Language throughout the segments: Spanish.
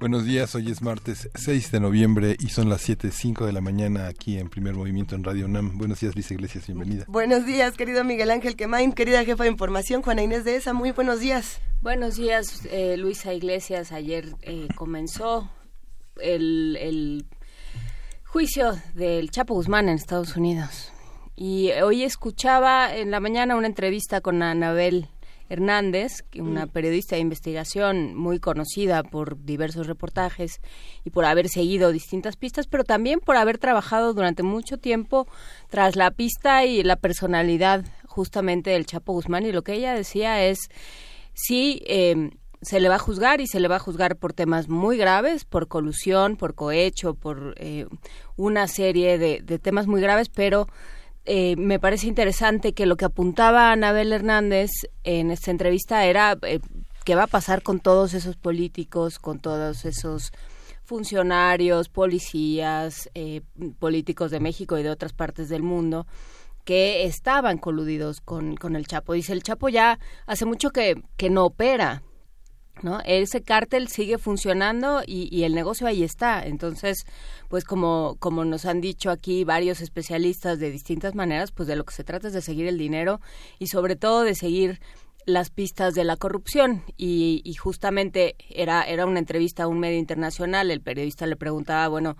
Buenos días, hoy es martes 6 de noviembre y son las 7:05 de la mañana aquí en Primer Movimiento en Radio UNAM. Buenos días, Luisa Iglesias, bienvenida. Buenos días, querido Miguel Ángel Quemain, querida jefa de información, Juana Inés de Esa, muy buenos días. Buenos días, Luisa Iglesias. Ayer comenzó el juicio del Chapo Guzmán en Estados Unidos y hoy escuchaba en la mañana una entrevista con Anabel Hernández, una periodista de investigación muy conocida por diversos reportajes y por haber seguido distintas pistas, pero también por haber trabajado durante mucho tiempo tras la pista y la personalidad justamente del Chapo Guzmán. Y lo que ella decía es, sí, se le va a juzgar y se le va a juzgar por temas muy graves, por colusión, por cohecho, por una serie de temas muy graves, pero... me parece interesante que lo que apuntaba Anabel Hernández en esta entrevista era qué va a pasar con todos esos políticos, con todos esos funcionarios, policías, políticos de México y de otras partes del mundo que estaban coludidos con el Chapo. Dice, el Chapo ya hace mucho que no opera, ¿no? Ese cártel sigue funcionando y el negocio ahí está. Entonces, pues como nos han dicho aquí varios especialistas de distintas maneras, pues de lo que se trata es de seguir el dinero y sobre todo de seguir las pistas de la corrupción. Y justamente era una entrevista a un medio internacional. El periodista le preguntaba, bueno,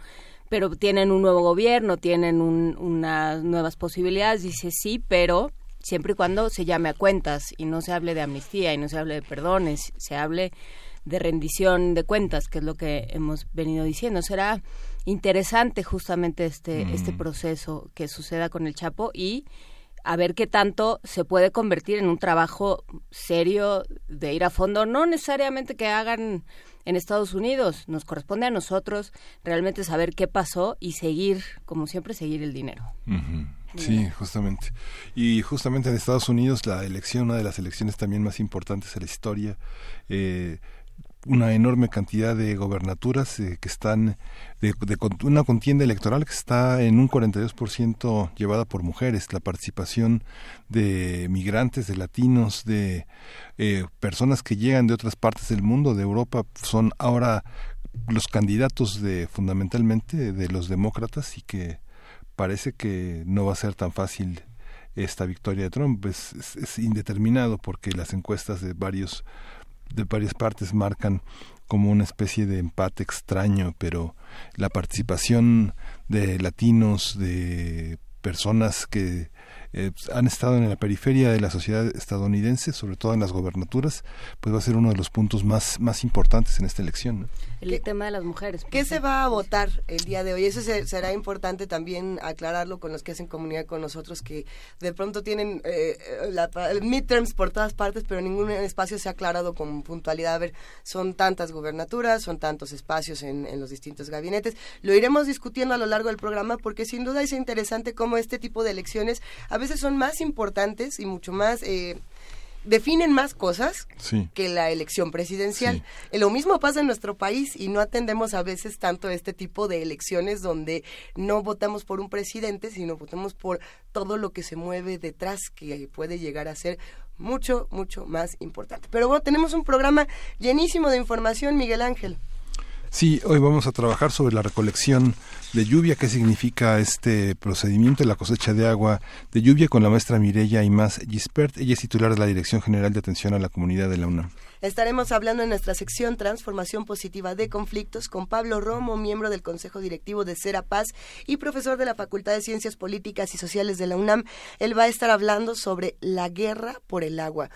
pero tienen un nuevo gobierno, tienen unas nuevas posibilidades. Dice, sí, pero... siempre y cuando se llame a cuentas y no se hable de amnistía y no se hable de perdones, se hable de rendición de cuentas, que es lo que hemos venido diciendo. Será interesante justamente este proceso que suceda con el Chapo y a ver qué tanto se puede convertir en un trabajo serio de ir a fondo, no necesariamente que hagan en Estados Unidos. Nos corresponde a nosotros realmente saber qué pasó y seguir, como siempre, seguir el dinero. Uh-huh. Sí, justamente. Y justamente en Estados Unidos la elección, una de las elecciones también más importantes de la historia, una enorme cantidad de gobernaturas que están, de una contienda electoral que está en un 42% llevada por mujeres, la participación de migrantes, de latinos, de personas que llegan de otras partes del mundo, de Europa, son ahora los candidatos fundamentalmente de los demócratas y que parece que no va a ser tan fácil esta victoria de Trump. Es indeterminado porque las encuestas de varias partes marcan como una especie de empate extraño, pero la participación de latinos, de personas que han estado en la periferia de la sociedad estadounidense, sobre todo en las gobernaturas, pues va a ser uno de los puntos más importantes en esta elección, ¿no? El tema de las mujeres. ¿Qué se va a votar el día de hoy? Eso será importante también aclararlo con los que hacen comunidad con nosotros, que de pronto tienen midterms por todas partes, pero ningún espacio se ha aclarado con puntualidad. A ver, son tantas gubernaturas, son tantos espacios en los distintos gabinetes. Lo iremos discutiendo a lo largo del programa porque sin duda es interesante cómo este tipo de elecciones a veces son más importantes y mucho más, definen más cosas que la elección presidencial. Sí. Lo mismo pasa en nuestro país y no atendemos a veces tanto este tipo de elecciones donde no votamos por un presidente, sino votamos por todo lo que se mueve detrás, que puede llegar a ser mucho, mucho más importante. Pero bueno, tenemos un programa llenísimo de información, Miguel Ángel. Sí, hoy vamos a trabajar sobre la recolección de lluvia, qué significa este procedimiento de la cosecha de agua de lluvia con la maestra Mireia Imaz Gispert. Ella es titular de la Dirección General de Atención a la Comunidad de la UNAM. Estaremos hablando en nuestra sección Transformación Positiva de Conflictos con Pablo Romo, miembro del Consejo Directivo de Serapaz y profesor de la Facultad de Ciencias Políticas y Sociales de la UNAM. Él va a estar hablando sobre la guerra por el agua,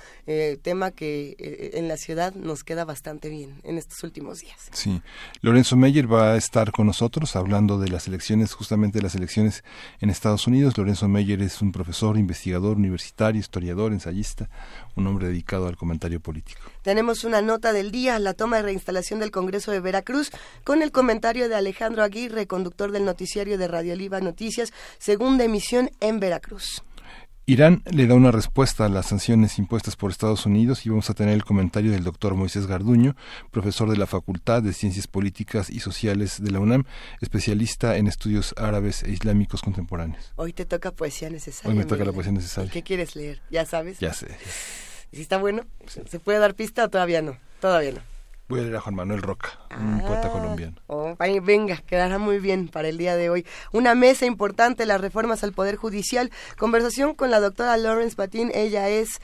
tema que en la ciudad nos queda bastante bien en estos últimos días. Sí, Lorenzo Meyer va a estar con nosotros hablando de las elecciones, justamente de las elecciones en Estados Unidos. Lorenzo Meyer es un profesor, investigador universitario, historiador, ensayista, un hombre dedicado al comentario político. Tenemos una nota del día, la toma y reinstalación del Congreso de Veracruz, con el comentario de Alejandro Aguirre, conductor del noticiario de Radio Oliva Noticias, segunda emisión en Veracruz. Irán le da una respuesta a las sanciones impuestas por Estados Unidos y vamos a tener el comentario del doctor Moisés Garduño, profesor de la Facultad de Ciencias Políticas y Sociales de la UNAM, especialista en estudios árabes e islámicos contemporáneos. Hoy te toca poesía necesaria. Hoy me toca la poesía necesaria. ¿Qué quieres leer? ¿Ya sabes? Ya sé. ¿Sí está bueno? Sí. ¿Se puede dar pista o todavía no? Todavía no. Voy a leer a Juan Manuel Roca, un poeta colombiano. Oh, venga, quedará muy bien para el día de hoy. Una mesa importante, las reformas al Poder Judicial. Conversación con la doctora Logan Spantán. Ella es,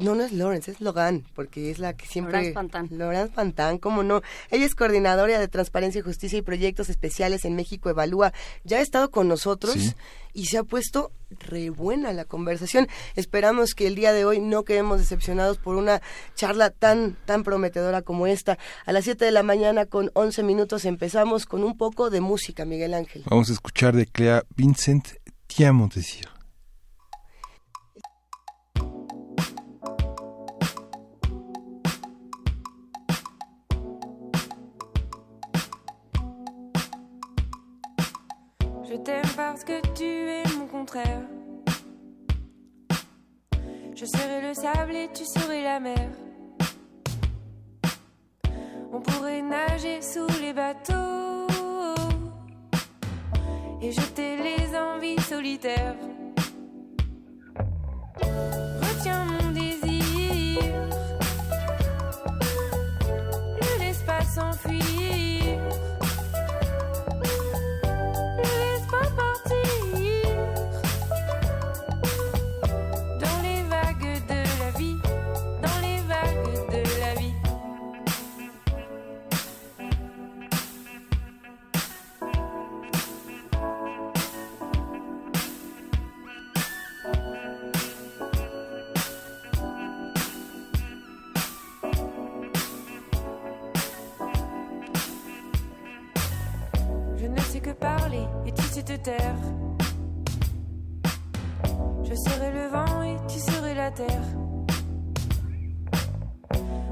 no es Lorenz, es Logan, porque es la que siempre... Logan Spantán. Logan Spantán, cómo no. Ella es coordinadora de Transparencia y Justicia y Proyectos Especiales en México Evalúa. Ya ha estado con nosotros. Sí. Y se ha puesto re buena la conversación. Esperamos que el día de hoy no quedemos decepcionados por una charla tan prometedora como esta. A las 7 de la mañana con 11 minutos empezamos con un poco de música, Miguel Ángel. Vamos a escuchar de Clea Vincent, Te amo decir. Je t'aime parce que tu es mon contraire. Je serai le sable et tu serais la mer. On pourrait nager sous les bateaux et jeter les envies solitaires. Retiens mon désir, ne laisse pas s'enfuir. Je serai le vent et tu serais la terre.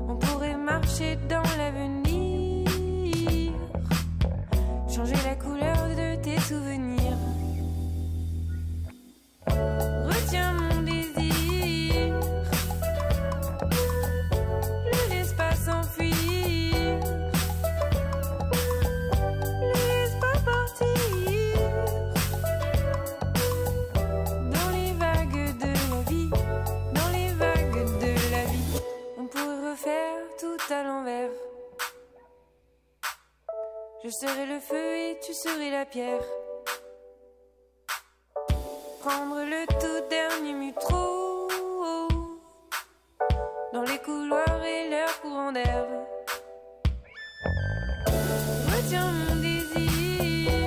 On pourrait marcher dans l'avenir, changer la couleur de tes souvenirs. Retiens mon désir, ne laisse pas s'enfuir. Je serai le feu et tu serais la pierre. Prendre le tout dernier métro dans les couloirs et leur courant d'air. Retiens mon désir,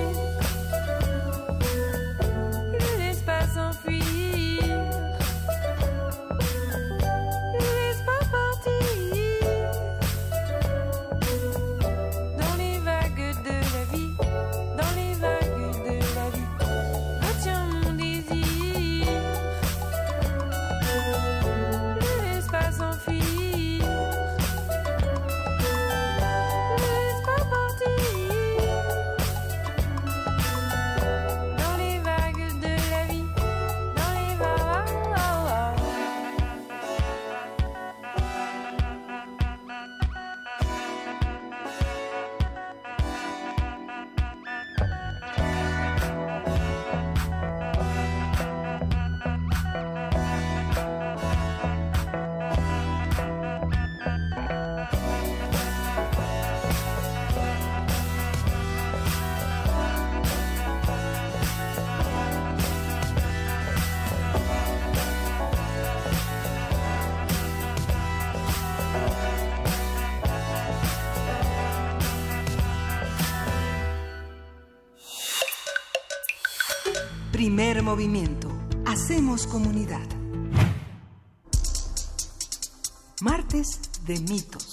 ne laisse pas s'enfuir. Primer movimiento. Hacemos comunidad. Martes de mitos.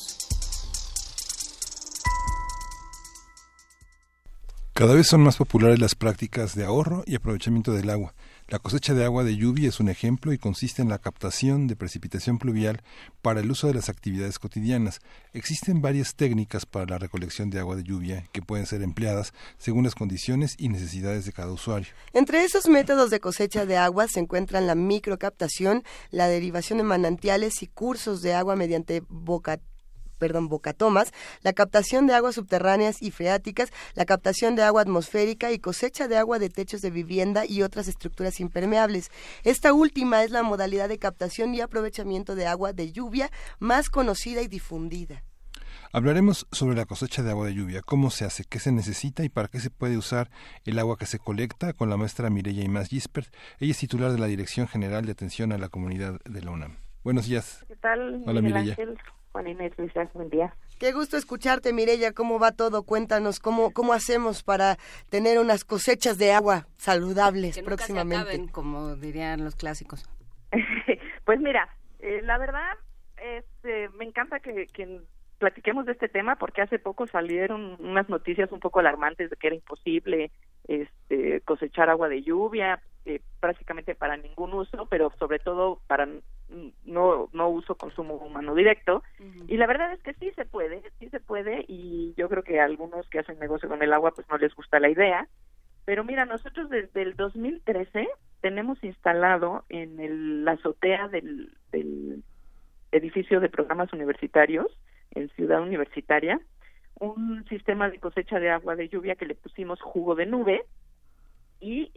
Cada vez son más populares las prácticas de ahorro y aprovechamiento del agua. La cosecha de agua de lluvia es un ejemplo y consiste en la captación de precipitación pluvial para el uso de las actividades cotidianas. Existen varias técnicas para la recolección de agua de lluvia que pueden ser empleadas según las condiciones y necesidades de cada usuario. Entre esos métodos de cosecha de agua se encuentran la microcaptación, la derivación de manantiales y cursos de agua mediante bocatomas, la captación de aguas subterráneas y freáticas, la captación de agua atmosférica y cosecha de agua de techos de vivienda y otras estructuras impermeables. Esta última es la modalidad de captación y aprovechamiento de agua de lluvia más conocida y difundida. Hablaremos sobre la cosecha de agua de lluvia, cómo se hace, qué se necesita y para qué se puede usar el agua que se colecta con la maestra Mireia Imaz Gispert. Ella es titular de la Dirección General de Atención a la Comunidad de la UNAM. Buenos días. ¿Qué tal? Hola, Mireia. Juana Inés, Luisa, buen día. Qué gusto escucharte, Mireia. ¿Cómo va todo? Cuéntanos, ¿cómo hacemos para tener unas cosechas de agua saludables que nunca próximamente? Se acaben, como dirían los clásicos. Pues mira, la verdad, me encanta que platiquemos de este tema porque hace poco salieron unas noticias un poco alarmantes de que era imposible cosechar agua de lluvia, prácticamente para ningún uso, pero sobre todo para no uso consumo humano directo. Uh-huh. Y la verdad es que sí se puede, y yo creo que a algunos que hacen negocio con el agua pues no les gusta la idea, pero mira, nosotros desde el 2013 tenemos instalado en la azotea del edificio de programas universitarios en Ciudad Universitaria un sistema de cosecha de agua de lluvia que le pusimos Jugo de Nube, y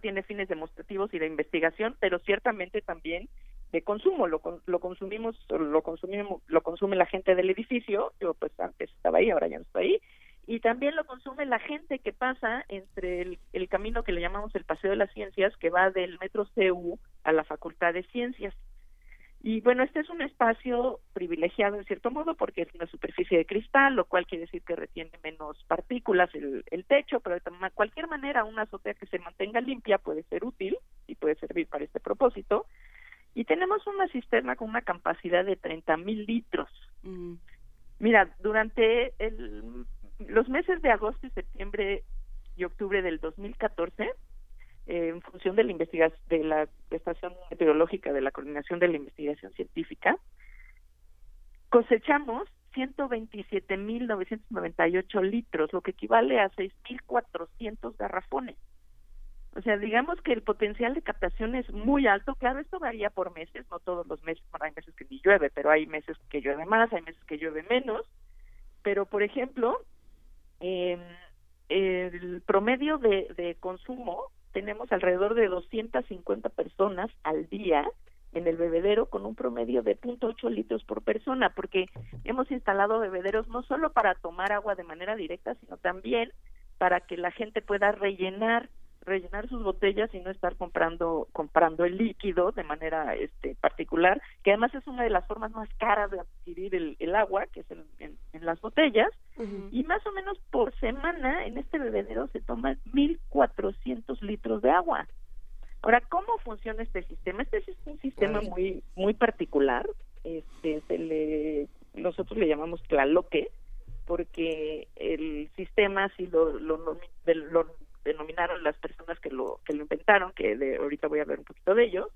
tiene fines demostrativos y de investigación, pero ciertamente también de consumo. Lo consume la gente del edificio. Yo pues antes estaba ahí, ahora ya no estoy ahí, y también lo consume la gente que pasa entre el camino que le llamamos el Paseo de las Ciencias, que va del metro CU a la Facultad de Ciencias. Y bueno, este es un espacio privilegiado en cierto modo porque es una superficie de cristal, lo cual quiere decir que retiene menos partículas el techo, pero de cualquier manera una azotea que se mantenga limpia puede ser útil y puede servir para este propósito. Y tenemos una cisterna con una capacidad de 30,000 litros. Mm. Mira, durante los meses de agosto y septiembre y octubre del 2014, en función de la investigación de la estación meteorológica de la Coordinación de la Investigación Científica, cosechamos 127,998 litros, lo que equivale a 6,400 garrafones. O sea, digamos que el potencial de captación es muy alto. Claro, esto varía por meses, no todos los meses, bueno, hay meses que ni llueve, pero hay meses que llueve más, hay meses que llueve menos. Pero, por ejemplo, el promedio de consumo, tenemos alrededor de 250 personas al día en el bebedero, con un promedio de 0.8 litros por persona, porque hemos instalado bebederos no solo para tomar agua de manera directa, sino también para que la gente pueda rellenar sus botellas y no estar comprando el líquido de manera particular, que además es una de las formas más caras de adquirir el agua, que es en las botellas. Uh-huh. Y más o menos por semana en este bebedero se toman 1,400 litros de agua. Ahora, ¿cómo funciona este sistema? Este es un sistema muy muy particular. Nosotros le llamamos tlaloque, porque el sistema, si lo denominaron las personas que lo inventaron, que ahorita voy a hablar un poquito de ellos.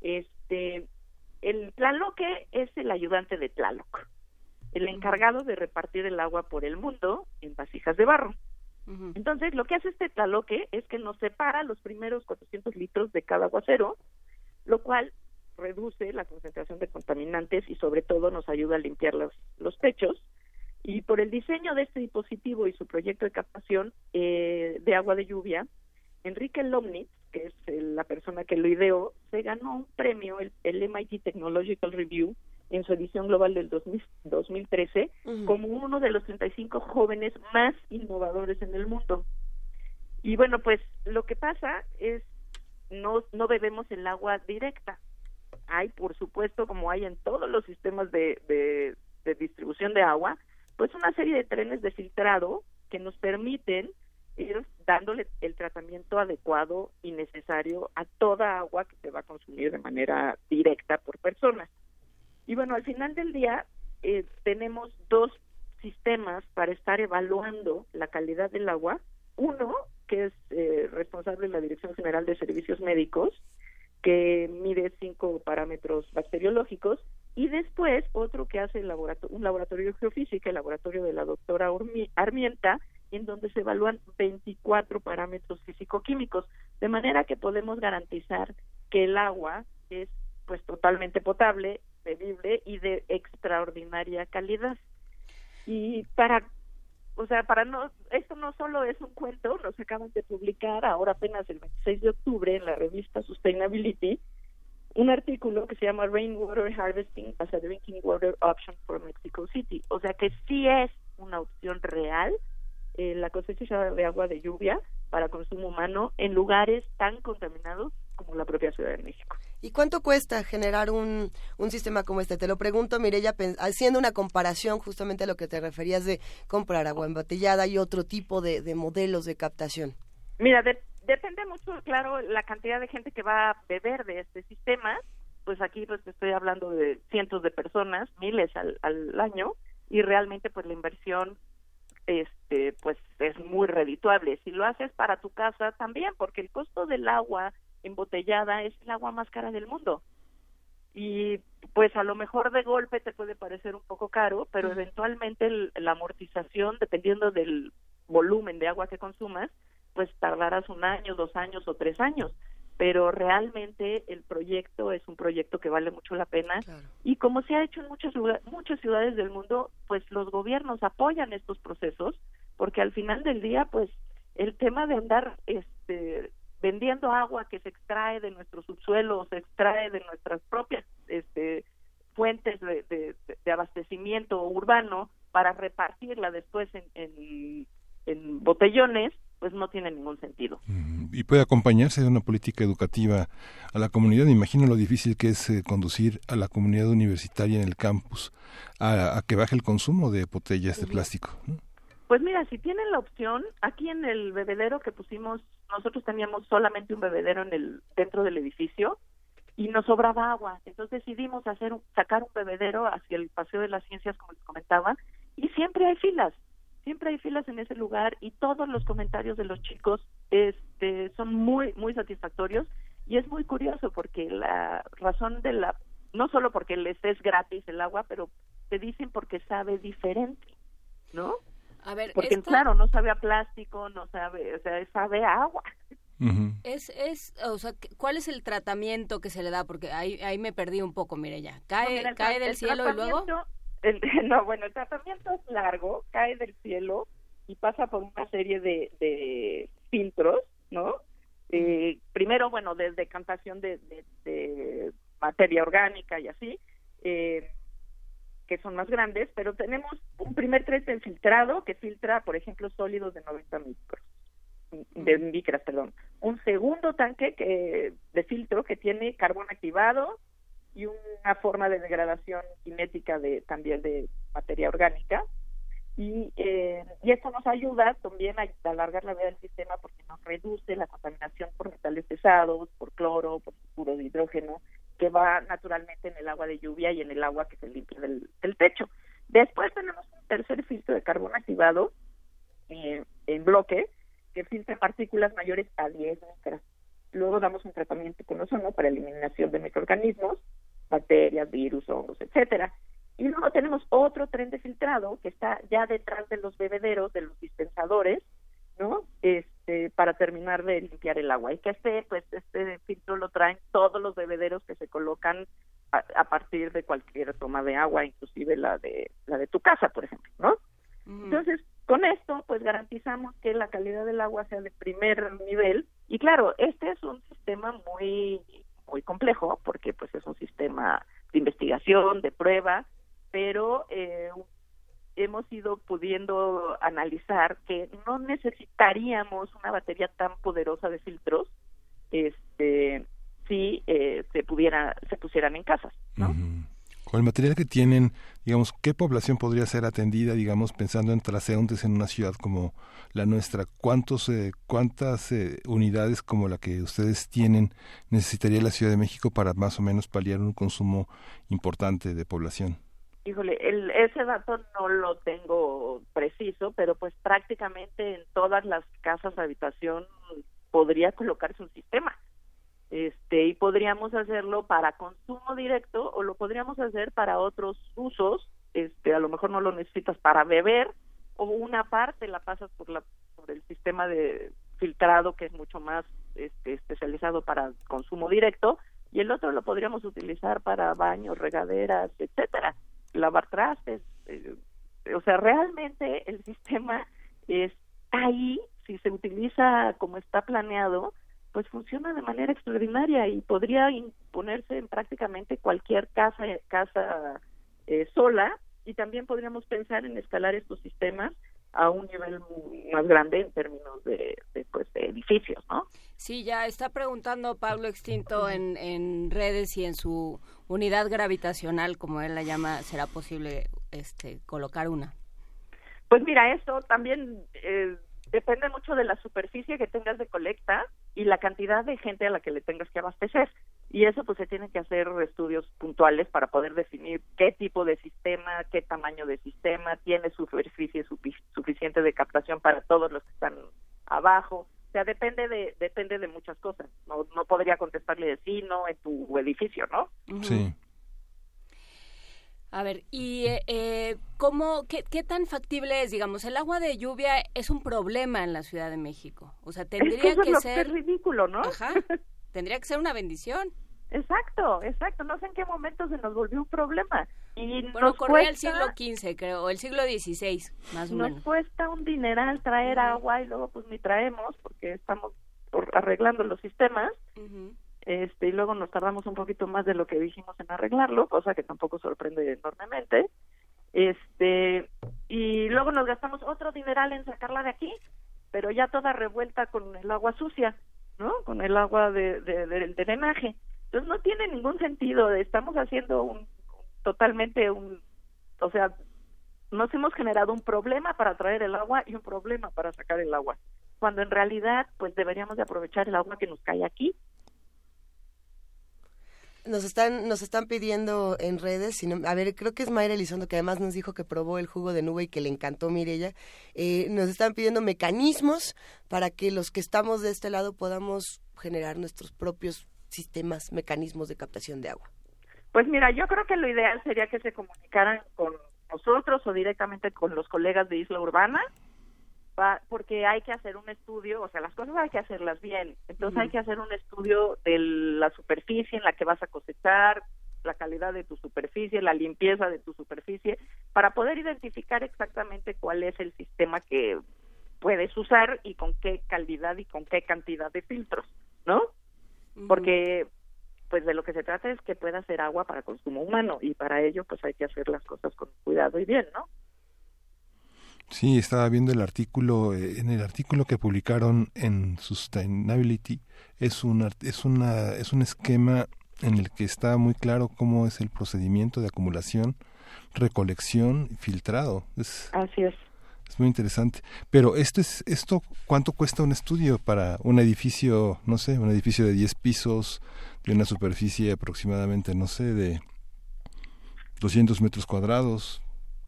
El tlaloque es el ayudante de Tlaloc, el encargado de repartir el agua por el mundo en vasijas de barro. Uh-huh. Entonces, lo que hace este tlaloque es que nos separa los primeros 400 litros de cada aguacero, lo cual reduce la concentración de contaminantes y sobre todo nos ayuda a limpiar los techos. Y por el diseño de este dispositivo y su proyecto de captación de agua de lluvia, Enrique Lomnitz, que es la persona que lo ideó, se ganó un premio, el MIT Technological Review, en su edición global del 2013, uh-huh, como uno de los 35 jóvenes más innovadores en el mundo. Y bueno, pues lo que pasa es no bebemos el agua directa. Hay, por supuesto, como hay en todos los sistemas de distribución de agua, pues una serie de trenes de filtrado que nos permiten ir dándole el tratamiento adecuado y necesario a toda agua que se va a consumir de manera directa por persona. Y bueno, al final del día tenemos dos sistemas para estar evaluando la calidad del agua. Uno, que es responsable de la Dirección General de Servicios Médicos, que mide 5 parámetros bacteriológicos, y después otro que hace un laboratorio de geofísica, el laboratorio de la doctora Armienta, en donde se evalúan 24 parámetros físico-químicos, de manera que podemos garantizar que el agua es pues totalmente potable, bebible y de extraordinaria calidad. Y esto no solo es un cuento, nos acaban de publicar ahora apenas el 26 de octubre en la revista Sustainability un artículo que se llama Rainwater Harvesting as a Drinking Water Option for Mexico City, o sea que sí es una opción real la cosecha de agua de lluvia para consumo humano en lugares tan contaminados como la propia Ciudad de México. ¿Y cuánto cuesta generar un sistema como este? Te lo pregunto, Mireia, haciendo una comparación justamente a lo que te referías de comprar agua embotellada y otro tipo de modelos de captación. Mira, depende mucho, claro, la cantidad de gente que va a beber de este sistema. Pues aquí pues estoy hablando de cientos de personas, miles al año, y realmente pues la inversión pues es muy redituable. Si lo haces para tu casa también, porque el costo del agua embotellada es el agua más cara del mundo, y pues a lo mejor de golpe te puede parecer un poco caro, pero eventualmente la amortización, dependiendo del volumen de agua que consumas, pues tardarás 1 año, 2 años o 3 años, pero realmente el proyecto es un proyecto que vale mucho la pena. Claro. Y como se ha hecho en muchas ciudades del mundo, pues los gobiernos apoyan estos procesos, porque al final del día pues el tema de andar vendiendo agua que se extrae de nuestro subsuelo, se extrae de nuestras propias fuentes de abastecimiento urbano para repartirla después en botellones, pues no tiene ningún sentido. Y puede acompañarse de una política educativa a la comunidad. Me imagino lo difícil que es conducir a la comunidad universitaria en el campus a que baje el consumo de botellas de plástico, ¿no? Pues mira, si tienen la opción, aquí en el bebedero que pusimos, nosotros teníamos solamente un bebedero dentro del edificio y nos sobraba agua. Entonces decidimos sacar un bebedero hacia el Paseo de las Ciencias, como les comentaba, y siempre hay filas en ese lugar, y todos los comentarios de los chicos son muy, muy satisfactorios, y es muy curioso porque la razón no solo porque les es gratis el agua, pero te dicen porque sabe diferente, ¿no? A ver, porque claro, no sabe a plástico, no sabe, o sea, sabe a agua. Uh-huh. ¿Cuál es el tratamiento que se le da? Porque ahí me perdí un poco, Mireia. ¿Cae del cielo y luego? El tratamiento es largo, cae del cielo y pasa por una serie de filtros, ¿no? Primero, desde decantación de materia orgánica y así, que son más grandes, pero tenemos un primer test de filtrado que filtra, por ejemplo, sólidos de 90 micras. Un segundo tanque de filtro que tiene carbón activado y una forma de degradación cinética también de materia orgánica. Y esto nos ayuda también a alargar la vida del sistema, porque nos reduce la contaminación por metales pesados, por cloro, por sulfuro de hidrógeno, que va naturalmente en el agua de lluvia y en el agua que se limpia del techo. Después tenemos un tercer filtro de carbón activado en bloque que filtra partículas mayores a 10 micras. Luego damos un tratamiento con ozono para eliminación de microorganismos, bacterias, virus, hongos, etcétera. Y luego tenemos otro tren de filtrado que está ya detrás de los bebederos, de los dispensadores, ¿no? Para terminar de limpiar el agua, y que este filtro lo traen todos los bebederos que se colocan a partir de cualquier toma de agua, inclusive la de tu casa, por ejemplo, ¿no? Uh-huh. Entonces, con esto pues garantizamos que la calidad del agua sea de primer nivel, y claro, este es un sistema muy muy complejo, porque pues es un sistema de investigación, de prueba, pero hemos ido pudiendo analizar que no necesitaríamos una batería tan poderosa de filtros si se pusieran en casas, ¿no? Uh-huh. Con el material que tienen, digamos, ¿qué población podría ser atendida, digamos, pensando en transeúntes en una ciudad como la nuestra? ¿Cuántas unidades como la que ustedes tienen necesitaría la Ciudad de México para más o menos paliar un consumo importante de población? Híjole, ese dato no lo tengo preciso, pero pues prácticamente en todas las casas habitación podría colocarse un sistema, y podríamos hacerlo para consumo directo o lo podríamos hacer para otros usos, a lo mejor no lo necesitas para beber o una parte la pasas por el sistema de filtrado que es mucho más especializado para consumo directo y el otro lo podríamos utilizar para baños, regaderas, etcétera, lavar trastes, realmente el sistema está ahí, si se utiliza como está planeado, pues funciona de manera extraordinaria y podría imponerse en prácticamente cualquier casa sola, y también podríamos pensar en escalar estos sistemas a un nivel más grande en términos de edificios, ¿no? Sí, ya está preguntando Pablo Extinto en redes y en su unidad gravitacional, como él la llama, ¿será posible colocar una? Pues mira, eso también depende mucho de la superficie que tengas de colecta y la cantidad de gente a la que le tengas que abastecer. Y eso pues se tienen que hacer estudios puntuales para poder definir qué tipo de sistema, qué tamaño de sistema, tiene superficie suficiente de captación para todos los que están abajo. O sea, depende de muchas cosas. No podría contestarle de sí, no en tu edificio, ¿no? Sí. A ver, y ¿qué tan factible es? Digamos, el agua de lluvia es un problema en la Ciudad de México. O sea, tendría que ser... Es ridículo, ¿no? Ajá. Tendría que ser una bendición. Exacto. No sé en qué momento se nos volvió un problema. Y bueno, corría el siglo XV, creo, o el siglo XVI, más o menos. Nos cuesta un dineral traer agua y luego pues ni traemos porque estamos arreglando los sistemas. Uh-huh. Y luego nos tardamos un poquito más de lo que dijimos en arreglarlo, cosa que tampoco sorprende enormemente. Y luego nos gastamos otro dineral en sacarla de aquí, pero ya toda revuelta con el agua sucia, ¿no? Con el agua del drenaje. Entonces no tiene ningún sentido, estamos haciendo nos hemos generado un problema para traer el agua y un problema para sacar el agua, cuando en realidad pues deberíamos de aprovechar el agua que nos cae aquí. Nos están pidiendo en redes, creo que es Mayra Elizondo, que además nos dijo que probó el jugo de nube y que le encantó Mireia. Nos están pidiendo mecanismos para que los que estamos de este lado podamos generar nuestros propios sistemas, mecanismos de captación de agua. Pues mira, yo creo que lo ideal sería que se comunicaran con nosotros o directamente con los colegas de Isla Urbana, porque hay que hacer un estudio, las cosas hay que hacerlas bien, entonces hay que hacer un estudio de la superficie en la que vas a cosechar, la calidad de tu superficie, la limpieza de tu superficie, para poder identificar exactamente cuál es el sistema que puedes usar y con qué calidad y con qué cantidad de filtros, ¿no? Porque pues de lo que se trata es que pueda ser agua para consumo humano y para ello pues hay que hacer las cosas con cuidado y bien, ¿no? Sí, estaba viendo el artículo que publicaron en Sustainability, es un esquema en el que está muy claro cómo es el procedimiento de acumulación, recolección, filtrado. Así es. Es muy interesante. Pero ¿cuánto cuesta un estudio para un edificio, no sé, un edificio de 10 pisos, de una superficie aproximadamente, no sé, de 200 metros cuadrados?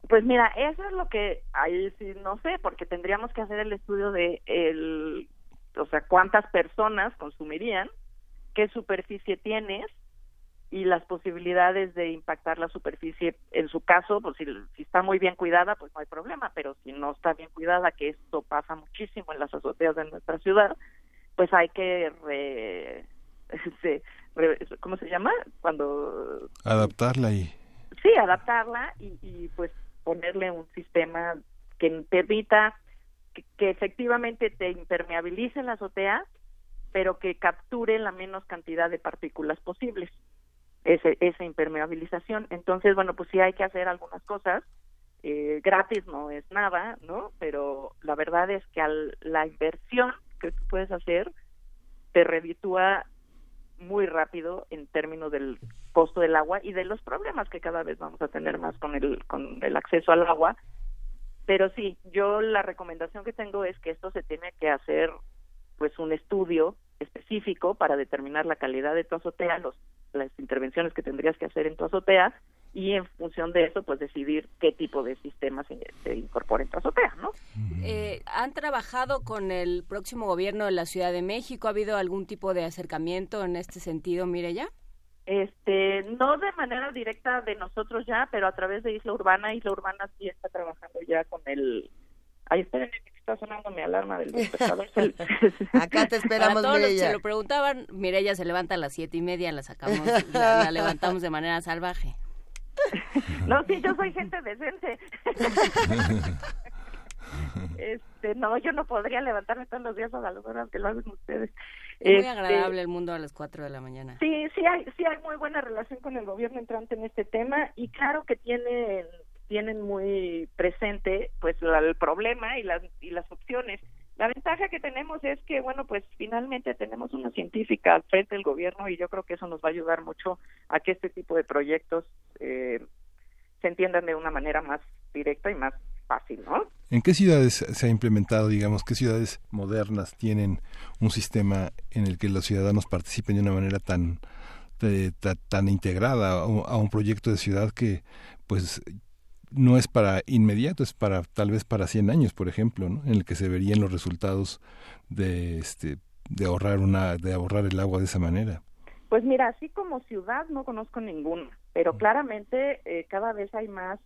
Pues mira, eso es lo que ahí sí no sé, porque tendríamos que hacer el estudio de cuántas personas consumirían, qué superficie tienes y las posibilidades de impactar la superficie. En su caso, pues si está muy bien cuidada, pues no hay problema, pero si no está bien cuidada, que esto pasa muchísimo en las azoteas de nuestra ciudad, pues hay que ¿cómo se llama? Cuando adaptarla y pues ponerle un sistema que permita que efectivamente te impermeabilice la azotea, pero que capture la menos cantidad de partículas posibles, esa impermeabilización. Entonces, bueno, pues sí hay que hacer algunas cosas, gratis no es nada, ¿no? Pero la verdad es que la inversión que tú puedes hacer te reditúa muy rápido en términos del costo del agua y de los problemas que cada vez vamos a tener más con el acceso al agua. Pero sí, yo la recomendación que tengo es que esto se tiene que hacer pues un estudio específico para determinar la calidad de tu azotea, las intervenciones que tendrías que hacer en tu azotea y en función de eso, pues decidir qué tipo de sistemas se incorporen tras azotea, ¿no? ¿Han trabajado con el próximo gobierno de la Ciudad de México? ¿Ha habido algún tipo de acercamiento en este sentido, Mireia? No de manera directa de nosotros ya, pero a través de Isla Urbana sí está trabajando ya con el... Ahí espérenme, que está sonando mi alarma del despertador. Acá te esperamos, Mireia. Para todos los que se lo preguntaban, Mireia se levanta a las 7:30, la sacamos, la levantamos de manera salvaje. No, sí, yo soy gente decente. No, yo no podría levantarme todos los días a las horas que lo hacen ustedes. Es muy agradable el mundo a las 4 de la mañana. Sí, sí hay muy buena relación con el gobierno entrante en este tema, y claro que tienen muy presente pues el problema y las opciones. La ventaja que tenemos es que, bueno, pues finalmente tenemos una científica al frente del gobierno, y yo creo que eso nos va a ayudar mucho a que este tipo de proyectos se entiendan de una manera más directa y más fácil, ¿no? ¿En qué ciudades se ha implementado, digamos, qué ciudades modernas tienen un sistema en el que los ciudadanos participen de una manera tan integrada a un proyecto de ciudad que, pues, no es para inmediato, es para tal vez para 100 años, por ejemplo, ¿no? En el que se verían los resultados de ahorrar el agua de esa manera. Pues mira, así como ciudad no conozco ninguna, pero claramente cada vez hay más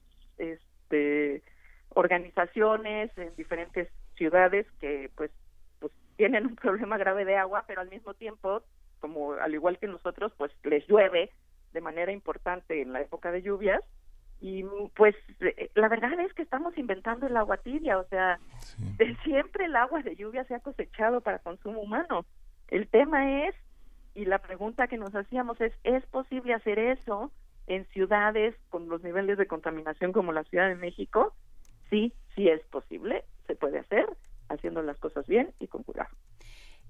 organizaciones en diferentes ciudades que pues tienen un problema grave de agua, pero al mismo tiempo, como al igual que nosotros, pues les llueve de manera importante en la época de lluvias. Y pues la verdad es que estamos inventando el agua tibia, o sea, sí. De siempre el agua de lluvia se ha cosechado para consumo humano. El tema es, y la pregunta que nos hacíamos ¿es posible hacer eso en ciudades con los niveles de contaminación como la Ciudad de México? Sí, sí es posible, se puede hacer, haciendo las cosas bien y con cuidado.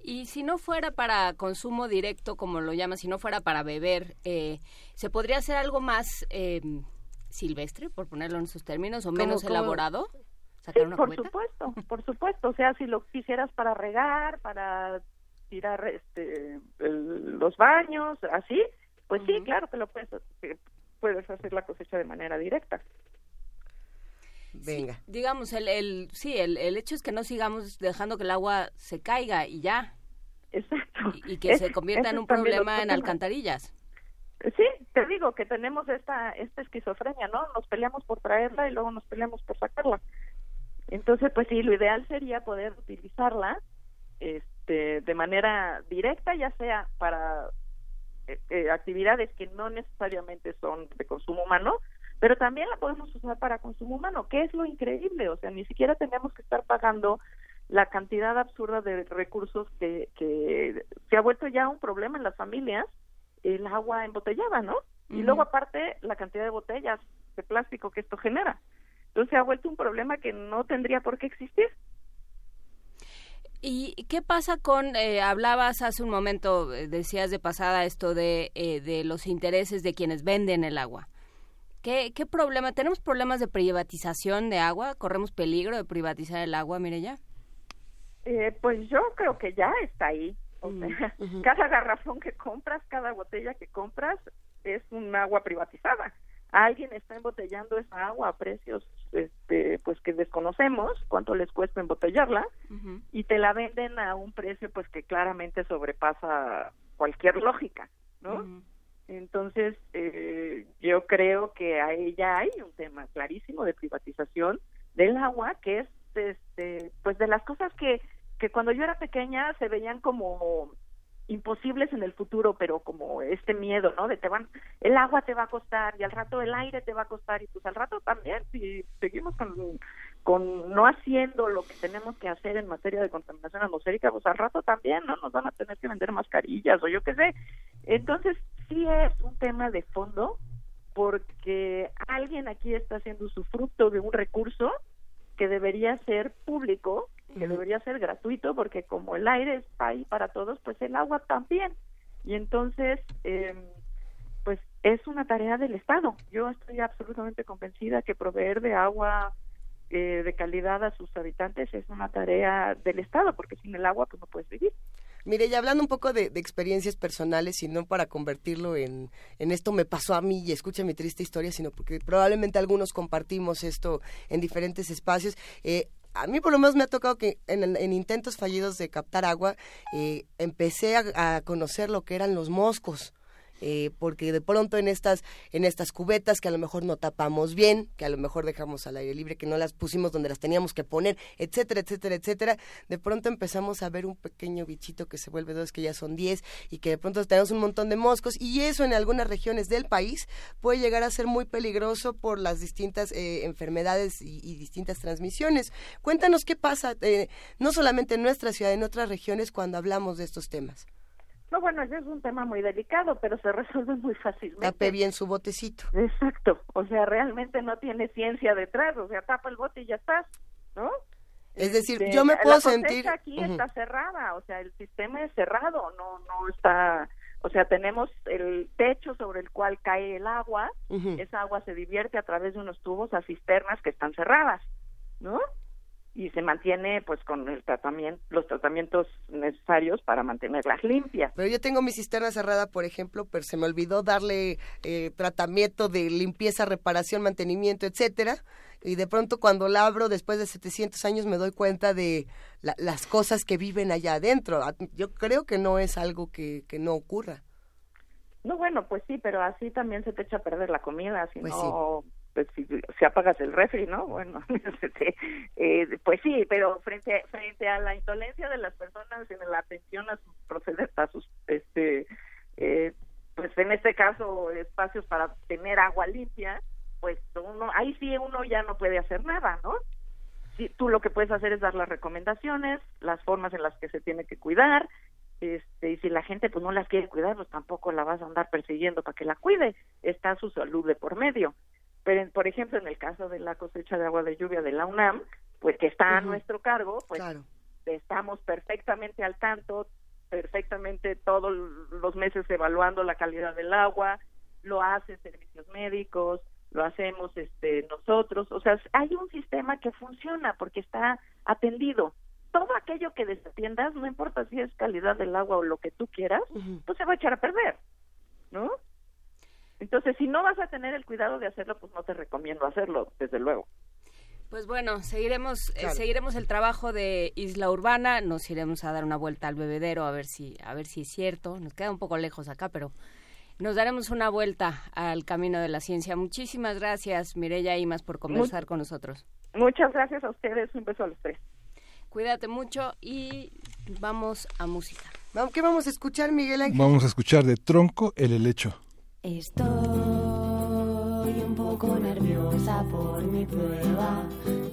Y si no fuera para consumo directo, como lo llaman, si no fuera para beber, ¿se podría hacer algo más... silvestre, por ponerlo en sus términos, o menos elaborado? ¿Sacar una cubeta? Por supuesto, o sea, si lo quisieras para regar, para tirar los baños, así, pues sí, claro que lo puedes hacer la cosecha de manera directa. Venga. Sí, digamos, el hecho es que no sigamos dejando que el agua se caiga y ya. Exacto. Y que se convierta en un problema en alcantarillas. Sí, te digo que tenemos esta esquizofrenia, ¿no? Nos peleamos por traerla y luego nos peleamos por sacarla. Entonces, pues sí, lo ideal sería poder utilizarla de manera directa, ya sea para actividades que no necesariamente son de consumo humano, pero también la podemos usar para consumo humano, que es lo increíble, o sea, ni siquiera tenemos que estar pagando la cantidad absurda de recursos que se ha vuelto ya un problema en las familias, el agua embotellada, ¿no? Y luego aparte la cantidad de botellas de plástico que esto genera. Entonces ha vuelto un problema que no tendría por qué existir. ¿Y qué pasa con, hablabas hace un momento, decías de pasada esto de los intereses de quienes venden el agua? ¿Qué problema? ¿Tenemos problemas de privatización de agua? ¿Corremos peligro de privatizar el agua, Mireia? Pues yo creo que ya está ahí. O sea, cada garrafón que compras, cada botella que compras es un agua privatizada. Alguien está embotellando esa agua a precios pues que desconocemos cuánto les cuesta embotellarla, y te la venden a un precio pues que claramente sobrepasa cualquier lógica, ¿no? Entonces yo creo que ahí ya hay un tema clarísimo de privatización del agua, que es pues de las cosas que cuando yo era pequeña se veían como imposibles en el futuro, pero como este miedo, ¿no? De el agua te va a costar, y al rato el aire te va a costar, y pues al rato también, si seguimos con no haciendo lo que tenemos que hacer en materia de contaminación atmosférica, pues al rato también, ¿no? Nos van a tener que vender mascarillas o yo qué sé. Entonces sí es un tema de fondo, porque alguien aquí está haciendo usufructo de un recurso que debería ser público, que debería ser gratuito, porque como el aire está ahí para todos, pues el agua también. Y entonces, pues es una tarea del Estado. Yo estoy absolutamente convencida que proveer de agua de calidad a sus habitantes es una tarea del Estado, porque sin el agua pues no puedes vivir. Mireia, hablando un poco de experiencias personales, sino para convertirlo en esto me pasó a mí y escucha mi triste historia, sino porque probablemente algunos compartimos esto en diferentes espacios. A mí por lo menos me ha tocado que en intentos fallidos de captar agua empecé a conocer lo que eran los moscos. Porque de pronto en estas cubetas que a lo mejor no tapamos bien, que a lo mejor dejamos al aire libre, que no las pusimos donde las teníamos que poner, etcétera, etcétera, etcétera, de pronto empezamos a ver un pequeño bichito que se vuelve 2, que ya son 10, y que de pronto tenemos un montón de moscos, y eso en algunas regiones del país puede llegar a ser muy peligroso por las distintas enfermedades y distintas transmisiones. Cuéntanos qué pasa, no solamente en nuestra ciudad, en otras regiones cuando hablamos de estos temas. No, bueno, ya es un tema muy delicado, pero se resuelve muy fácilmente. Tape bien su botecito. Exacto, o sea, realmente no tiene ciencia detrás, o sea, tapa el bote y ya estás, ¿no? Es decir, yo me puedo sentir... La cosecha aquí está cerrada, o sea, el sistema es cerrado, no está... O sea, tenemos el techo sobre el cual cae el agua, esa agua se divierte a través de unos tubos a cisternas que están cerradas, ¿no? Y se mantiene pues con el tratamiento, los tratamientos necesarios para mantenerlas limpias. Pero yo tengo mi cisterna cerrada, por ejemplo, pero se me olvidó darle tratamiento de limpieza, reparación, mantenimiento, etcétera, y de pronto cuando la abro después de 700 años me doy cuenta de las cosas que viven allá adentro. Yo creo que no es algo que no ocurra. No, bueno, pues sí, pero así también se te echa a perder la comida, si pues no... Sí. Pues si apagas el refri, ¿no? Bueno, pues sí, pero frente a la indolencia de las personas en la atención a sus proceder a sus pues en este caso espacios para tener agua limpia, pues uno ahí sí uno ya no puede hacer nada, ¿no? Sí, tú lo que puedes hacer es dar las recomendaciones, las formas en las que se tiene que cuidar, y si la gente pues no las quiere cuidar, pues tampoco la vas a andar persiguiendo para que la cuide, está su salud de por medio. Pero, por ejemplo, en el caso de la cosecha de agua de lluvia de la UNAM, pues que está a nuestro cargo, pues claro, estamos perfectamente al tanto, perfectamente todos los meses evaluando la calidad del agua, lo hacen servicios médicos, lo hacemos nosotros, o sea, hay un sistema que funciona porque está atendido. Todo aquello que desatiendas, no importa si es calidad del agua o lo que tú quieras, pues se va a echar a perder, ¿no? Entonces, si no vas a tener el cuidado de hacerlo, pues no te recomiendo hacerlo, desde luego. Pues bueno, seguiremos el trabajo de Isla Urbana, nos iremos a dar una vuelta al bebedero a ver si es cierto. Nos queda un poco lejos acá, pero nos daremos una vuelta al camino de la ciencia. Muchísimas gracias, Mireia Imaz, por conversar con nosotros. Muchas gracias a ustedes, un beso a los tres. Cuídate mucho y vamos a música. ¿Qué vamos a escuchar, Miguel Ángel? Vamos a escuchar de Tronco el helecho. Estoy un poco nerviosa por mi prueba.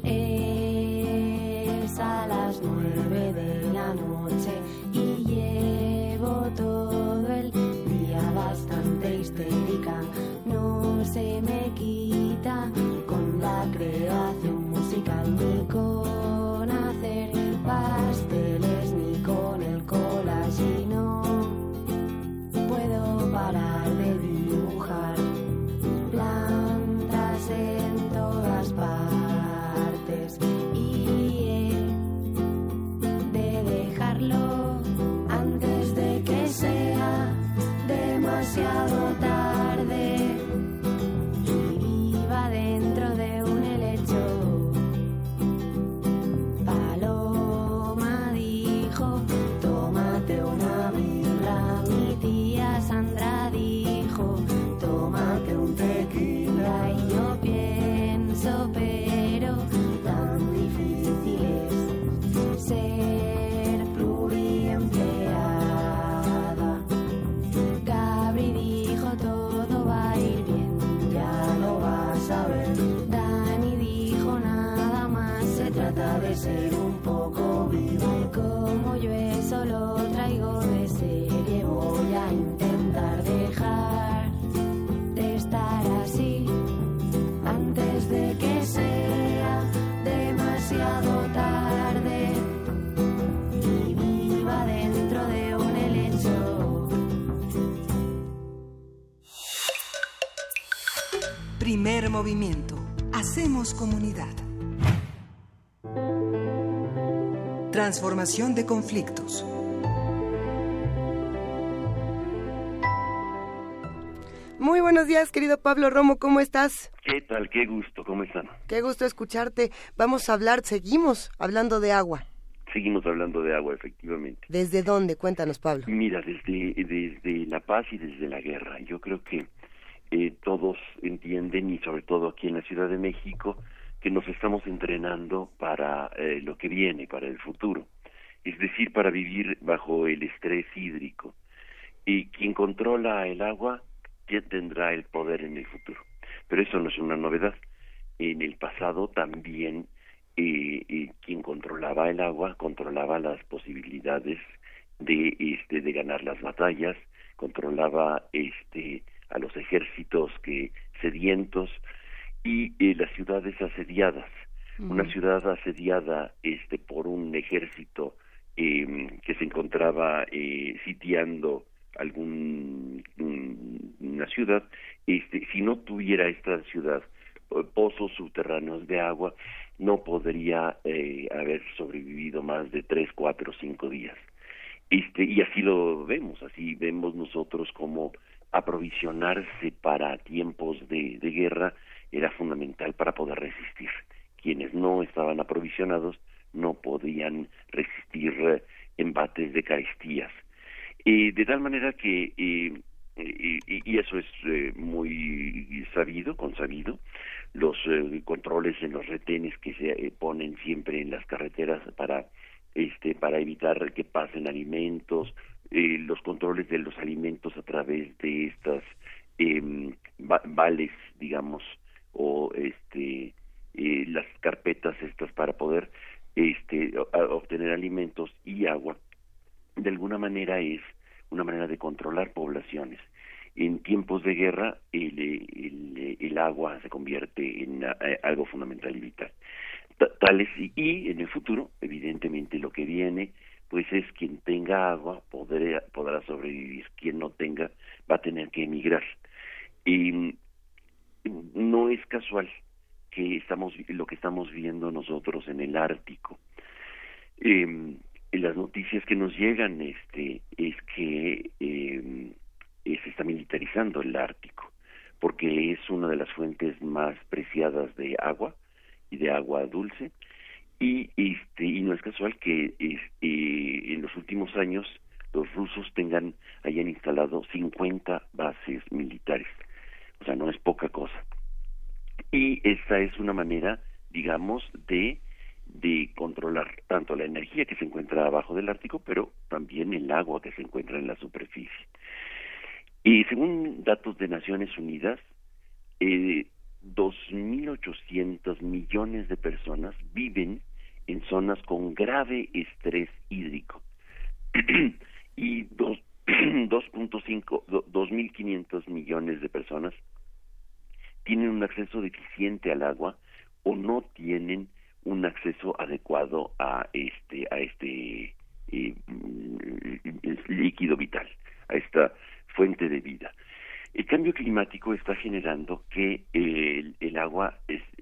Es a las 9 de la noche y llevo todo el día bastante histérica. No se me quita con la creación musical, ni con hacer pasteles, ni con el collage, y no puedo parar de vivir. Plantas en todas partes y de dejarlo antes de que sea demasiado tarde. Viva dentro de un helecho. Paloma dijo, tómate una birra. Mi tía Sandra dijo, tómate un tequila, y yo pienso, pero tan difícil es ser pluriempleada. Gabri dijo, todo va a ir bien, ya lo vas a ver. Dani dijo, nada más se trata de ser un poco vivo, y como yo eso lo traigo de serie, voy a intentar dejar estar así antes de que sea demasiado tarde. Y viva dentro de un helecho. Primer movimiento. Hacemos comunidad. Transformación de conflictos. Muy buenos días, querido Pablo Romo, ¿cómo estás? ¿Qué tal? Qué gusto, ¿cómo están? Qué gusto escucharte. Vamos a hablar, seguimos hablando de agua. Seguimos hablando de agua, efectivamente. ¿Desde dónde? Cuéntanos, Pablo. Mira, desde la paz y desde la guerra. Yo creo que todos entienden, y sobre todo aquí en la Ciudad de México, que nos estamos entrenando para lo que viene, para el futuro. Es decir, para vivir bajo el estrés hídrico. Y quien controla el agua, ya tendrá el poder en el futuro. Pero eso no es una novedad. En el pasado también quien controlaba el agua controlaba las posibilidades de ganar las batallas, controlaba a los ejércitos que sedientos y las ciudades asediadas. Uh-huh. Una ciudad asediada por un ejército que se encontraba sitiando una ciudad, si no tuviera esta ciudad pozos subterráneos de agua, no podría haber sobrevivido más de 3, 4, 5 días. Y así vemos nosotros como aprovisionarse para tiempos de guerra era fundamental para poder resistir. Quienes no estaban aprovisionados no podían resistir embates de carestías. De tal manera que, y eso es muy consabido, los controles en los retenes que se ponen siempre en las carreteras para evitar que pasen alimentos, los controles de los alimentos a través de estas vales, digamos, o las carpetas estas para poder obtener alimentos y agua. De alguna manera es una manera de controlar poblaciones. En tiempos de guerra, el agua se convierte en algo fundamental y vital. Y en el futuro, evidentemente, lo que viene, pues es quien tenga agua podrá sobrevivir. Quien no tenga, va a tener que emigrar. Y no es casual que lo que estamos viendo nosotros en el Ártico. Las noticias que nos llegan es que se está militarizando el Ártico, porque es una de las fuentes más preciadas de agua y de agua dulce, y no es casual que en los últimos años los rusos hayan instalado 50 bases militares. O sea, no es poca cosa. Y esta es una manera, digamos, de controlar tanto la energía que se encuentra abajo del Ártico, pero también el agua que se encuentra en la superficie. Y según datos de Naciones Unidas, 2.800 millones de personas viven en zonas con grave estrés hídrico y 2.500 millones de personas tienen un acceso deficiente al agua o no tienen un acceso adecuado a este líquido vital, a esta fuente de vida. El cambio climático está generando que el agua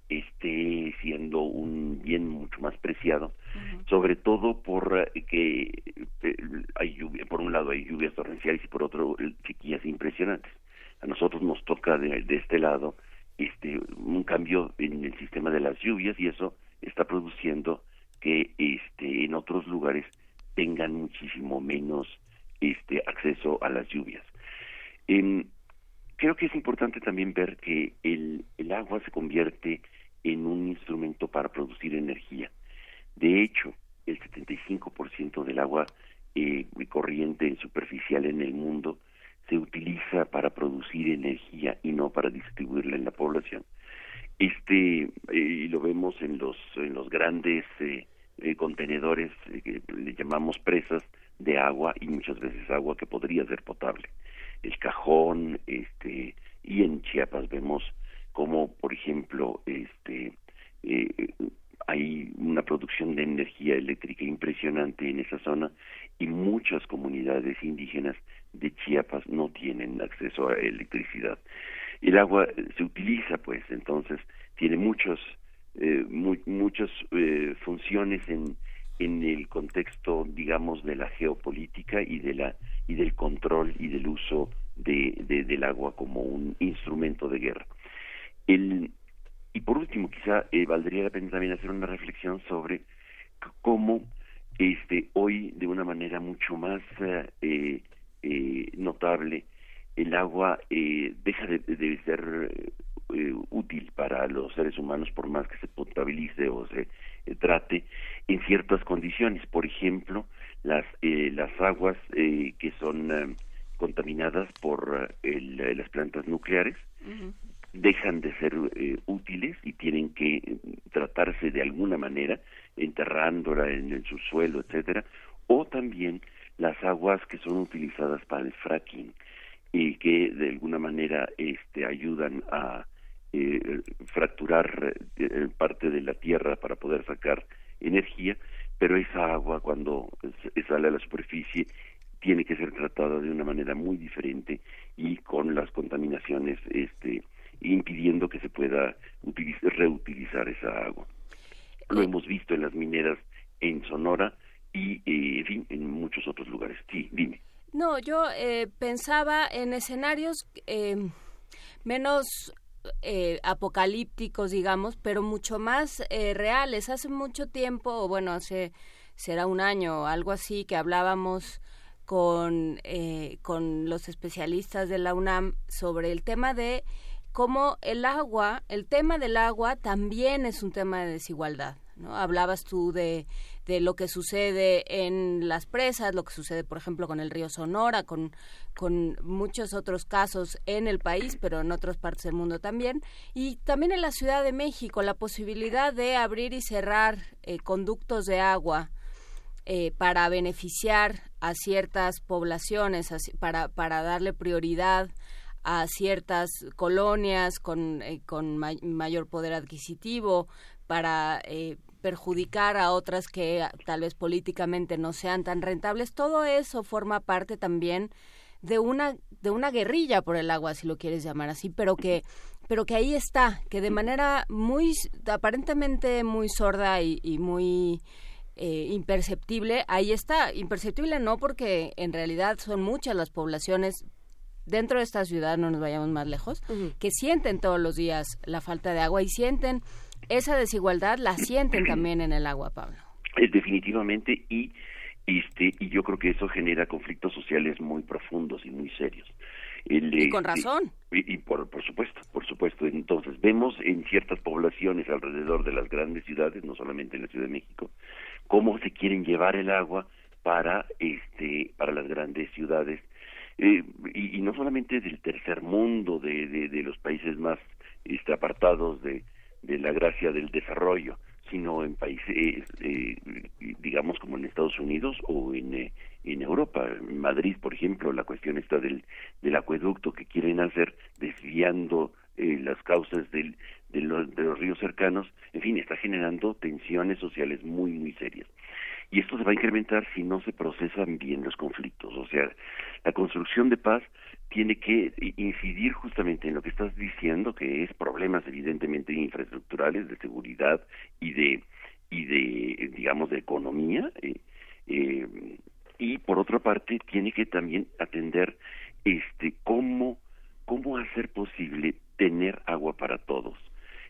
esté siendo un bien mucho más preciado, uh-huh, sobre todo por un lado hay lluvias torrenciales y por otro sequías impresionantes. A nosotros nos toca de este lado un cambio en el sistema de las lluvias, y eso está produciendo que en otros lugares tengan muchísimo menos acceso a las lluvias. Creo que es importante también ver que el agua se convierte en un instrumento para producir energía. De hecho, el 75% del agua corriente superficial en el mundo se utiliza para producir energía y no para distribuirla en la población. Y lo vemos en los grandes contenedores que le llamamos presas de agua, y muchas veces agua que podría ser potable. El Cajón, y en Chiapas vemos como, por ejemplo, hay una producción de energía eléctrica impresionante en esa zona, y muchas comunidades indígenas de Chiapas no tienen acceso a electricidad. El agua se utiliza, pues, entonces tiene muchas funciones en el contexto, digamos, de la geopolítica y del control y del uso del agua como un instrumento de guerra. Y por último, quizá valdría la pena también hacer una reflexión sobre cómo hoy, de una manera mucho más notable, el agua deja de ser útil para los seres humanos, por más que se potabilice o se trate en ciertas condiciones. Por ejemplo, las aguas que son contaminadas por las plantas nucleares, uh-huh, dejan de ser útiles y tienen que tratarse de alguna manera, enterrándola en el subsuelo, etcétera. O también las aguas que son utilizadas para el fracking y que de alguna manera ayudan a fracturar parte de la tierra para poder sacar energía, pero esa agua, cuando sale a la superficie, tiene que ser tratada de una manera muy diferente y con las contaminaciones impidiendo que se pueda reutilizar esa agua. Lo hemos visto en las mineras en Sonora y en fin, en muchos otros lugares. Sí, dime. No, yo pensaba en escenarios menos apocalípticos, digamos, pero mucho más reales. Hace mucho tiempo, será un año o algo así, que hablábamos con los especialistas de la UNAM sobre el tema de cómo el tema del agua también es un tema de desigualdad, ¿no? Hablabas tú de lo que sucede en las presas, lo que sucede, por ejemplo, con el río Sonora, con muchos otros casos en el país, pero en otras partes del mundo también. Y también en la Ciudad de México, la posibilidad de abrir y cerrar conductos de agua para beneficiar a ciertas poblaciones, para darle prioridad a ciertas colonias con mayor poder adquisitivo, para perjudicar a otras que tal vez políticamente no sean tan rentables. Todo eso forma parte también de una guerrilla por el agua, si lo quieres llamar así, pero que ahí está, que de manera aparentemente muy sorda y muy imperceptible, ahí está. Imperceptible no, porque en realidad son muchas las poblaciones dentro de esta ciudad, no nos vayamos más lejos, uh-huh, que sienten todos los días la falta de agua y sienten esa desigualdad, la sienten también en el agua, Pablo. Definitivamente, y yo creo que eso genera conflictos sociales muy profundos y muy serios. Y con razón. Y por supuesto. Entonces, vemos en ciertas poblaciones alrededor de las grandes ciudades, no solamente en la Ciudad de México, cómo se quieren llevar el agua para las grandes ciudades, y no solamente del tercer mundo, de los países más apartados de la gracia del desarrollo, sino en países, digamos, como en Estados Unidos o en Europa. En Madrid, por ejemplo, la cuestión está del acueducto que quieren hacer desviando las cauces de los ríos cercanos. En fin, está generando tensiones sociales muy, muy serias. Y esto se va a incrementar si no se procesan bien los conflictos. O sea, la construcción de paz tiene que incidir justamente en lo que estás diciendo, que es problemas evidentemente infraestructurales, de seguridad y de digamos, de economía. Y por otra parte, tiene que también atender cómo hacer posible tener agua para todos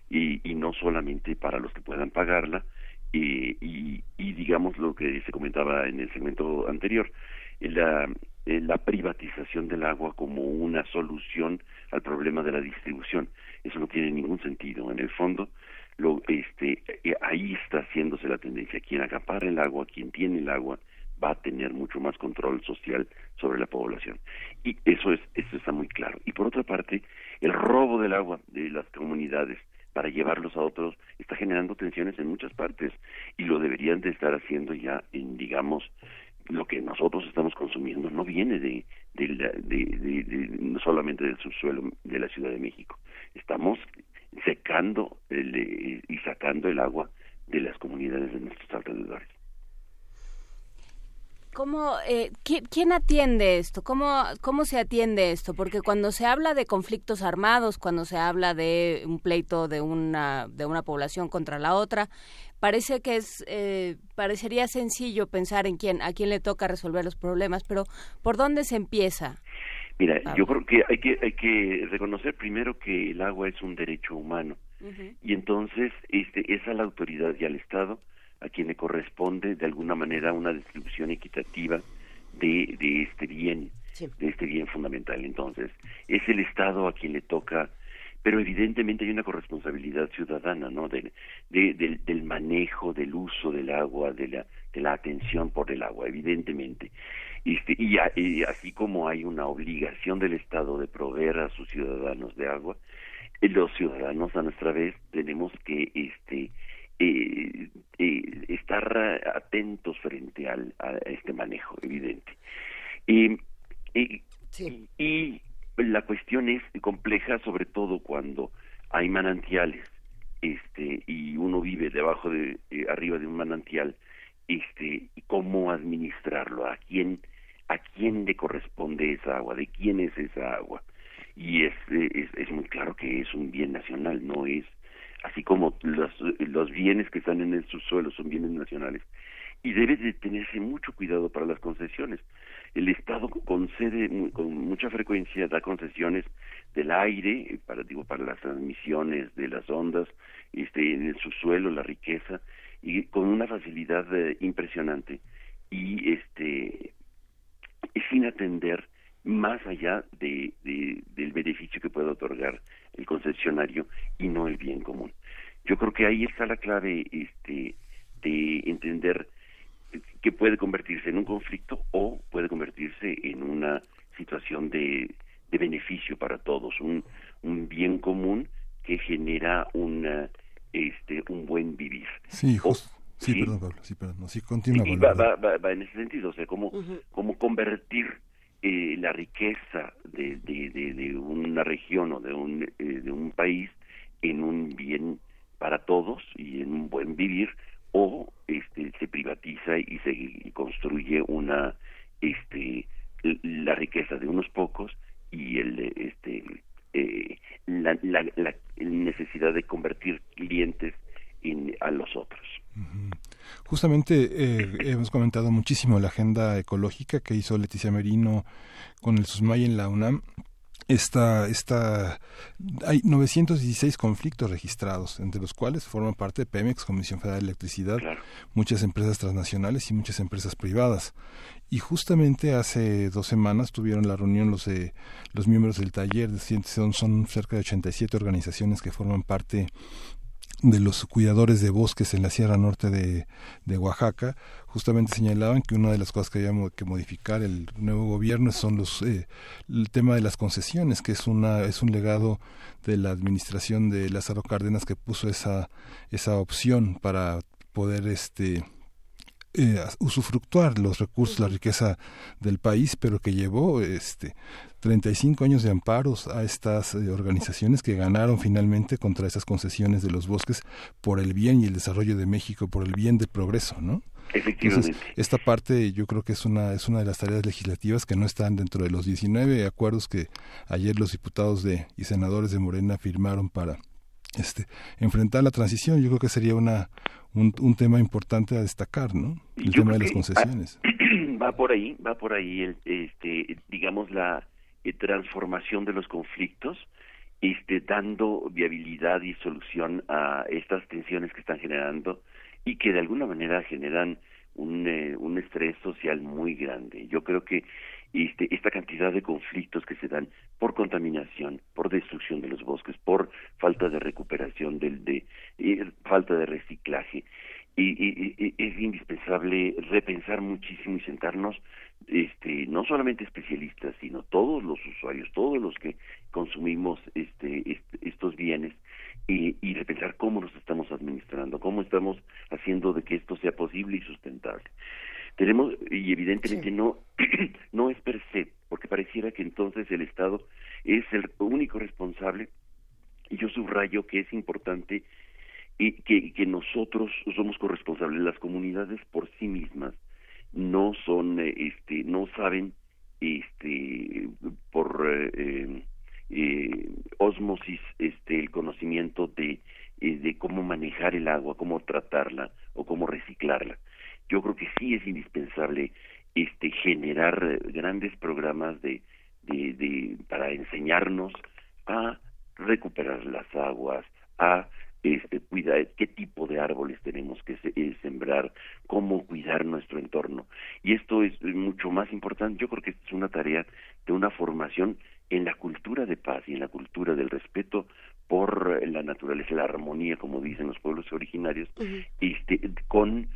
y no solamente para los que puedan pagarla. Y digamos lo que se comentaba en el segmento anterior, la privatización del agua como una solución al problema de la distribución. Eso no tiene ningún sentido. En el fondo, ahí está haciéndose la tendencia. Quien acapara el agua, quien tiene el agua, va a tener mucho más control social sobre la población. Y eso está muy claro. Y por otra parte, el robo del agua de las comunidades para llevarlos a otros, está generando tensiones en muchas partes, y lo deberían de estar haciendo ya en, digamos, lo que nosotros estamos consumiendo no viene de solamente del subsuelo de la Ciudad de México. Estamos secando y sacando el agua de las comunidades de nuestros alrededores. ¿Cómo, quién atiende esto? ¿Cómo se atiende esto? Porque cuando se habla de conflictos armados, cuando se habla de un pleito de una población contra la otra, parece que parecería sencillo pensar en a quién le toca resolver los problemas, pero ¿por dónde se empieza? Mira, yo creo que hay que reconocer primero que el agua es un derecho humano, uh-huh, y entonces es a la autoridad y al Estado a quien le corresponde de alguna manera una distribución equitativa de este bien, sí, de este bien fundamental. Entonces es el Estado a quien le toca, pero evidentemente hay una corresponsabilidad ciudadana, ¿no? Del manejo, del uso del agua, de la atención por el agua, evidentemente. Y así como hay una obligación del Estado de proveer a sus ciudadanos de agua, los ciudadanos a nuestra vez tenemos que estar atentos frente a este manejo, evidente. Sí. Y la cuestión es compleja, sobre todo cuando hay manantiales, y uno vive debajo de arriba de un manantial, cómo administrarlo, a quién le corresponde esa agua, de quién es esa agua. Y es muy claro que es un bien nacional, no es así como los bienes que están en el subsuelo son bienes nacionales, y debe de tenerse mucho cuidado para las concesiones. El Estado concede con mucha frecuencia, da concesiones del aire para las transmisiones de las ondas, en el subsuelo, la riqueza, y con una facilidad impresionante, y sin atender más allá del beneficio que pueda otorgar el concesionario y no el bien común. Yo creo que ahí está la clave de entender que puede convertirse en un conflicto o puede convertirse en una situación de beneficio para todos, un bien común que genera un buen vivir. Sí, justo. Sí, perdón, Pablo, sí, perdón. No, sí, continúa. Y va en ese sentido, o sea, cómo convertir la riqueza de una región o de un país en un bien para todos y en un buen vivir, o se privatiza y se construye una la riqueza de unos pocos y la necesidad de convertir clientes a los otros. Justamente hemos comentado muchísimo la agenda ecológica que hizo Leticia Merino con el SUSMAI en la UNAM. Hay 916 conflictos registrados, entre los cuales forman parte Pemex, Comisión Federal de Electricidad, claro, muchas empresas transnacionales y muchas empresas privadas. Y justamente hace 2 semanas tuvieron la reunión los miembros del taller, son cerca de 87 organizaciones que forman parte de los cuidadores de bosques en la Sierra Norte de Oaxaca. Justamente señalaban que una de las cosas que había que modificar el nuevo gobierno son el tema de las concesiones, que es un legado de la administración de Lázaro Cárdenas, que puso esa opción para poder usufructuar los recursos, la riqueza del país, pero que llevó 35 años de amparos a estas organizaciones que ganaron finalmente contra esas concesiones de los bosques por el bien y el desarrollo de México, por el bien del progreso, ¿no? Efectivamente. Entonces, esta parte yo creo que es una de las tareas legislativas que no están dentro de los 19 acuerdos que ayer los diputados y senadores de Morena firmaron para enfrentar la transición. Yo creo que sería un tema importante a destacar, ¿no? El tema de las concesiones. Va por ahí digamos la transformación de los conflictos, dando viabilidad y solución a estas tensiones que están generando y que de alguna manera generan un estrés social muy grande. Yo creo que esta cantidad de conflictos que se dan por contaminación, por destrucción de los bosques, por falta de recuperación falta de reciclaje, y es indispensable repensar muchísimo y sentarnos no solamente especialistas, sino todos los usuarios, todos los que consumimos estos bienes, y repensar cómo los estamos administrando, cómo estamos haciendo de que esto sea posible y sustentable. Tenemos, y evidentemente sí, no es per se, porque pareciera que entonces el Estado es el único responsable, y yo subrayo que es importante que nosotros somos corresponsables. Las comunidades por sí mismas no son, no saben, por ósmosis, el conocimiento de cómo manejar el agua, cómo tratarla o cómo reciclarla. Yo creo que sí es indispensable generar grandes programas de para enseñarnos a recuperar las aguas, a cuidar qué tipo de árboles tenemos que sembrar, cómo cuidar nuestro entorno. Y esto es mucho más importante. Yo creo que es una tarea de una formación en la cultura de paz y en la cultura del respeto por la naturaleza, la armonía, como dicen los pueblos originarios, con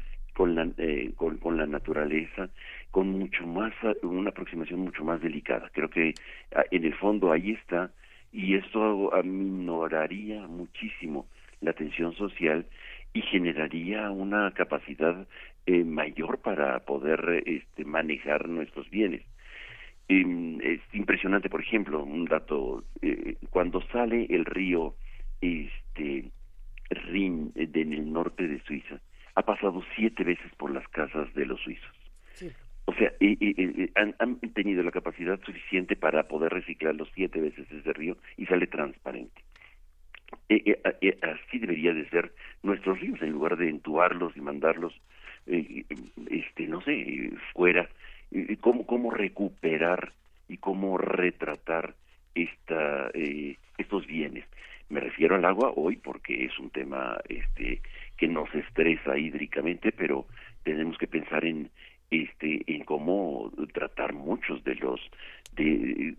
la naturaleza, con mucho más, una aproximación mucho más delicada. Creo que en el fondo ahí está, y eso aminoraría muchísimo la tensión social y generaría una capacidad mayor para poder manejar nuestros bienes. Es impresionante, por ejemplo, un dato, cuando sale el río Rin en el norte de Suiza, ha pasado 7 veces por las casas de los suizos. Sí. O sea, han tenido la capacidad suficiente para poder reciclar los 7 veces ese río y sale transparente. Así debería de ser nuestros ríos, en lugar de entubarlos y mandarlos, fuera. Cómo recuperar y cómo retratar estos bienes. Me refiero al agua hoy porque es un tema que nos estresa hídricamente, pero tenemos que pensar en cómo tratar muchos de los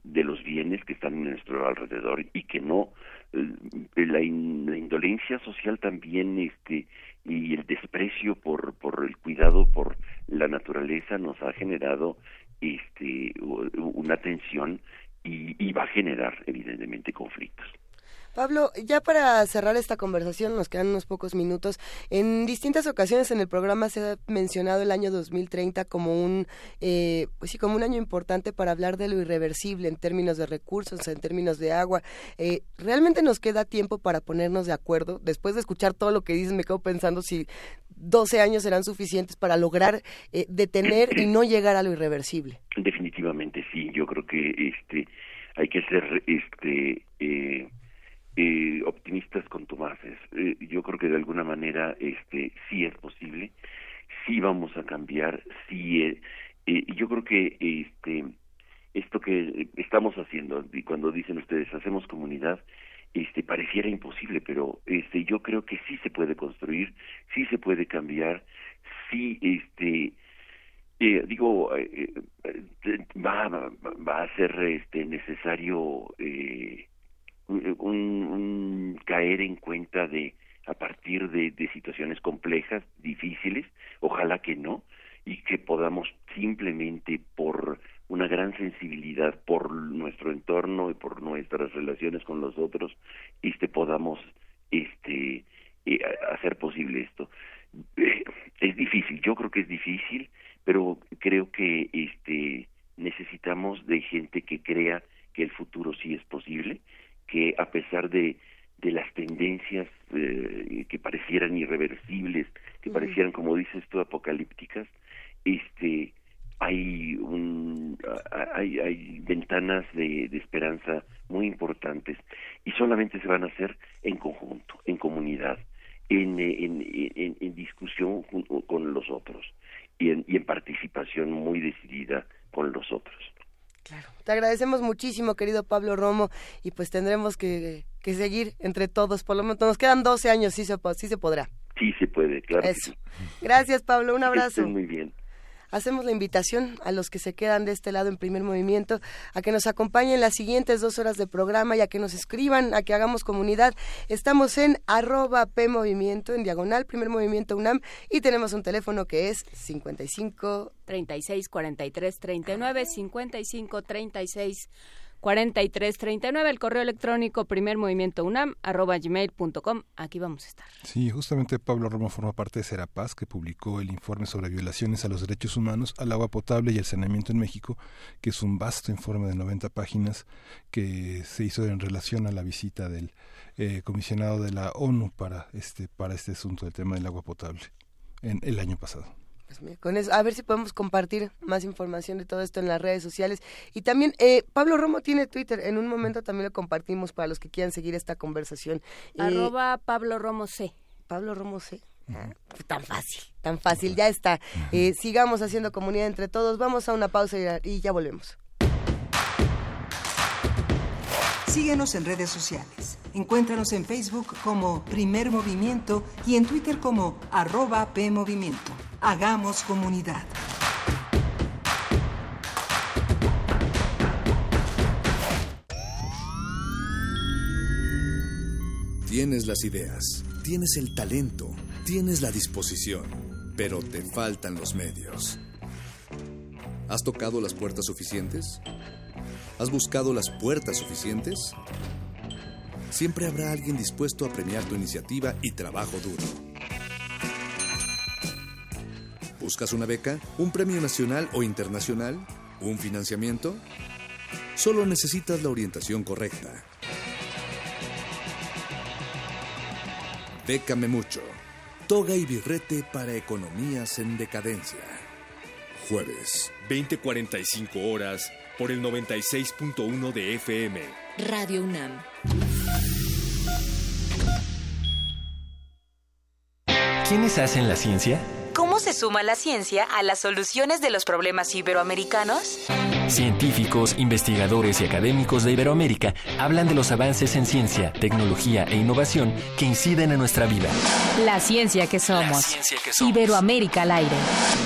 los bienes que están a nuestro alrededor, y que no la indolencia social también y el desprecio por el cuidado por la naturaleza nos ha generado una tensión y va a generar evidentemente conflictos. Pablo, ya para cerrar esta conversación, nos quedan unos pocos minutos. En distintas ocasiones en el programa se ha mencionado el año 2030 como un año importante para hablar de lo irreversible en términos de recursos, en términos de agua. ¿Realmente nos queda tiempo para ponernos de acuerdo? Después de escuchar todo lo que dices, me quedo pensando si 12 años serán suficientes para lograr detener y no llegar a lo irreversible. Definitivamente sí. Yo creo que hay que ser optimistas contumaces. Yo creo que de alguna manera sí es posible, sí vamos a cambiar, sí. Yo creo que esto que estamos haciendo, cuando dicen ustedes hacemos comunidad, pareciera imposible, pero yo creo que sí se puede construir, sí se puede cambiar, sí va a ser necesario un caer en cuenta a partir de situaciones complejas, difíciles, ojalá que no, y que podamos simplemente por una gran sensibilidad por nuestro entorno y por nuestras relaciones con los otros, podamos hacer posible esto. Es difícil, yo creo que es difícil, pero creo que necesitamos de gente que crea que el futuro sí es posible, que a pesar de las tendencias que parecieran irreversibles, que parecieran, como dices tú, apocalípticas, hay ventanas de esperanza muy importantes, y solamente se van a hacer en conjunto, en comunidad, en discusión con los otros y en participación muy decidida con los otros. Claro. Te agradecemos muchísimo, querido Pablo Romo, y pues tendremos que seguir entre todos. Por lo menos nos quedan 12 años, sí se podrá. Sí se puede, claro. Eso. Gracias, Pablo, un abrazo. Muy bien. Hacemos la invitación a los que se quedan de este lado en Primer Movimiento a que nos acompañen las siguientes 2 horas de programa y a que nos escriban, a que hagamos comunidad. Estamos en @PMovimiento, en diagonal Primer Movimiento UNAM, y tenemos un teléfono que es 55 36 43 39, 55 36 43 39, el correo electrónico primermovimientounam@gmail.com. Aquí vamos a estar. Sí, justamente Pablo Romo forma parte de Serapaz, que publicó el informe sobre violaciones a los derechos humanos, al agua potable y al saneamiento en México, que es un vasto informe de 90 páginas que se hizo en relación a la visita del comisionado de la ONU para este asunto del tema del agua potable en el año pasado. Pues mira, con eso, a ver si podemos compartir más información de todo esto en las redes sociales. Y también Pablo Romo tiene Twitter, en un momento también lo compartimos para los que quieran seguir esta conversación. @PabloRomoC. Pablo Romo C. Tan fácil, ya está. Sigamos haciendo comunidad entre todos, vamos a una pausa y ya volvemos. Síguenos en redes sociales. Encuéntranos en Facebook como Primer Movimiento y en Twitter como @PMovimiento. Hagamos comunidad. Tienes las ideas, tienes el talento, tienes la disposición, pero te faltan los medios. ¿Has tocado las puertas suficientes? ¿Has buscado las puertas suficientes? Siempre habrá alguien dispuesto a premiar tu iniciativa y trabajo duro. ¿Buscas una beca? ¿Un premio nacional o internacional? ¿Un financiamiento? Solo necesitas la orientación correcta. Bécame mucho. Toga y birrete para economías en decadencia. Jueves, 20:45 horas por el 96.1 de FM. Radio UNAM. ¿Quiénes hacen la ciencia? ¿Cómo se suma la ciencia a las soluciones de los problemas iberoamericanos? Científicos, investigadores y académicos de Iberoamérica hablan de los avances en ciencia, tecnología e innovación que inciden en nuestra vida. La ciencia que somos. Iberoamérica al aire.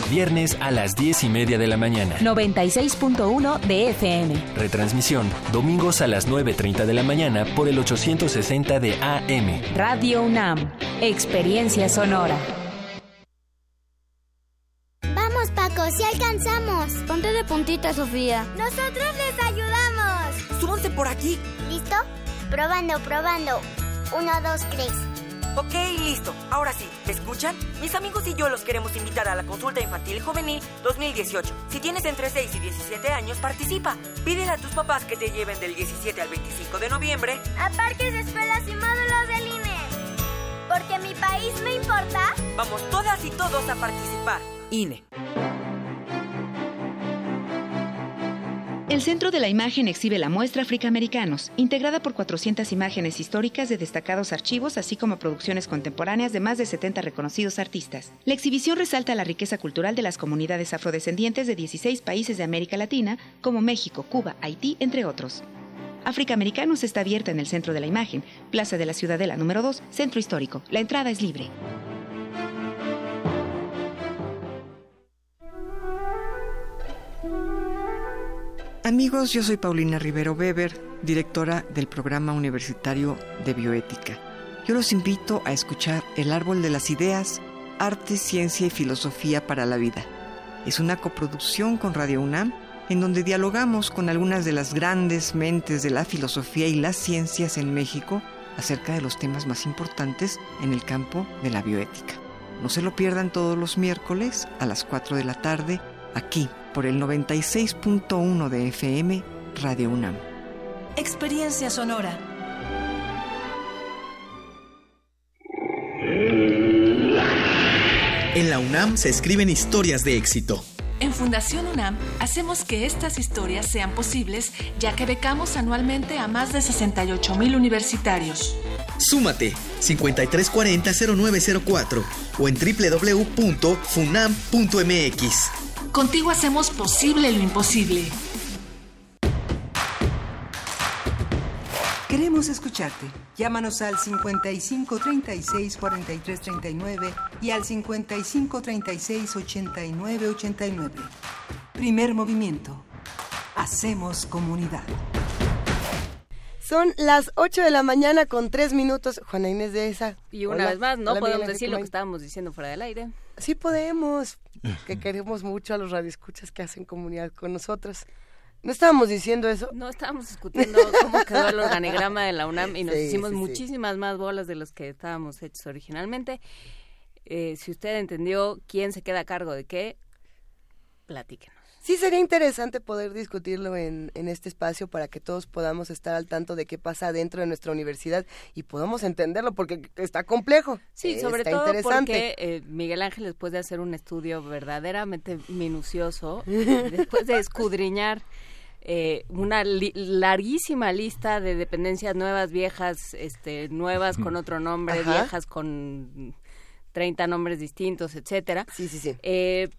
Viernes a las 10:30 de la mañana. 96.1 de FM. Retransmisión, domingos a las 9:30 de la mañana por el 860 de AM. Radio UNAM. Experiencia sonora. ¡Si alcanzamos! Ponte de puntita, Sofía. ¡Nosotros les ayudamos! ¡Súbanse por aquí! ¿Listo? Probando. 1, 2, 3. Ok, listo. Ahora sí, ¿me escuchan? Mis amigos y yo los queremos invitar a la consulta infantil juvenil 2018. Si tienes entre 6 y 17 años, participa. Pídele a tus papás que te lleven del 17 al 25 de noviembre a parques, escuelas y módulos del INE. Porque mi país me importa. Vamos todas y todos a participar. INE. El Centro de la Imagen exhibe la muestra Africaamericanos, integrada por 400 imágenes históricas de destacados archivos, así como producciones contemporáneas de más de 70 reconocidos artistas. La exhibición resalta la riqueza cultural de las comunidades afrodescendientes de 16 países de América Latina, como México, Cuba, Haití, entre otros. Africaamericanos está abierta en el Centro de la Imagen, Plaza de la Ciudadela número 2, Centro Histórico. La entrada es libre. Amigos, yo soy Paulina Rivero Weber, directora del Programa Universitario de Bioética. Yo los invito a escuchar El Árbol de las Ideas, Arte, Ciencia y Filosofía para la Vida. Es una coproducción con Radio UNAM, en donde dialogamos con algunas de las grandes mentes de la filosofía y las ciencias en México acerca de los temas más importantes en el campo de la bioética. No se lo pierdan todos los miércoles a las 4 de la tarde, aquí, por el 96.1 de FM, Radio UNAM. Experiencia sonora. En la UNAM se escriben historias de éxito. En Fundación UNAM hacemos que estas historias sean posibles, ya que becamos anualmente a más de 68,000 universitarios. Súmate 5340-0904 o en www.funam.mx. Contigo hacemos posible lo imposible. Queremos escucharte. Llámanos al 55 36 43 39 y al 55 36 89 89. Primer Movimiento. Hacemos comunidad. Son las 8 de la mañana con 3 minutos. Juana Inés de Esa. Y una vez más, no podemos decir lo que estábamos diciendo fuera del aire. Sí podemos, que queremos mucho a los radioescuchas que hacen comunidad con nosotros. ¿No estábamos diciendo eso? No, estábamos discutiendo cómo quedó el organigrama de la UNAM y nos hicimos muchísimas más bolas de los que estábamos hechos originalmente. Si usted entendió quién se queda a cargo de qué, platíquenos. Sí, sería interesante poder discutirlo en este espacio para que todos podamos estar al tanto de qué pasa dentro de nuestra universidad y podamos entenderlo, porque está complejo. Sí, sobre todo porque Miguel Ángel, después de hacer un estudio verdaderamente minucioso, después de escudriñar una larguísima lista de dependencias nuevas, viejas, nuevas con otro nombre, ajá, viejas con 30 nombres distintos, etcétera. Sí.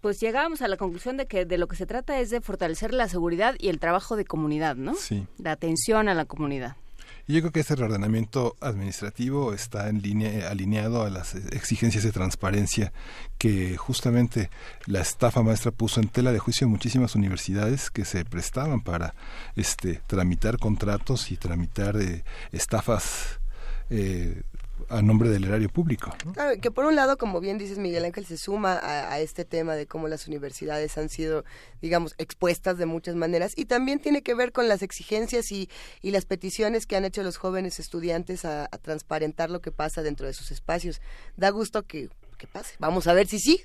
Pues llegábamos a la conclusión de que de lo que se trata es de fortalecer la seguridad y el trabajo de comunidad, ¿no? Sí. La atención a la comunidad. Y yo creo que este reordenamiento administrativo está en línea, alineado a las exigencias de transparencia que justamente la estafa maestra puso en tela de juicio en muchísimas universidades que se prestaban para tramitar contratos y tramitar estafas a nombre del erario público, ¿no? Claro, que por un lado, como bien dices, Miguel Ángel, se suma a este tema de cómo las universidades han sido, digamos, expuestas de muchas maneras, y también tiene que ver con las exigencias y las peticiones que han hecho los jóvenes estudiantes a transparentar lo que pasa dentro de sus espacios. Da gusto que pase. Vamos a ver si sí.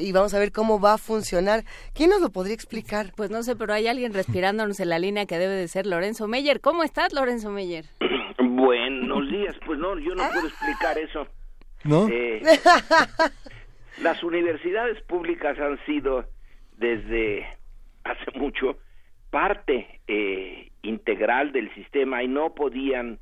Y vamos a ver cómo va a funcionar. ¿Quién nos lo podría explicar? Pues no sé, pero hay alguien respirándonos en la línea que debe de ser Lorenzo Meyer. ¿Cómo estás, Lorenzo Meyer? Buenos días. Pues no, yo no puedo explicar eso. ¿No? Las universidades públicas han sido desde hace mucho parte integral del sistema y no podían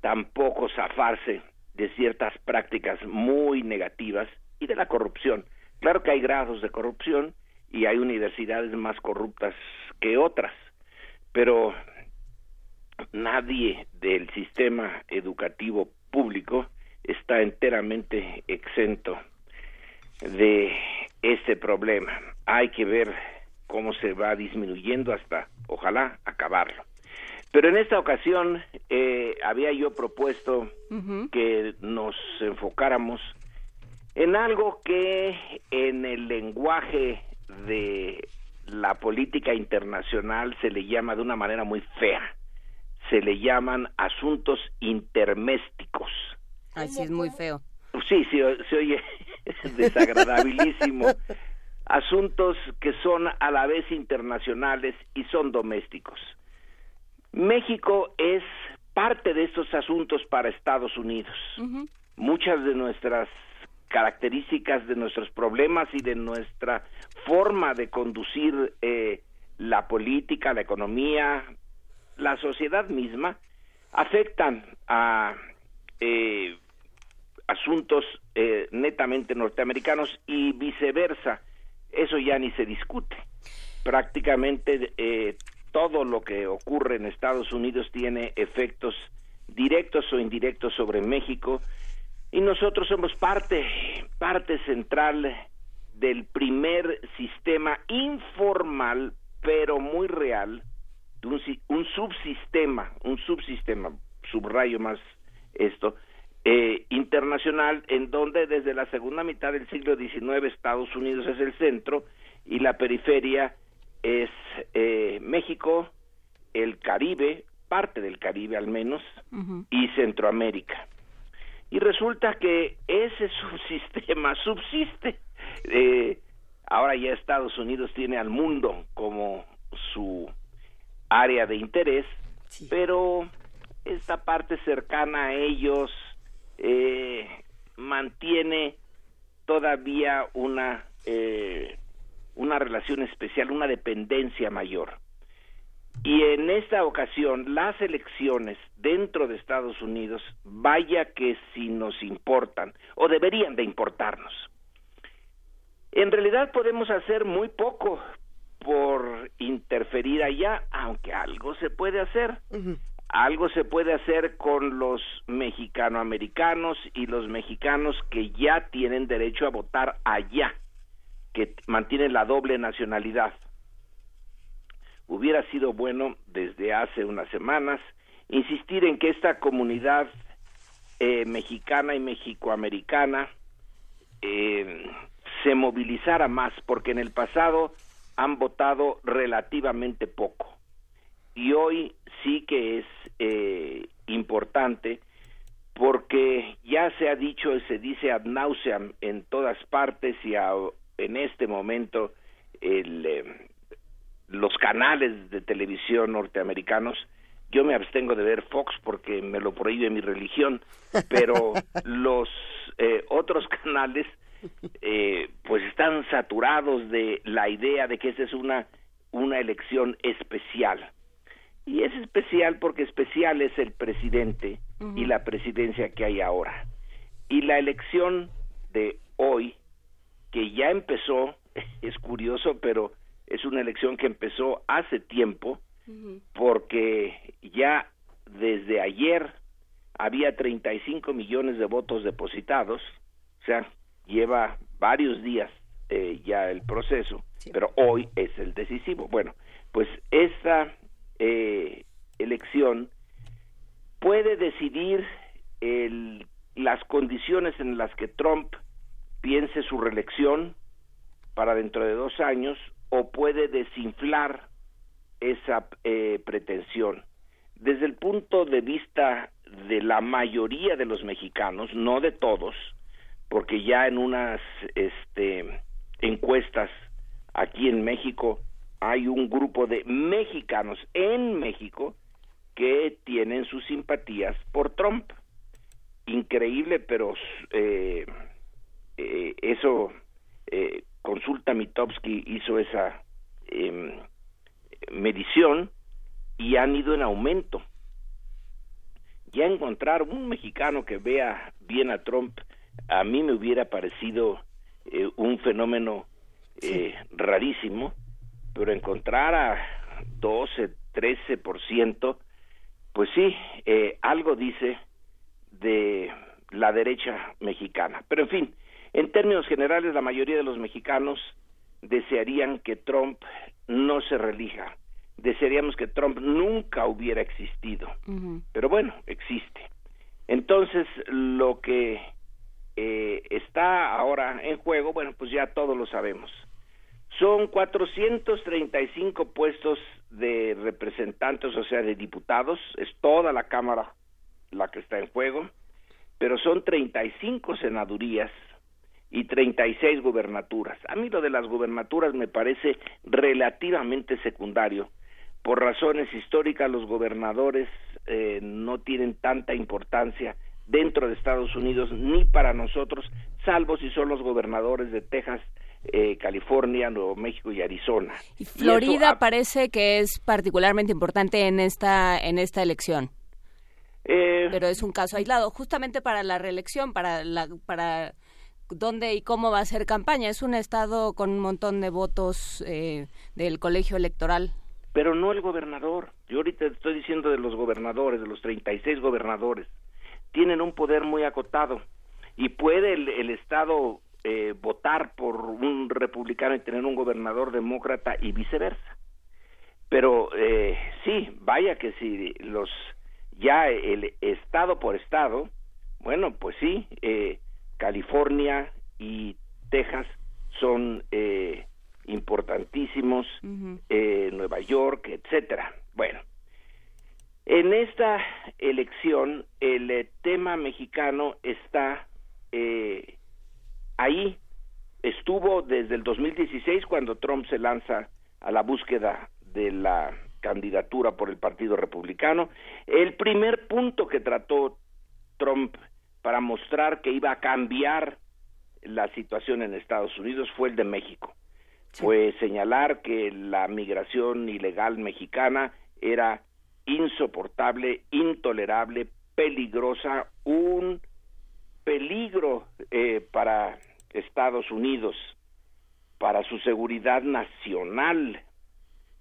tampoco zafarse de ciertas prácticas muy negativas y de la corrupción. Claro que hay grados de corrupción y hay universidades más corruptas que otras, pero nadie del sistema educativo público está enteramente exento de este problema. Hay que ver cómo se va disminuyendo hasta, ojalá, acabarlo. Pero en esta ocasión había yo propuesto que nos enfocáramos en algo que en el lenguaje de la política internacional se le llama de una manera muy fea, se le llaman asuntos intermésticos. Ay, sí, es muy feo. Sí, sí, se oye desagradabilísimo. Asuntos que son a la vez internacionales y son domésticos. México es parte de estos asuntos para Estados Unidos. Muchas de nuestras características, de nuestros problemas y de nuestra forma de conducir la política, la economía, la sociedad misma, afectan a asuntos netamente norteamericanos y viceversa. Eso ya ni se discute. Prácticamente todo lo que ocurre en Estados Unidos tiene efectos directos o indirectos sobre México. Y nosotros somos parte central del primer sistema informal, pero muy real, de un subsistema, subrayo más esto, internacional, en donde desde la segunda mitad del siglo XIX Estados Unidos es el centro y la periferia es México, el Caribe, parte del Caribe al menos, y Centroamérica. Y resulta que ese subsistema subsiste. Ahora ya Estados Unidos tiene al mundo como su área de interés, sí, pero esta parte cercana a ellos mantiene todavía una relación especial, una dependencia mayor. Y en esta ocasión, las elecciones dentro de Estados Unidos, vaya que si nos importan, o deberían de importarnos. En realidad podemos hacer muy poco por interferir allá, aunque algo se puede hacer. Algo se puede hacer con los mexicanoamericanos y los mexicanos que ya tienen derecho a votar allá, que mantienen la doble nacionalidad. Hubiera sido bueno, desde hace unas semanas, insistir en que esta comunidad mexicana y mexicoamericana se movilizara más, porque en el pasado han votado relativamente poco. Y hoy sí que es importante, porque ya se ha dicho y se dice ad nauseam en todas partes, y en este momento los canales de televisión norteamericanos, yo me abstengo de ver Fox porque me lo prohíbe mi religión, pero los otros canales pues están saturados de la idea de que esta es una elección especial. Y es especial porque especial es el presidente y la presidencia que hay ahora. Y la elección de hoy, que ya empezó, es curioso, pero es una elección que empezó hace tiempo, porque ya desde ayer había 35 millones de votos depositados, o sea, lleva varios días ya el proceso, sí, pero hoy es el decisivo. Bueno, pues esta elección puede decidir las condiciones en las que Trump piense su reelección para dentro de 2 años, o puede desinflar esa pretensión. Desde el punto de vista de la mayoría de los mexicanos, no de todos, porque ya en unas encuestas aquí en México hay un grupo de mexicanos en México que tienen sus simpatías por Trump. Increíble, pero eso... Consulta Mitofsky hizo esa medición y han ido en aumento. Ya encontrar un mexicano que vea bien a Trump, a mí me hubiera parecido un fenómeno rarísimo, pero encontrar a 12, 13%, pues sí, algo dice de la derecha mexicana. Pero en fin, en términos generales, la mayoría de los mexicanos desearían que Trump no se reelija. Desearíamos que Trump nunca hubiera existido. Uh-huh. Pero bueno, existe. Entonces, lo que está ahora en juego, bueno, pues ya todos lo sabemos. Son 435 puestos de representantes, o sea, de diputados. Es toda la Cámara la que está en juego. Pero son 35 senadurías y 36 gubernaturas. A mí lo de las gubernaturas me parece relativamente secundario. Por razones históricas, los gobernadores no tienen tanta importancia dentro de Estados Unidos ni para nosotros, salvo si son los gobernadores de Texas, California, Nuevo México y Arizona. Y Florida parece que es particularmente importante en esta elección. Pero es un caso aislado, justamente para la reelección, para dónde y cómo va a hacer campaña. Es un estado con un montón de votos del colegio electoral. Pero no el gobernador. Yo ahorita estoy diciendo de los gobernadores, de los 36 gobernadores. Tienen un poder muy acotado. Y puede el estado votar por un republicano y tener un gobernador demócrata y viceversa. Pero sí, vaya que si los... ya el estado por estado, bueno, pues sí... California y Texas son importantísimos, uh-huh. Nueva York, etcétera. Bueno, en esta elección el tema mexicano está ahí. Estuvo desde el 2016, cuando Trump se lanza a la búsqueda de la candidatura por el Partido Republicano. El primer punto que trató Trump para mostrar que iba a cambiar la situación en Estados Unidos fue el de México. Sí. Fue señalar que la migración ilegal mexicana era insoportable, intolerable, peligrosa, un peligro para Estados Unidos, para su seguridad nacional.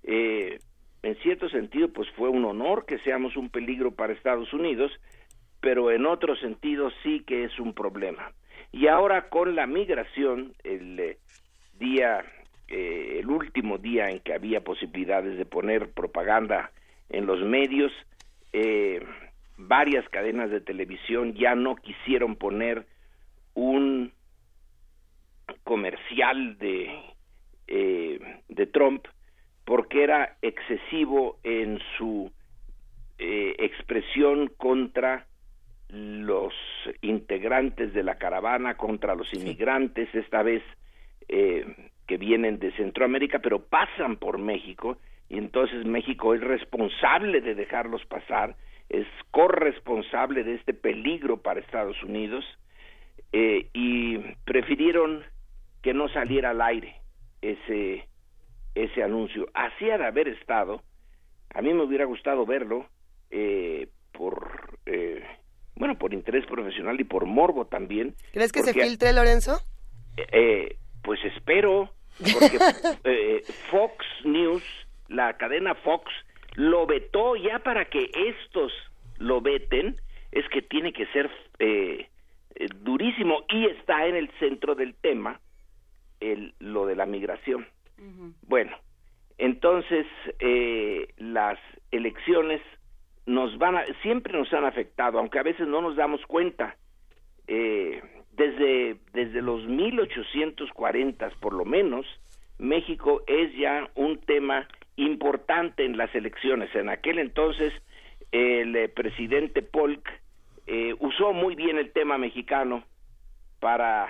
En cierto sentido, pues fue un honor que seamos un peligro para Estados Unidos, pero en otro sentido sí que es un problema. Y ahora con la migración, el último día en que había posibilidades de poner propaganda en los medios, varias cadenas de televisión ya no quisieron poner un comercial de Trump porque era excesivo en su expresión contra los integrantes de la caravana, contra los inmigrantes, esta vez que vienen de Centroamérica, pero pasan por México, y entonces México es responsable de dejarlos pasar, es corresponsable de este peligro para Estados Unidos, y prefirieron que no saliera al aire ese anuncio. Así ha de haber estado, a mí me hubiera gustado verlo, por interés profesional y por morbo también. ¿Crees que se filtre, Lorenzo? Pues espero, porque Fox News, la cadena Fox, lo vetó ya para que estos lo veten, es que tiene que ser durísimo, y está en el centro del tema lo de la migración. Uh-huh. Bueno, entonces las elecciones siempre nos han afectado, aunque a veces no nos damos cuenta. Desde los 1840, por lo menos, México es ya un tema importante en las elecciones. En aquel entonces el presidente Polk usó muy bien el tema mexicano para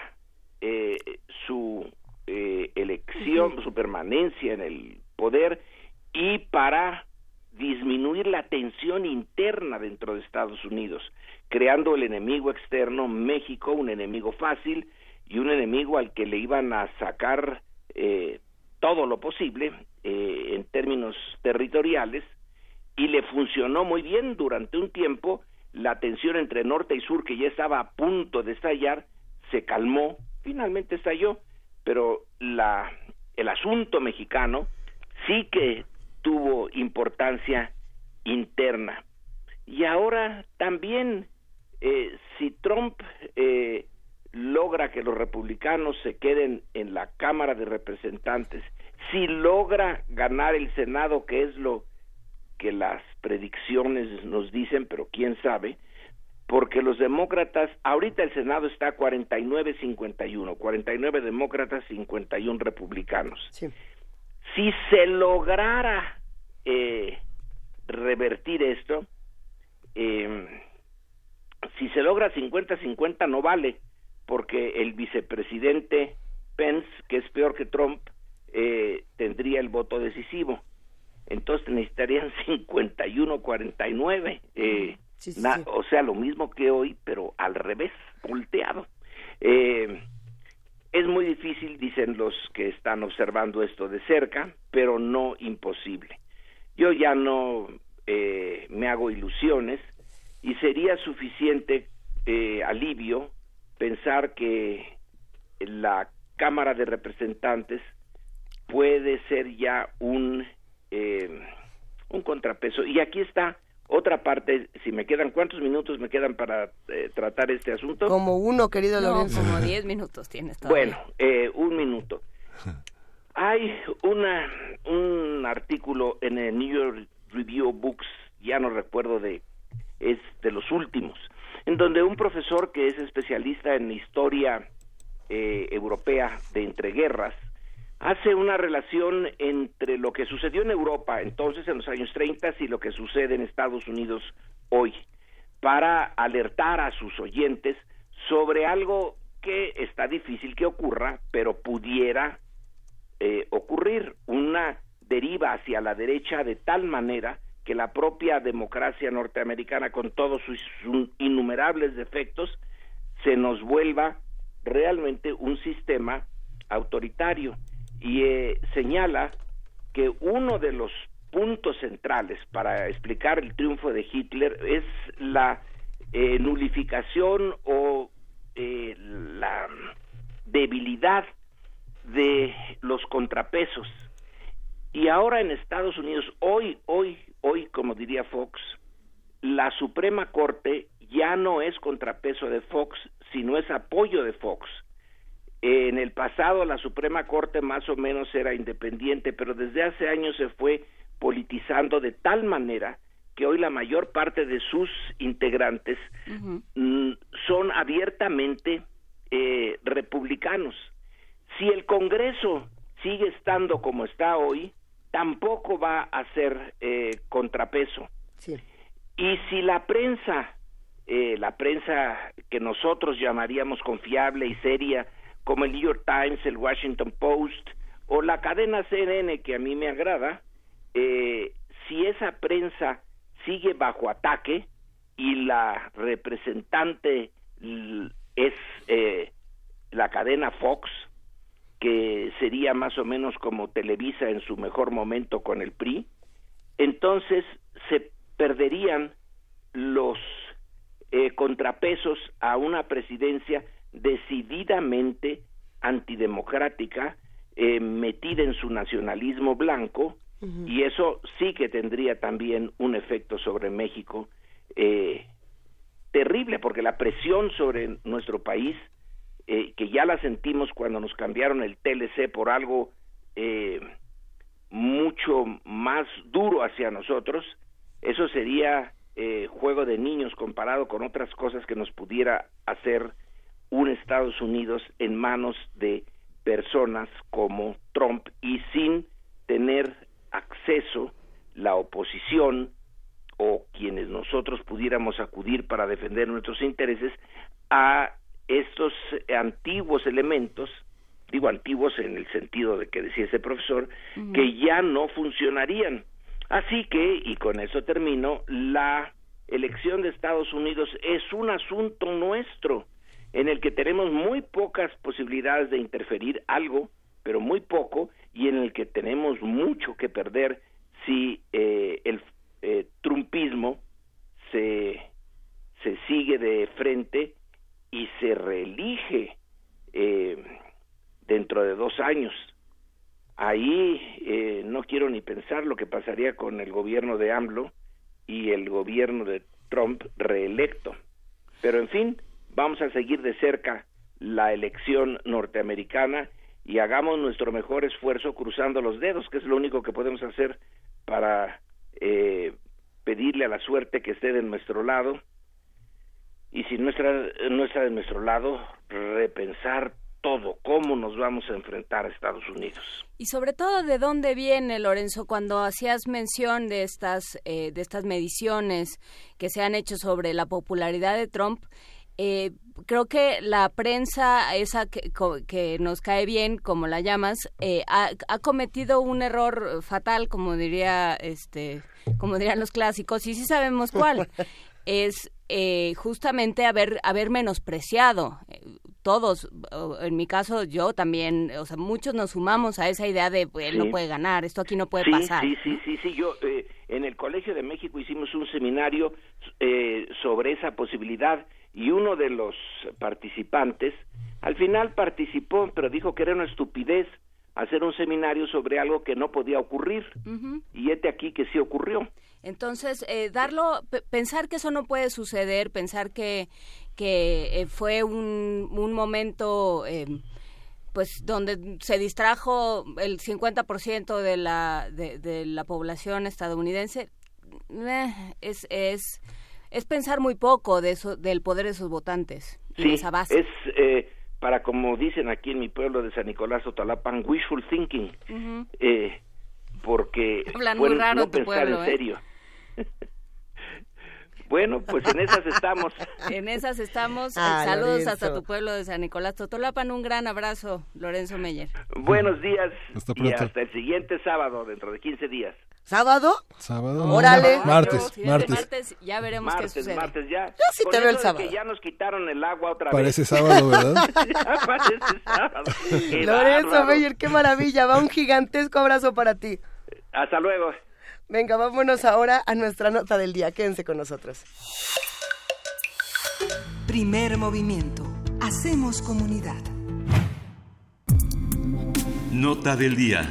su elección, uh-huh, su permanencia en el poder, y para disminuir la tensión interna dentro de Estados Unidos, creando el enemigo externo México, un enemigo fácil y un enemigo al que le iban a sacar todo lo posible en términos territoriales, y le funcionó muy bien durante un tiempo. La tensión entre norte y sur, que ya estaba a punto de estallar, se calmó, finalmente estalló, pero el asunto mexicano sí que tuvo importancia interna. Y ahora también, si Trump logra que los republicanos se queden en la Cámara de Representantes, si logra ganar el Senado, que es lo que las predicciones nos dicen, pero quién sabe, porque los demócratas, ahorita el Senado está a 49-51, 49 demócratas, 51 republicanos. Sí. Si se lograra revertir esto, si se logra 50-50 no vale, porque el vicepresidente Pence, que es peor que Trump, tendría el voto decisivo. Entonces necesitarían 51-49, sí. O sea, lo mismo que hoy, pero al revés, volteado. Es muy difícil, dicen los que están observando esto de cerca, pero no imposible. Yo ya no me hago ilusiones, y sería suficiente alivio pensar que la Cámara de Representantes puede ser ya un contrapeso. Y aquí está otra parte. Si me quedan, ¿cuántos minutos me quedan para tratar este asunto? Como uno, querido Lorenzo. Como 10 minutos tienes todavía. Bueno, un minuto. Hay un artículo en el New York Review Books, ya no recuerdo, es de los últimos, en donde un profesor que es especialista en historia europea de entreguerras hace una relación entre lo que sucedió en Europa entonces en los años 30 y lo que sucede en Estados Unidos hoy, para alertar a sus oyentes sobre algo que está difícil que ocurra, pero pudiera ocurrir, una deriva hacia la derecha de tal manera que la propia democracia norteamericana, con todos sus innumerables defectos, se nos vuelva realmente un sistema autoritario. Y señala que uno de los puntos centrales para explicar el triunfo de Hitler es la nulificación o la debilidad de los contrapesos. Y ahora en Estados Unidos, hoy, como diría Fox, la Suprema Corte ya no es contrapeso de Fox, sino es apoyo de Fox. En el pasado la Suprema Corte más o menos era independiente, pero desde hace años se fue politizando de tal manera que hoy la mayor parte de sus integrantes, uh-huh, son abiertamente republicanos. Si el Congreso sigue estando como está hoy, tampoco va a ser contrapeso. Sí. Y si la prensa que nosotros llamaríamos confiable y seria, como el New York Times, el Washington Post o la cadena CNN, que a mí me agrada, si esa prensa sigue bajo ataque y la representante es la cadena Fox, que sería más o menos como Televisa en su mejor momento con el PRI, entonces se perderían los contrapesos a una presidencia decididamente antidemocrática, metida en su nacionalismo blanco, uh-huh, y eso sí que tendría también un efecto sobre México terrible, porque la presión sobre nuestro país, que ya la sentimos cuando nos cambiaron el TLC por algo mucho más duro hacia nosotros, eso sería juego de niños comparado con otras cosas que nos pudiera hacer un Estados Unidos en manos de personas como Trump, y sin tener acceso la oposición o quienes nosotros pudiéramos acudir para defender nuestros intereses a estos antiguos elementos, digo antiguos en el sentido de que decía ese profesor, que ya no funcionarían. Así que, y con eso termino, la elección de Estados Unidos es un asunto nuestro en el que tenemos muy pocas posibilidades de interferir algo, pero muy poco, y en el que tenemos mucho que perder si el trumpismo se sigue de frente y se reelige dentro de 2 años. Ahí no quiero ni pensar lo que pasaría con el gobierno de AMLO y el gobierno de Trump reelecto. Pero en fin, vamos a seguir de cerca la elección norteamericana y hagamos nuestro mejor esfuerzo cruzando los dedos, que es lo único que podemos hacer para pedirle a la suerte que esté de nuestro lado, y si no está de nuestro lado, repensar todo, cómo nos vamos a enfrentar a Estados Unidos. Y sobre todo, ¿de dónde viene, Lorenzo, cuando hacías mención de estas mediciones que se han hecho sobre la popularidad de Trump? Creo que la prensa, esa que nos cae bien, como la llamas, ha cometido un error fatal, como diría, como dirían los clásicos, y sí sabemos cuál, es justamente haber menospreciado, todos, en mi caso yo también, o sea, muchos nos sumamos a esa idea de, pues, sí, no puede ganar, esto aquí no puede pasar. Sí, yo en el Colegio de México hicimos un seminario sobre esa posibilidad, y uno de los participantes al final participó, pero dijo que era una estupidez hacer un seminario sobre algo que no podía ocurrir, y este aquí que sí ocurrió. Entonces, pensar que eso no puede suceder, pensar que fue un momento pues donde se distrajo el 50% de la población estadounidense, es pensar muy poco de eso, del poder de sus votantes y de esa base. Es para, como dicen aquí en mi pueblo de San Nicolás Otalapan, wishful thinking, porque muy raro no pensar pueblo, en serio. Bueno, pues en esas estamos. En esas estamos. Saludos, Lorenzo, hasta tu pueblo de San Nicolás Totolapan. Un gran abrazo, Lorenzo Meyer. Buenos días. Hasta pronto. Y hasta el siguiente sábado, dentro de 15 días. ¿Sábado? Órale. Martes. Ya veremos qué sucede. Martes ya. Yo sí te veo el sábado. Que ya nos quitaron el agua otra vez. Parece sábado, ¿verdad? Parece sábado. Lorenzo Meyer, qué maravilla. Va un gigantesco abrazo para ti. Hasta luego. Venga, vámonos ahora a nuestra nota del día. Quédense con nosotros. Primer movimiento. Hacemos comunidad. Nota del día.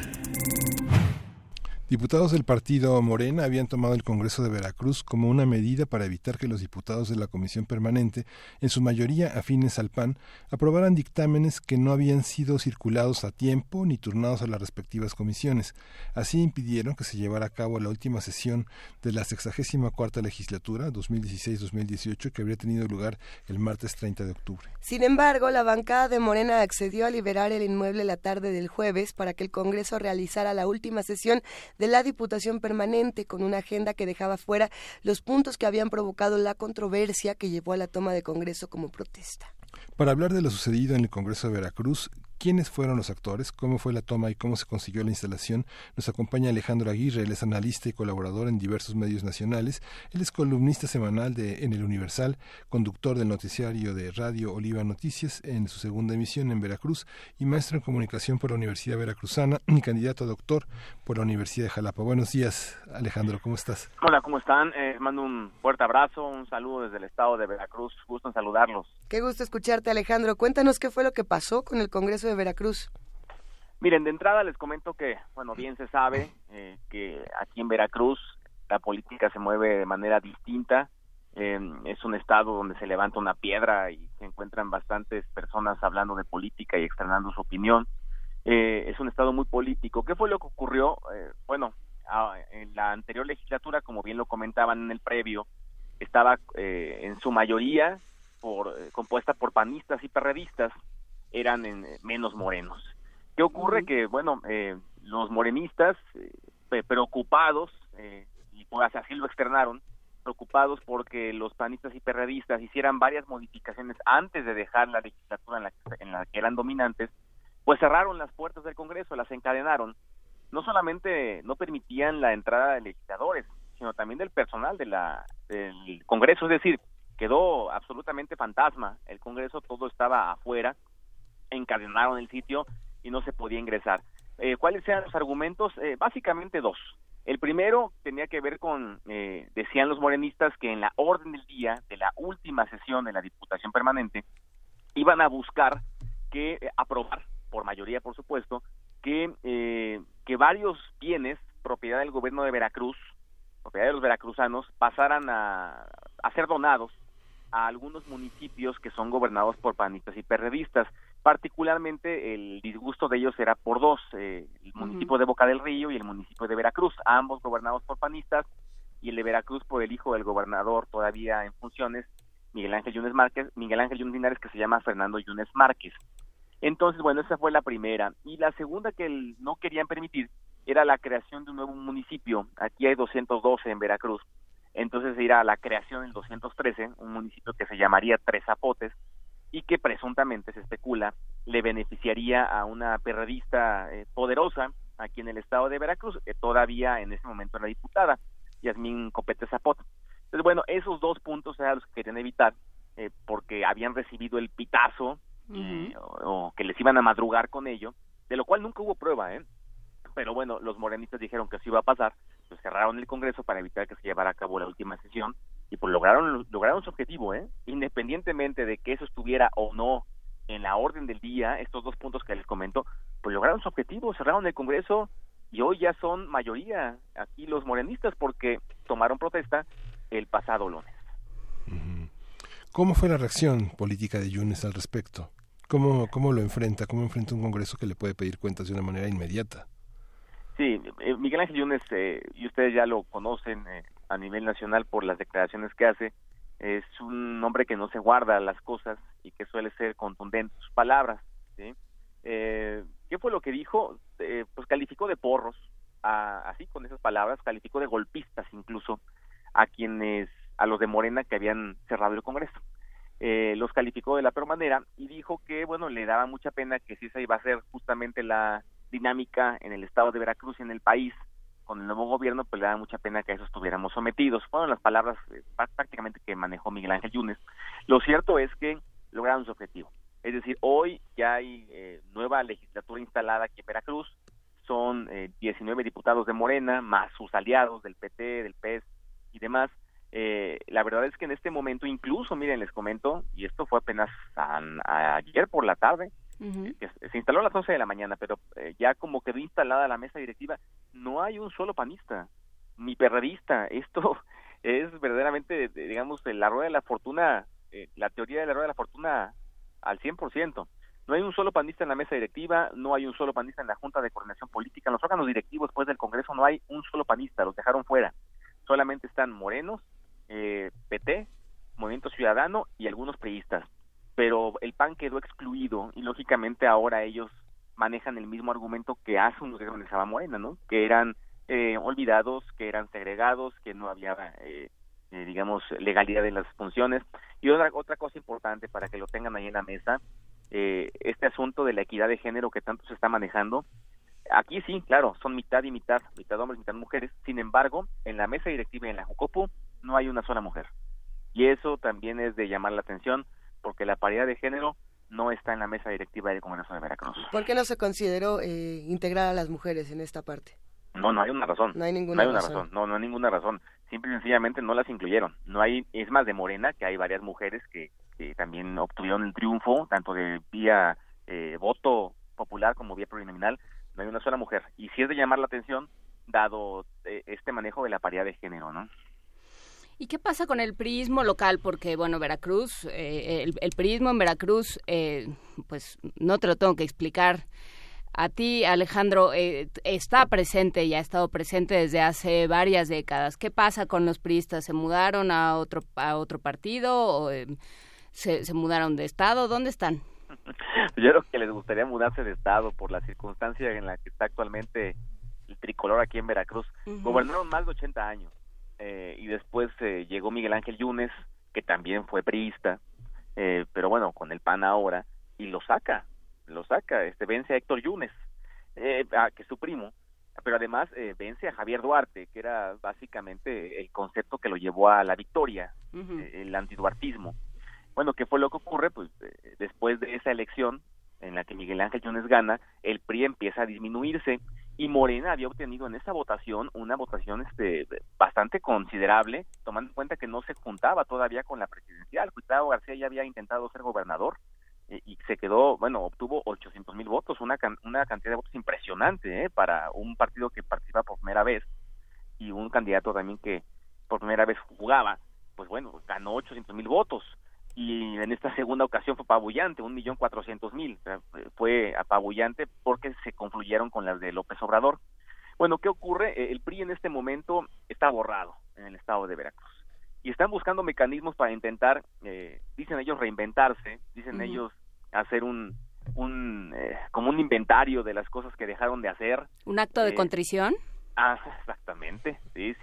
Diputados del partido Morena habían tomado el Congreso de Veracruz como una medida para evitar que los diputados de la Comisión Permanente, en su mayoría afines al PAN, aprobaran dictámenes que no habían sido circulados a tiempo ni turnados a las respectivas comisiones. Así impidieron que se llevara a cabo la última sesión de la 64ª legislatura 2016-2018, que habría tenido lugar el martes 30 de octubre. Sin embargo, la bancada de Morena accedió a liberar el inmueble la tarde del jueves para que el Congreso realizara la última sesión de la Diputación Permanente, con una agenda que dejaba fuera los puntos que habían provocado la controversia que llevó a la toma de Congreso como protesta. Para hablar de lo sucedido en el Congreso de Veracruz, quiénes fueron los actores, cómo fue la toma y cómo se consiguió la instalación, nos acompaña Alejandro Aguirre. Él es analista y colaborador en diversos medios nacionales. Él es columnista semanal en El Universal, conductor del noticiario de Radio Oliva Noticias en su segunda emisión en Veracruz, y maestro en comunicación por la Universidad Veracruzana y candidato a doctor por la Universidad de Jalapa. Buenos días, Alejandro, ¿cómo estás? Hola, ¿cómo están? Mando un fuerte abrazo, un saludo desde el estado de Veracruz. Gusto en saludarlos. Qué gusto escucharte, Alejandro. Cuéntanos qué fue lo que pasó con el Congreso de Veracruz. Miren, de entrada les comento que, bueno, bien se sabe que aquí en Veracruz la política se mueve de manera distinta Es un estado donde se levanta una piedra y se encuentran bastantes personas hablando de política y externando su opinión. Es un estado muy político. ¿Qué fue lo que ocurrió? En la anterior legislatura, como bien lo comentaban en el previo, estaba en su mayoría compuesta por panistas y perredistas, eran menos morenos. ¿Qué ocurre? Uh-huh. Que, los morenistas, preocupados, y así lo externaron, preocupados porque los panistas y perredistas hicieran varias modificaciones antes de dejar la legislatura en la que eran dominantes, pues cerraron las puertas del Congreso, las encadenaron. No solamente no permitían la entrada de legisladores, sino también del personal del Congreso, es decir, quedó absolutamente fantasma el Congreso, todo estaba afuera, encadenaron el sitio y no se podía ingresar. ¿Cuáles eran los argumentos? Básicamente dos. El primero tenía que ver con, decían los morenistas, que en la orden del día de la última sesión de la Diputación Permanente iban a buscar que aprobar, por mayoría por supuesto, que varios bienes, propiedad del gobierno de Veracruz, propiedad de los veracruzanos, pasaran a ser donados a algunos municipios que son gobernados por panistas y perredistas. Particularmente el disgusto de ellos era por dos, el municipio de Boca del Río y el municipio de Veracruz, ambos gobernados por panistas, y el de Veracruz por el hijo del gobernador todavía en funciones, Miguel Ángel Yunes Linares, que se llama Fernando Yunes Márquez. Entonces, esa fue la primera. Y la segunda que no querían permitir era la creación de un nuevo municipio. Aquí hay 212 en Veracruz. Entonces irá la creación del 213, un municipio que se llamaría Tres Zapotes y que presuntamente, se especula, le beneficiaría a una perredista poderosa aquí en el estado de Veracruz, que todavía en ese momento era diputada, Yasmín Copete Zapota. Entonces, esos dos puntos eran los que querían evitar, porque habían recibido el pitazo, o que les iban a madrugar con ello, de lo cual nunca hubo prueba, pero los morenistas dijeron que sí iba a pasar, pues cerraron el Congreso para evitar que se llevara a cabo la última sesión, y pues lograron su objetivo, independientemente de que eso estuviera o no en la orden del día, estos dos puntos que les comento, pues lograron su objetivo, cerraron el Congreso, y hoy ya son mayoría aquí los morenistas, porque tomaron protesta el pasado lunes. ¿Cómo fue la reacción política de Yunes al respecto? ¿Cómo lo enfrenta? ¿Cómo enfrenta un Congreso que le puede pedir cuentas de una manera inmediata? Sí, Miguel Ángel Yunes, y ustedes ya lo conocen a nivel nacional por las declaraciones que hace, es un hombre que no se guarda las cosas y que suele ser contundente sus palabras, ¿sí? ¿Qué fue lo que dijo? Pues calificó de porros, así con esas palabras, calificó de golpistas incluso a los de Morena que habían cerrado el Congreso. Los calificó de la peor manera y dijo que, le daba mucha pena que si esa iba a ser justamente la dinámica en el estado de Veracruz y en el país con el nuevo gobierno, pues le daba mucha pena que a eso estuviéramos sometidos. Fueron las palabras prácticamente que manejó Miguel Ángel Yunes. Lo cierto es que lograron su objetivo. Es decir, hoy ya hay nueva legislatura instalada aquí en Veracruz. Son 19 diputados de Morena, más sus aliados del PT, del PES y demás. La verdad es que en este momento, incluso, miren, les comento, y esto fue apenas ayer por la tarde, que se instaló a las 11 de la mañana, pero ya como quedó instalada la mesa directiva, no hay un solo panista, ni perredista. Esto es verdaderamente, digamos, la rueda de la fortuna, la teoría de la rueda de la fortuna al 100%. No hay un solo panista en la mesa directiva, no hay un solo panista en la Junta de Coordinación Política, en los órganos directivos después del Congreso no hay un solo panista, los dejaron fuera. Solamente están morenos, PT, Movimiento Ciudadano y algunos priistas, pero el PAN quedó excluido y lógicamente ahora ellos manejan el mismo argumento que hace unos días organizaba Morena, ¿no? Que eran olvidados, que eran segregados, que no había, digamos, legalidad en las funciones. Y otra cosa importante para que lo tengan ahí en la mesa, este asunto de la equidad de género que tanto se está manejando. Aquí sí, claro, son mitad y mitad, mitad hombres, mitad mujeres. Sin embargo, en la mesa directiva y en la Jucopo no hay una sola mujer. Y eso también es de llamar la atención, porque la paridad de género no está en la mesa directiva del Congreso de Veracruz. ¿Por qué no se consideró integrar a las mujeres en esta parte? No hay una razón. No hay ninguna razón. No hay ninguna razón. Simple y sencillamente no las incluyeron. No hay, es más, de Morena, que hay varias mujeres que también obtuvieron el triunfo, tanto de vía voto popular como vía plurinominal. No hay una sola mujer. Y sí es de llamar la atención, dado este manejo de la paridad de género, ¿no? ¿Y qué pasa con el priismo local? Porque, bueno, Veracruz, el priismo en Veracruz, pues no te lo tengo que explicar a ti, Alejandro, está presente y ha estado presente desde hace varias décadas. ¿Qué pasa con los priistas? ¿Se mudaron a otro partido? ¿O se mudaron de estado? ¿Dónde están? Yo creo que les gustaría mudarse de estado por la circunstancia en la que está actualmente el tricolor aquí en Veracruz. Uh-huh. Gobernaron más de 80 años. Y después llegó Miguel Ángel Yunes, que también fue priista, pero bueno, con el PAN ahora, y lo saca, vence a Héctor Yunes, que es su primo, pero además vence a Javier Duarte, que era básicamente el concepto que lo llevó a la victoria, uh-huh. El antiduartismo. Bueno, ¿qué fue lo que ocurre? Pues después de esa elección en la que Miguel Ángel Yunes gana, el PRI empieza a disminuirse, y Morena había obtenido en esa votación una votación bastante considerable, tomando en cuenta que no se juntaba todavía con la presidencial. Cuitláhuac García ya había intentado ser gobernador y se quedó, bueno, obtuvo 800,000 votos, una cantidad de votos impresionante para un partido que participa por primera vez y un candidato también que por primera vez jugaba. Pues bueno, ganó 800,000 votos y en esta segunda ocasión fue apabullante, 1,400,000, fue apabullante porque se confluyeron con las de López Obrador. Bueno, ¿qué ocurre? El PRI en este momento está borrado en el estado de Veracruz y están buscando mecanismos para intentar, dicen ellos, reinventarse, dicen uh-huh. ellos hacer como un inventario de las cosas que dejaron de hacer. ¿Un acto de contrición? Ah, exactamente, sí,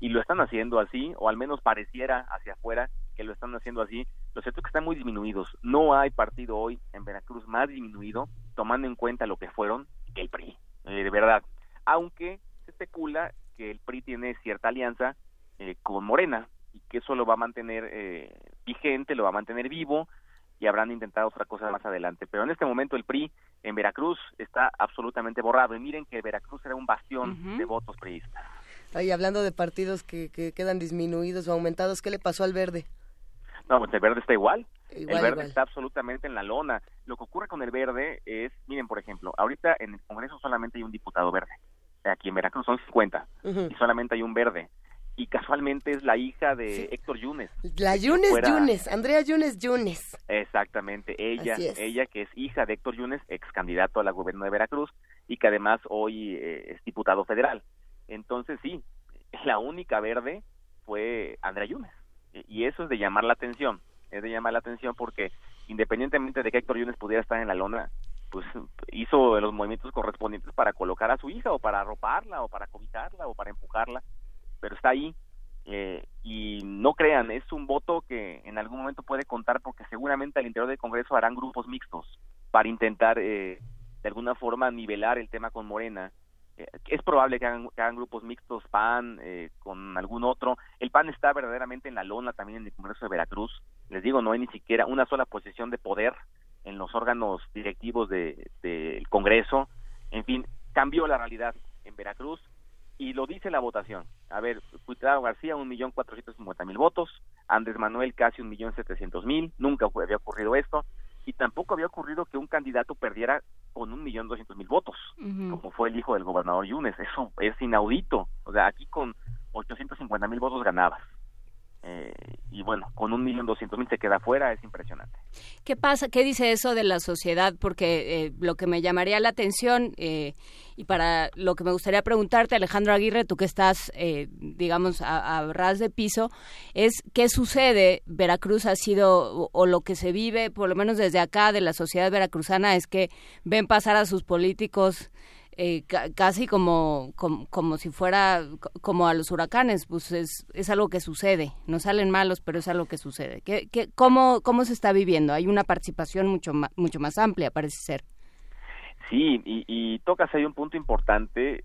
y lo están haciendo así, o al menos pareciera hacia afuera que lo están haciendo así. Lo cierto es que están muy disminuidos. No hay partido hoy en Veracruz más disminuido, tomando en cuenta lo que fueron, que el PRI, de verdad. Aunque se especula que el PRI tiene cierta alianza con Morena, y que eso lo va a mantener vigente, lo va a mantener vivo, y habrán intentado otra cosa más adelante. Pero en este momento el PRI en Veracruz está absolutamente borrado, y miren que Veracruz era un bastión uh-huh. de votos priistas. Y hablando de partidos que quedan disminuidos o aumentados, ¿qué le pasó al Verde? No, pues el Verde está igual, el Verde igual. Está absolutamente en la lona. Lo que ocurre con el Verde es, miren, por ejemplo, ahorita en el Congreso solamente hay un diputado verde, aquí en Veracruz son 50, uh-huh. y solamente hay un verde, y casualmente es la hija de sí. Héctor Yunes. La Yunes, Andrea Yunes. Exactamente, ella que es hija de Héctor Yunes, ex candidato a la gobierno de Veracruz, y que además hoy es diputado federal. Entonces sí, la única verde fue Andrea Yunes. Y eso es de llamar la atención, porque independientemente de que Héctor Yunes pudiera estar en la lona, pues hizo los movimientos correspondientes para colocar a su hija, o para arroparla, o para cobijarla, o para empujarla, pero está ahí, y no crean, es un voto que en algún momento puede contar, porque seguramente al interior del Congreso harán grupos mixtos para intentar de alguna forma nivelar el tema con Morena. Es probable que hagan grupos mixtos, PAN con algún otro. El PAN está verdaderamente en la lona también en el Congreso de Veracruz. Les digo, no hay ni siquiera una sola posición de poder en los órganos directivos del Congreso. En fin, cambió la realidad en Veracruz y lo dice la votación. A ver, Cuitláhuac García, 1,450,000 votos. Andrés Manuel, casi 1,700,000. Nunca había ocurrido esto. Y tampoco había ocurrido que un candidato perdiera con 1,200,000 votos, uh-huh. como fue el hijo del gobernador Yunes. Eso es inaudito. O sea, aquí con 850,000 votos ganabas. Y bueno, con 1,200,000 se queda fuera, es impresionante. ¿Qué pasa? ¿Qué dice eso de la sociedad? Porque lo que me llamaría la atención, y para lo que me gustaría preguntarte, Alejandro Aguirre, tú que estás, digamos, a ras de piso, es ¿qué sucede? Veracruz ha sido, o lo que se vive, por lo menos desde acá, de la sociedad veracruzana, es que ven pasar a sus políticos casi como si fuera como a los huracanes. Pues es algo que sucede, no salen malos, pero es algo que sucede. ¿Cómo se está viviendo? Hay una participación mucho más amplia, parece ser. Sí, y tocas ahí un punto importante.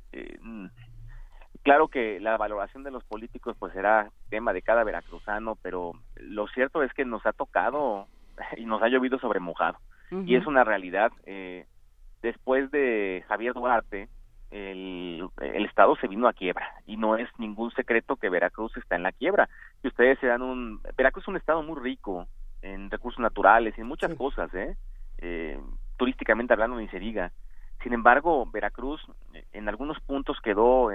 Claro que la valoración de los políticos pues será tema de cada veracruzano, pero lo cierto es que nos ha tocado y nos ha llovido sobre mojado, uh-huh. y es una realidad. Después de Javier Duarte, el Estado se vino a quiebra, y no es ningún secreto que Veracruz está en la quiebra. Y ustedes se dan Veracruz es un estado muy rico en recursos naturales y en muchas sí. cosas, turísticamente hablando ni se diga. Sin embargo, Veracruz en algunos puntos quedó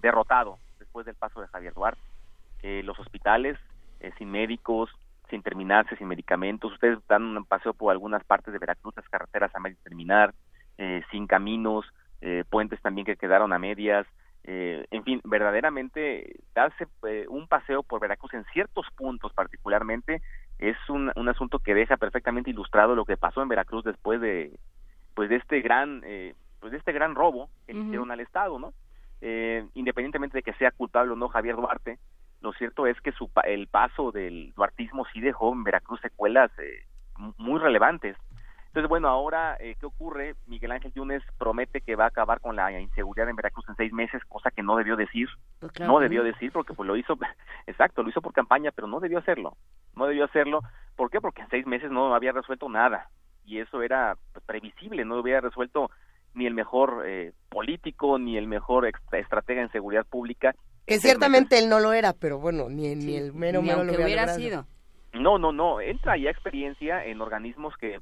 derrotado después del paso de Javier Duarte. los hospitales sin médicos, sin terminarse, sin medicamentos. Ustedes dan un paseo por algunas partes de Veracruz, las carreteras a medio terminar, sin caminos, puentes también que quedaron a medias. En fin, verdaderamente darse un paseo por Veracruz en ciertos puntos particularmente es un asunto que deja perfectamente ilustrado lo que pasó en Veracruz después de este gran robo que le hicieron al Estado, ¿no? Independientemente de que sea culpable o no Javier Duarte, lo cierto es que el paso del duartismo sí dejó en Veracruz secuelas muy relevantes. Entonces, bueno, ahora, ¿qué ocurre? Miguel Ángel Yunes promete que va a acabar con la inseguridad en Veracruz en 6 meses, cosa que no debió decir. Pues claro, no debió decir porque pues lo hizo por campaña, pero no debió hacerlo. No debió hacerlo. ¿Por qué? Porque en 6 meses no había resuelto nada. Y eso era previsible, no hubiera resuelto ni el mejor político, ni el mejor estratega en seguridad pública. Que ciertamente meses. Él no lo era, pero bueno, ni el mero malo lo hubiera sido. No, él traía experiencia en organismos que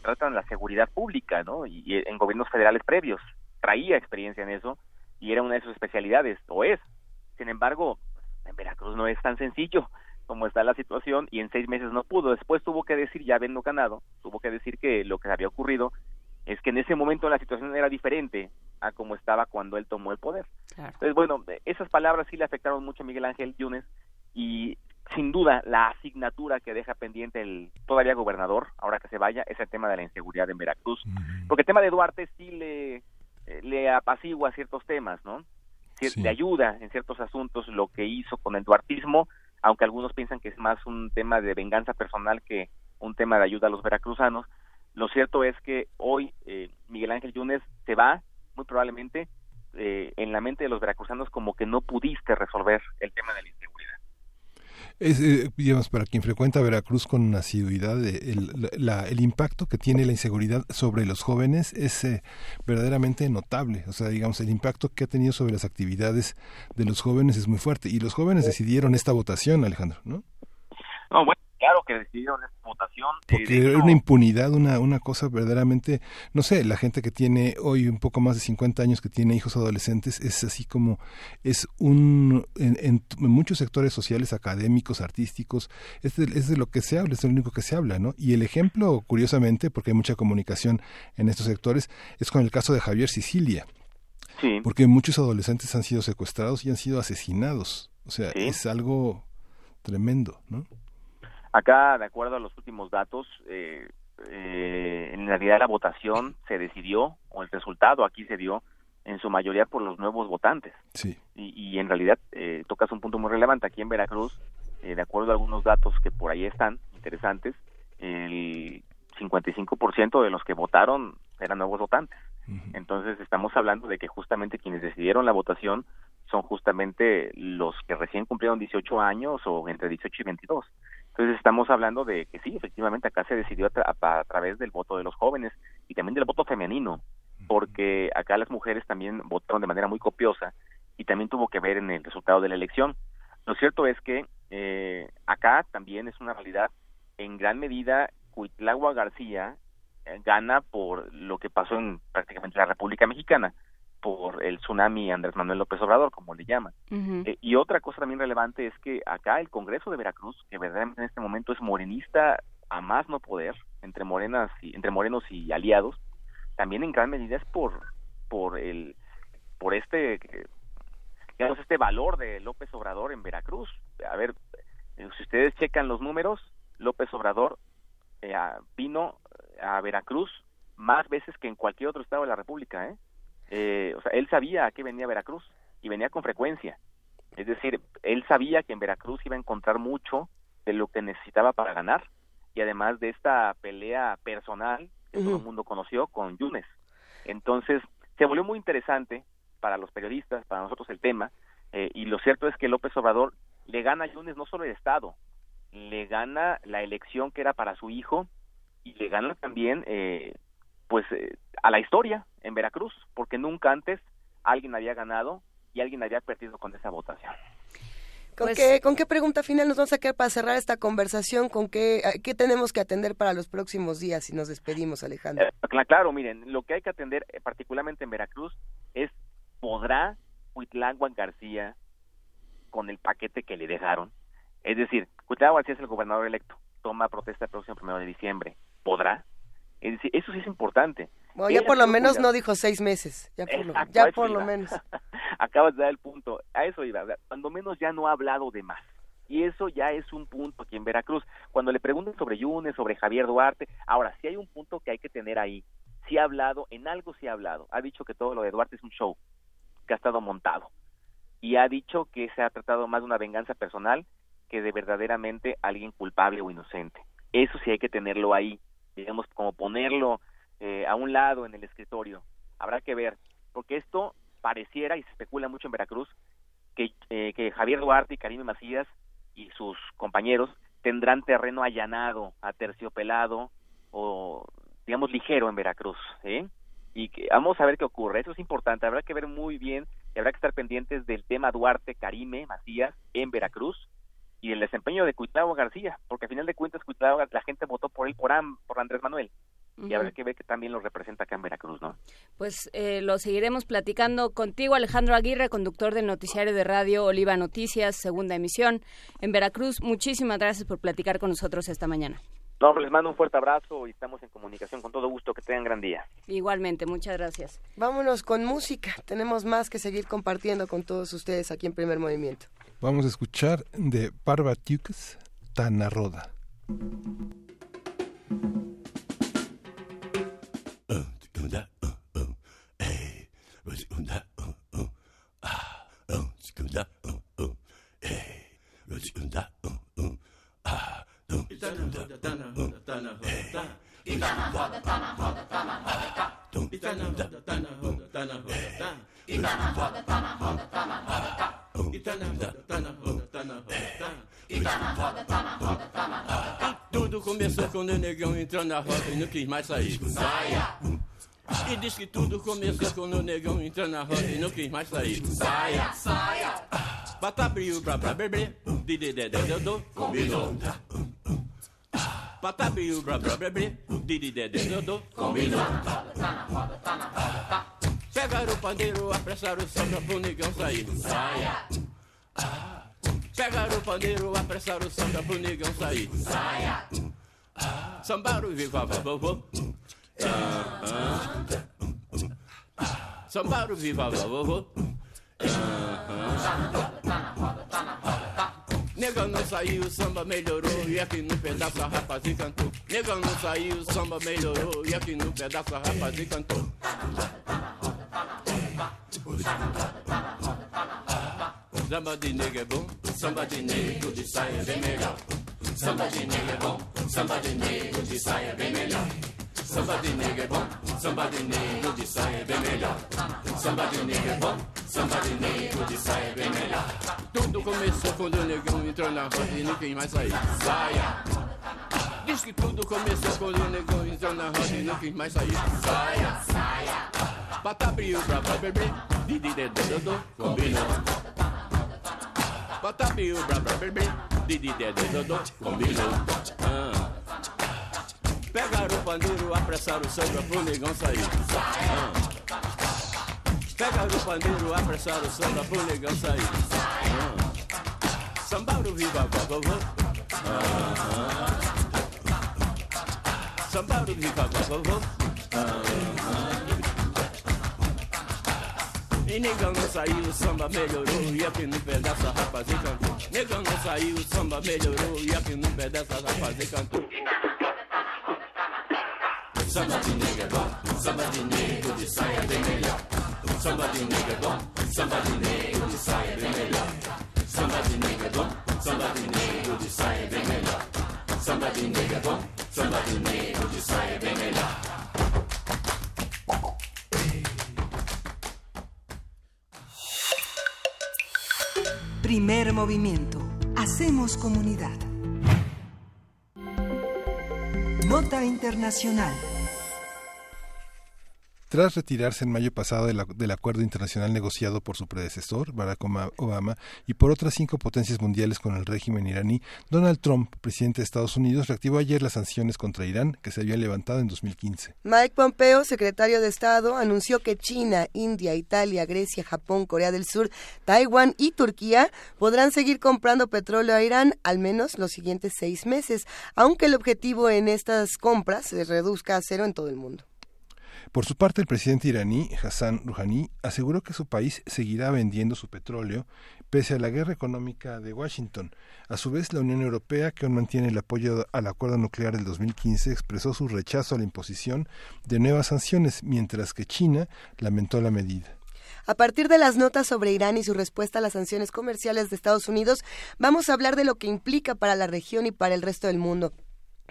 tratan la seguridad pública, ¿no? Y en gobiernos federales previos, traía experiencia en eso y era una de sus especialidades, o es. Sin embargo, en Veracruz no es tan sencillo como está la situación y en 6 meses no pudo. Después tuvo que decir, ya habiendo ganado, tuvo que decir que lo que había ocurrido es que en ese momento la situación era diferente a como estaba cuando él tomó el poder. Claro. Entonces, bueno, esas palabras sí le afectaron mucho a Miguel Ángel Yunes y sin duda, la asignatura que deja pendiente el todavía gobernador, ahora que se vaya, es el tema de la inseguridad en Veracruz. Porque el tema de Duarte sí le apacigua ciertos temas, ¿no? Sí. Le ayuda en ciertos asuntos lo que hizo con el duartismo, aunque algunos piensan que es más un tema de venganza personal que un tema de ayuda a los veracruzanos. Lo cierto es que hoy Miguel Ángel Yunes se va, muy probablemente, en la mente de los veracruzanos como que no pudiste resolver el tema de la inseguridad. Digamos, para quien frecuenta Veracruz con asiduidad, el impacto que tiene la inseguridad sobre los jóvenes es verdaderamente notable. O sea, digamos, el impacto que ha tenido sobre las actividades de los jóvenes es muy fuerte. Y los jóvenes decidieron esta votación, Alejandro, ¿no? No, bueno, claro que decidieron esta votación. Porque era una impunidad, una cosa verdaderamente, no sé, la gente que tiene hoy un poco más de 50 años, que tiene hijos adolescentes, es así como, es en muchos sectores sociales, académicos, artísticos, es de lo que se habla, es de lo único que se habla, ¿no? Y el ejemplo, curiosamente, porque hay mucha comunicación en estos sectores, es con el caso de Javier Sicilia. Sí. Porque muchos adolescentes han sido secuestrados y han sido asesinados. O sea, sí, es algo tremendo, ¿no? Acá, de acuerdo a los últimos datos, en realidad la votación se decidió, o el resultado aquí se dio, en su mayoría por los nuevos votantes. Sí. Y en realidad tocas un punto muy relevante. Aquí en Veracruz, de acuerdo a algunos datos que por ahí están, interesantes, el 55% de los que votaron eran nuevos votantes. Uh-huh. Entonces estamos hablando de que justamente quienes decidieron la votación son justamente los que recién cumplieron 18 años o entre 18 y 22. Entonces estamos hablando de que sí, efectivamente acá se decidió a través del voto de los jóvenes y también del voto femenino, porque acá las mujeres también votaron de manera muy copiosa y también tuvo que ver en el resultado de la elección. Lo cierto es que acá también es una realidad, en gran medida Cuitláhuac García gana por lo que pasó en prácticamente la República Mexicana, por el tsunami Andrés Manuel López Obrador, como le llaman. Uh-huh. Y otra cosa también relevante es que acá el Congreso de Veracruz, que verdaderamente en este momento es morenista a más no poder, entre morenos y aliados, también en gran medida es por este, digamos, este valor de López Obrador en Veracruz. A ver, si ustedes checan los números, López Obrador vino a Veracruz más veces que en cualquier otro estado de la República, ¿eh? O sea, él sabía que venía a Veracruz y venía con frecuencia, es decir, él sabía que en Veracruz iba a encontrar mucho de lo que necesitaba para ganar y además de esta pelea personal que todo el mundo conoció con Yunes. Entonces se volvió muy interesante para los periodistas, para nosotros el tema, y lo cierto es que López Obrador le gana a Yunes no solo el Estado, le gana la elección que era para su hijo y le gana también a la historia en Veracruz, porque nunca antes alguien había ganado y alguien había perdido con esa votación. ¿Con qué pregunta final nos vamos a quedar para cerrar esta conversación? ¿Qué tenemos que atender para los próximos días si nos despedimos, Alejandro? Claro, miren, lo que hay que atender particularmente en Veracruz es, ¿podrá Cuitláhuac García con el paquete que le dejaron. Es decir, Cuitláhuac García es el gobernador electo, toma protesta el próximo 1 de diciembre. ¿Podrá? Es decir, eso sí es importante. Bueno, ya por lo menos no dijo 6 meses. Ya por lo menos. Acabas de dar el punto. A eso iba. Cuando menos ya no ha hablado de más. Y eso ya es un punto aquí en Veracruz. Cuando le pregunten sobre Yunes, sobre Javier Duarte, ahora sí hay un punto que hay que tener ahí. Sí ha hablado, en algo sí ha hablado. Ha dicho que todo lo de Duarte es un show, que ha estado montado. Y ha dicho que se ha tratado más de una venganza personal que de verdaderamente alguien culpable o inocente. Eso sí hay que tenerlo ahí, digamos, como ponerlo a un lado en el escritorio. Habrá que ver, porque esto pareciera, y se especula mucho en Veracruz, que Javier Duarte y Karim Macías y sus compañeros tendrán terreno allanado, aterciopelado o, digamos, ligero en Veracruz, ¿eh? Y que, vamos a ver qué ocurre. Eso es importante, habrá que ver muy bien y habrá que estar pendientes del tema Duarte, Karime, Macías en Veracruz y del desempeño de Cuitláhuac García, porque al final de cuentas Cuitláhuac, la gente votó por él, por Andrés Manuel. Y habrá que ver que también lo representa acá en Veracruz, ¿no? Pues lo seguiremos platicando contigo, Alejandro Aguirre, conductor del noticiario de Radio Oliva Noticias, segunda emisión en Veracruz. Muchísimas gracias por platicar con nosotros esta mañana. No, les mando un fuerte abrazo y estamos en comunicación con todo gusto. Que tengan gran día. Igualmente, muchas gracias. Vámonos con música. Tenemos más que seguir compartiendo con todos ustedes aquí en Primer Movimiento. Vamos a escuchar de Parvatiukes, Tanaroda. Tudo começou quando o negão entrou na roda e não quis mais sair. E diz que tudo começou quando o negão entrou na roda e não quis mais sair. Saia, saia. Bata abriu pra beber, dididededededô, combinou. Bata abriu pra beber, dididededededô, combinou. Pegaram o pandeiro, apressaram o som pro negão sair. Saia. Pegaram o pandeiro, apressaram o som pro negão sair. Saia. Sambaram e viva vovô. Sambaram viva vovô. Negão não saiu, samba melhorou e aqui no pedaço a rapazinha cantou. Negão não saiu, samba melhorou e aqui no pedaço a rapazinha cantou. Samba de nega é bom, samba de negro de saia é bem melhor. Samba de nega é bom, samba de negro de saia é bem melhor. Samba de nega é bom, samba de negro de saia é bem melhor. Samba de nega é bom, samba de negro de saia é bem melhor. Tudo começou quando o negão entrou na roda e não quis mais sair. Saia. Diz que tudo começou quando o negão entrou na roda e não quis mais sair. Saia, saia. Bata abriu pra beber, dididededodô, combinou. Bata abriu pra beber, dididededodô, combinou. Pegaram o pandeiro, apressaram o samba pro negão sair. Pegaram o pandeiro, apressaram o samba pro negão sair. Sambaram viva vovô. Sambaram viva vovô. E negão não saiu, o samba melhorou e aqui no pedaço a rapazinha cantou. Negão não saiu, o samba melhorou e aqui no pedaço a rapazinha cantou. Samba de nega é bom, samba de negro de saia bem melhor. Samba de nega é bom, samba de negro de saia bem melhor. Samba de nega é bom, samba de negro de saia bem melhor. Samba de nega é bom, samba de negro de saia bem melhor. Primer movimiento. Hacemos comunidad. Nota internacional. tras retirarse en mayo pasado del acuerdo internacional negociado por su predecesor, Barack Obama, y por otras 5 potencias mundiales con el régimen iraní, Donald Trump, presidente de Estados Unidos, reactivó ayer las sanciones contra Irán que se habían levantado en 2015. Mike Pompeo, secretario de Estado, anunció que China, India, Italia, Grecia, Japón, Corea del Sur, Taiwán y Turquía podrán seguir comprando petróleo a Irán al menos los siguientes 6 meses, aunque el objetivo en estas compras se reduzca a cero en todo el mundo. Por su parte, el presidente iraní, Hassan Rouhani, aseguró que su país seguirá vendiendo su petróleo pese a la guerra económica de Washington. A su vez, la Unión Europea, que aún mantiene el apoyo al acuerdo nuclear del 2015, expresó su rechazo a la imposición de nuevas sanciones, mientras que China lamentó la medida. A partir de las notas sobre Irán y su respuesta a las sanciones comerciales de Estados Unidos, vamos a hablar de lo que implica para la región y para el resto del mundo.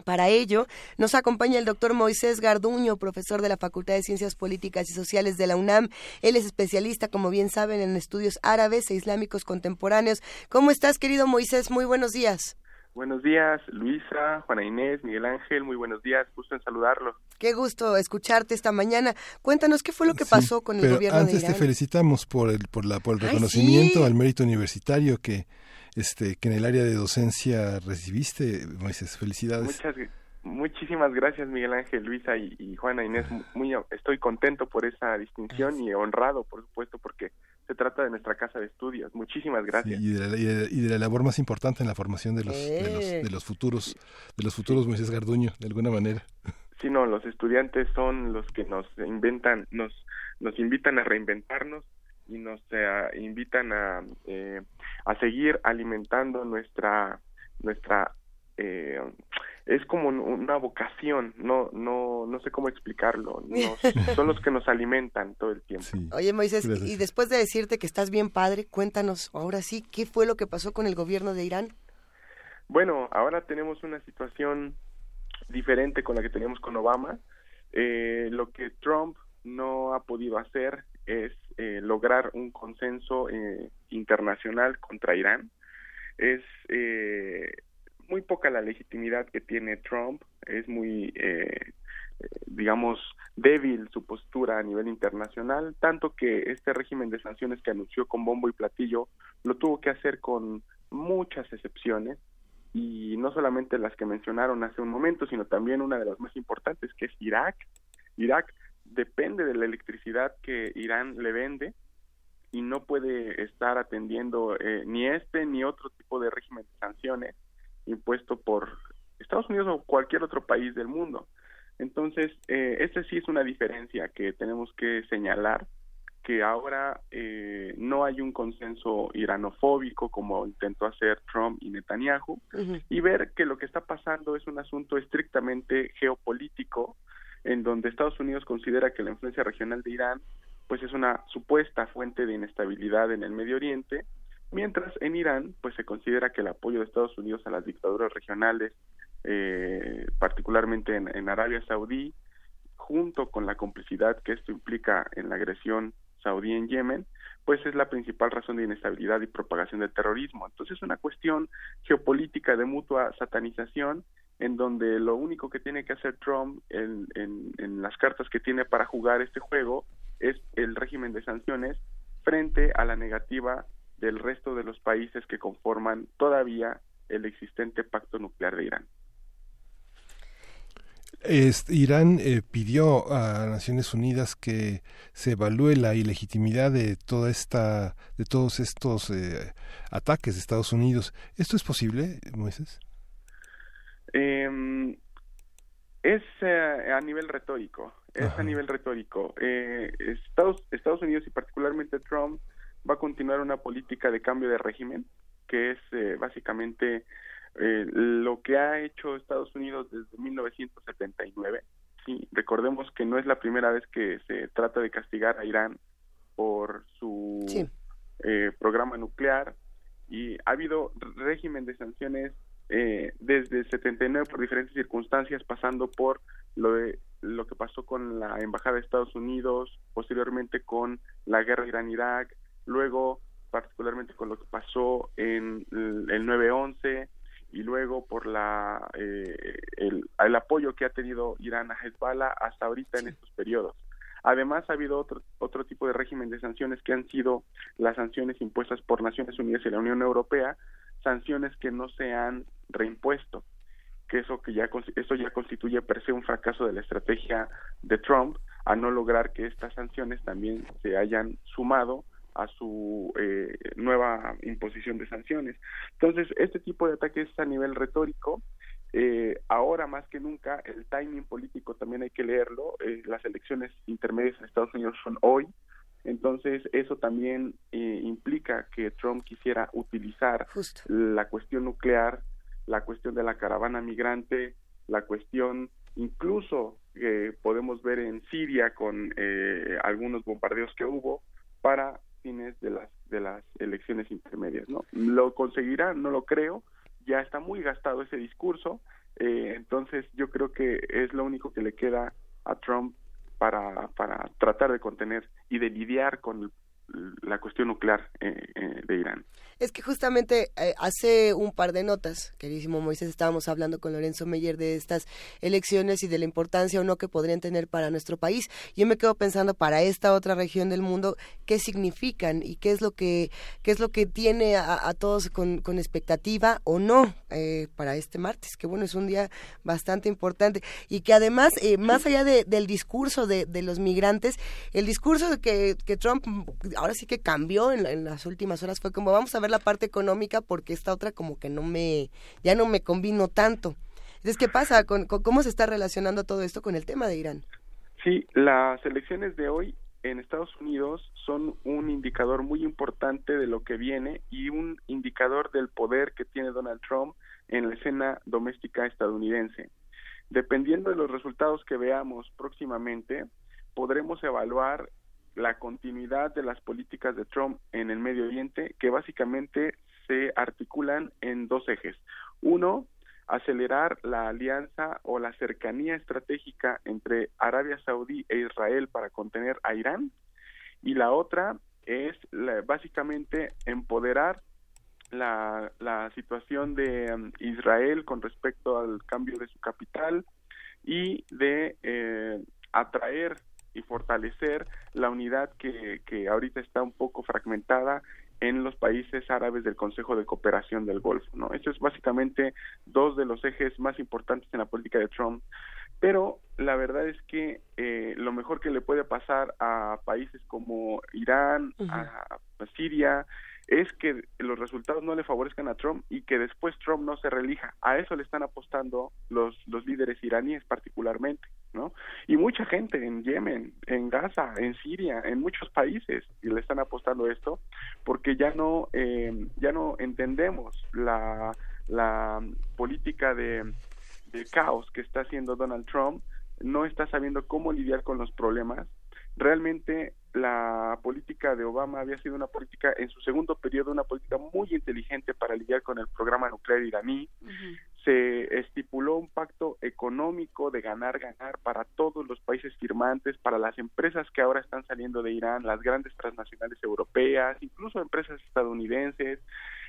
Para ello, nos acompaña el doctor Moisés Garduño, profesor de la Facultad de Ciencias Políticas y Sociales de la UNAM. Él es especialista, como bien saben, en estudios árabes e islámicos contemporáneos. ¿Cómo estás, querido Moisés? Muy buenos días. Buenos días, Luisa, Juana Inés, Miguel Ángel, muy buenos días, gusto en saludarlos. Qué gusto escucharte esta mañana. Cuéntanos qué fue lo que pasó con el gobierno de Irán. Antes te felicitamos por el reconocimiento al mérito universitario que en el área de docencia recibiste, Moisés. Felicidades. Muchísimas gracias, Miguel Ángel, Luisa y Juana Inés. Estoy contento por esa distinción y honrado, por supuesto, porque se trata de nuestra casa de estudios. Muchísimas gracias. Sí, y de la labor más importante en la formación de los futuros Moisés Garduño, de alguna manera. Sí, no, los estudiantes son los que nos inventan, nos invitan a reinventarnos y nos invitan a seguir alimentando nuestra es como una vocación, no sé cómo explicarlo, son los que nos alimentan todo el tiempo. Sí. Oye, Moisés, gracias. Y después de decirte que estás bien padre, cuéntanos ahora sí, ¿qué fue lo que pasó con el gobierno de Irán? Bueno, ahora tenemos una situación diferente con la que teníamos con Obama. Lo que Trump no ha podido hacer es lograr un consenso internacional contra Irán. Es muy poca la legitimidad que tiene Trump, es muy, digamos, débil su postura a nivel internacional, tanto que este régimen de sanciones que anunció con bombo y platillo lo tuvo que hacer con muchas excepciones, y no solamente las que mencionaron hace un momento, sino también una de las más importantes, que es Irak. Irak depende de la electricidad que Irán le vende, y no puede estar atendiendo ni ni otro tipo de régimen de sanciones impuesto por Estados Unidos o cualquier otro país del mundo. Entonces, esta sí es una diferencia que tenemos que señalar, que ahora no hay un consenso iranofóbico como intentó hacer Trump y Netanyahu, uh-huh. Y ver que lo que está pasando es un asunto estrictamente geopolítico, en donde Estados Unidos considera que la influencia regional de Irán pues es una supuesta fuente de inestabilidad en el Medio Oriente, mientras en Irán pues se considera que el apoyo de Estados Unidos a las dictaduras regionales, particularmente en Arabia Saudí, junto con la complicidad que esto implica en la agresión saudí en Yemen, pues es la principal razón de inestabilidad y propagación del terrorismo. Entonces es una cuestión geopolítica de mutua satanización, en donde lo único que tiene que hacer Trump en las cartas que tiene para jugar este juego es el régimen de sanciones frente a la negativa del resto de los países que conforman todavía el existente pacto nuclear de Irán. Irán pidió a Naciones Unidas que se evalúe la ilegitimidad de todos estos ataques de Estados Unidos. ¿Esto es posible, Moisés? Es a nivel retórico. Ajá. A nivel retórico. Estados Unidos, y particularmente Trump, va a continuar una política de cambio de régimen, que es básicamente lo que ha hecho Estados Unidos desde 1979. Sí, recordemos que no es la primera vez que se trata de castigar a Irán por su programa nuclear, y ha habido régimen de sanciones desde 79 por diferentes circunstancias, pasando por lo que pasó con la embajada de Estados Unidos, posteriormente con la guerra Irán-Irak, luego particularmente con lo que pasó en el 9/11, y luego por el apoyo que ha tenido Irán a Hezbollah hasta ahorita en estos periodos. Además, ha habido otro tipo de régimen de sanciones que han sido las sanciones impuestas por Naciones Unidas y la Unión Europea, sanciones que no se han reimpuesto, que eso ya constituye per se un fracaso de la estrategia de Trump a no lograr que estas sanciones también se hayan sumado a su nueva imposición de sanciones. Entonces, este tipo de ataques a nivel retórico. Ahora más que nunca, el timing político también hay que leerlo. Las elecciones intermedias en Estados Unidos son hoy, entonces eso también implica que Trump quisiera utilizar la cuestión nuclear, la cuestión de la caravana migrante, la cuestión incluso que podemos ver en Siria con algunos bombardeos que hubo para fines de las elecciones intermedias, ¿no? ¿Lo conseguirá? No lo creo. Ya está muy gastado ese discurso, entonces yo creo que es lo único que le queda a Trump para tratar de contener y de lidiar con la cuestión nuclear de Irán. Es que justamente hace un par de notas, queridísimo Moisés, estábamos hablando con Lorenzo Meyer de estas elecciones y de la importancia o no que podrían tener para nuestro país. Yo me quedo pensando para esta otra región del mundo qué significan y qué es lo que tiene a todos con expectativa o no para este martes, que bueno, es un día bastante importante y que además más allá del discurso de los migrantes, el discurso que Trump ahora sí que cambió en las últimas horas fue como vamos a ver la parte económica porque esta otra como que ya no me convino tanto. Entonces, ¿qué pasa? ¿Cómo se está relacionando todo esto con el tema de Irán? Sí, las elecciones de hoy en Estados Unidos son un indicador muy importante de lo que viene y un indicador del poder que tiene Donald Trump en la escena doméstica estadounidense. Dependiendo de los resultados que veamos próximamente, podremos evaluar la continuidad de las políticas de Trump en el Medio Oriente, que básicamente se articulan en dos ejes. Uno, acelerar la alianza o la cercanía estratégica entre Arabia Saudí e Israel para contener a Irán. Y la otra es básicamente empoderar la situación de Israel con respecto al cambio de su capital y de atraer y fortalecer la unidad que ahorita está un poco fragmentada en los países árabes del Consejo de Cooperación del Golfo, ¿no? Eso es básicamente dos de los ejes más importantes en la política de Trump, pero la verdad es que lo mejor que le puede pasar a países como Irán, uh-huh, a Siria, es que los resultados no le favorezcan a Trump y que después Trump no se reelija. A eso le están apostando los líderes iraníes particularmente, ¿no? Y mucha gente en Yemen, en Gaza, en Siria, en muchos países y le están apostando esto porque ya no entendemos la política del caos que está haciendo Donald Trump. No está sabiendo cómo lidiar con los problemas. Realmente la política de Obama había sido una política, en su segundo periodo, una política muy inteligente para lidiar con el programa nuclear iraní. Uh-huh. Se estipuló un pacto económico de ganar-ganar para todos los países firmantes, para las empresas que ahora están saliendo de Irán, las grandes transnacionales europeas, incluso empresas estadounidenses.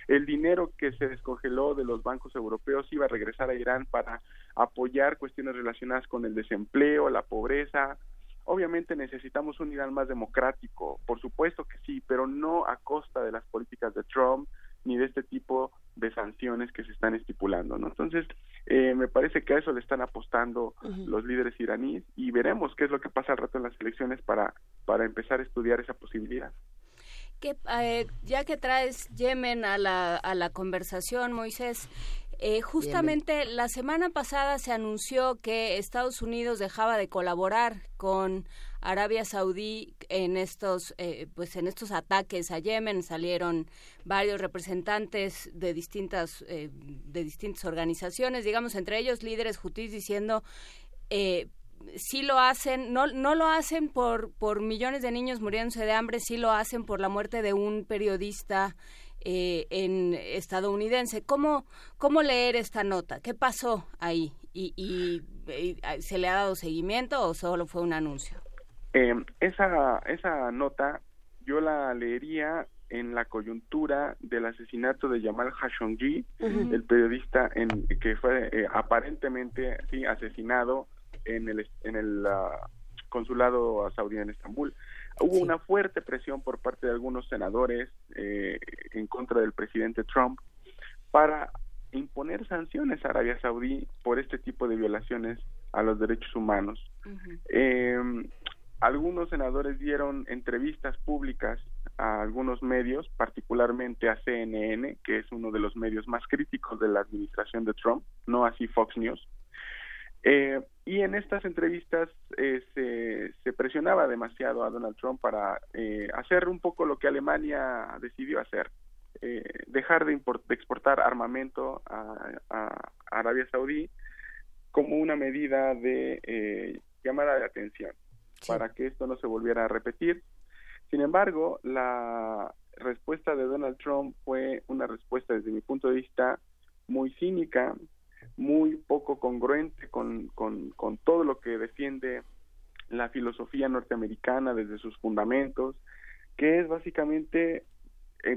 El dinero que se descongeló de los bancos europeos iba a regresar a Irán para apoyar cuestiones relacionadas con el desempleo, la pobreza. Obviamente necesitamos un Irán más democrático, por supuesto que sí, pero no a costa de las políticas de Trump ni de este tipo de sanciones que se están estipulando, ¿no? Entonces, me parece que a eso le están apostando, uh-huh, los líderes iraníes y veremos qué es lo que pasa al rato en las elecciones para empezar a estudiar esa posibilidad. Ya que traes Yemen a la conversación, Moisés, justamente Yemen. La semana pasada se anunció que Estados Unidos dejaba de colaborar con Arabia Saudí en estos ataques a Yemen. Salieron varios representantes de distintas organizaciones, digamos, entre ellos líderes hutíes diciendo sí lo hacen, no lo hacen por millones de niños muriéndose de hambre, sí lo hacen por la muerte de un periodista estadounidense. ¿Cómo leer esta nota? ¿Qué pasó ahí? ¿Y se le ha dado seguimiento o solo fue un anuncio? Esa nota yo la leería en la coyuntura del asesinato de Jamal Khashoggi, uh-huh, el periodista que fue aparentemente, sí, asesinado en el consulado saudí en Estambul. Hubo una fuerte presión por parte de algunos senadores en contra del presidente Trump para imponer sanciones a Arabia Saudí por este tipo de violaciones a los derechos humanos. Uh-huh. Algunos senadores dieron entrevistas públicas a algunos medios, particularmente a CNN, que es uno de los medios más críticos de la administración de Trump, no así Fox News. Y en estas entrevistas se presionaba demasiado a Donald Trump para hacer un poco lo que Alemania decidió hacer, dejar de exportar armamento a Arabia Saudí como una medida de llamada de atención, para que esto no se volviera a repetir. Sin embargo, la respuesta de Donald Trump fue una respuesta, desde mi punto de vista, muy cínica, muy poco congruente con todo lo que defiende la filosofía norteamericana desde sus fundamentos, que es básicamente,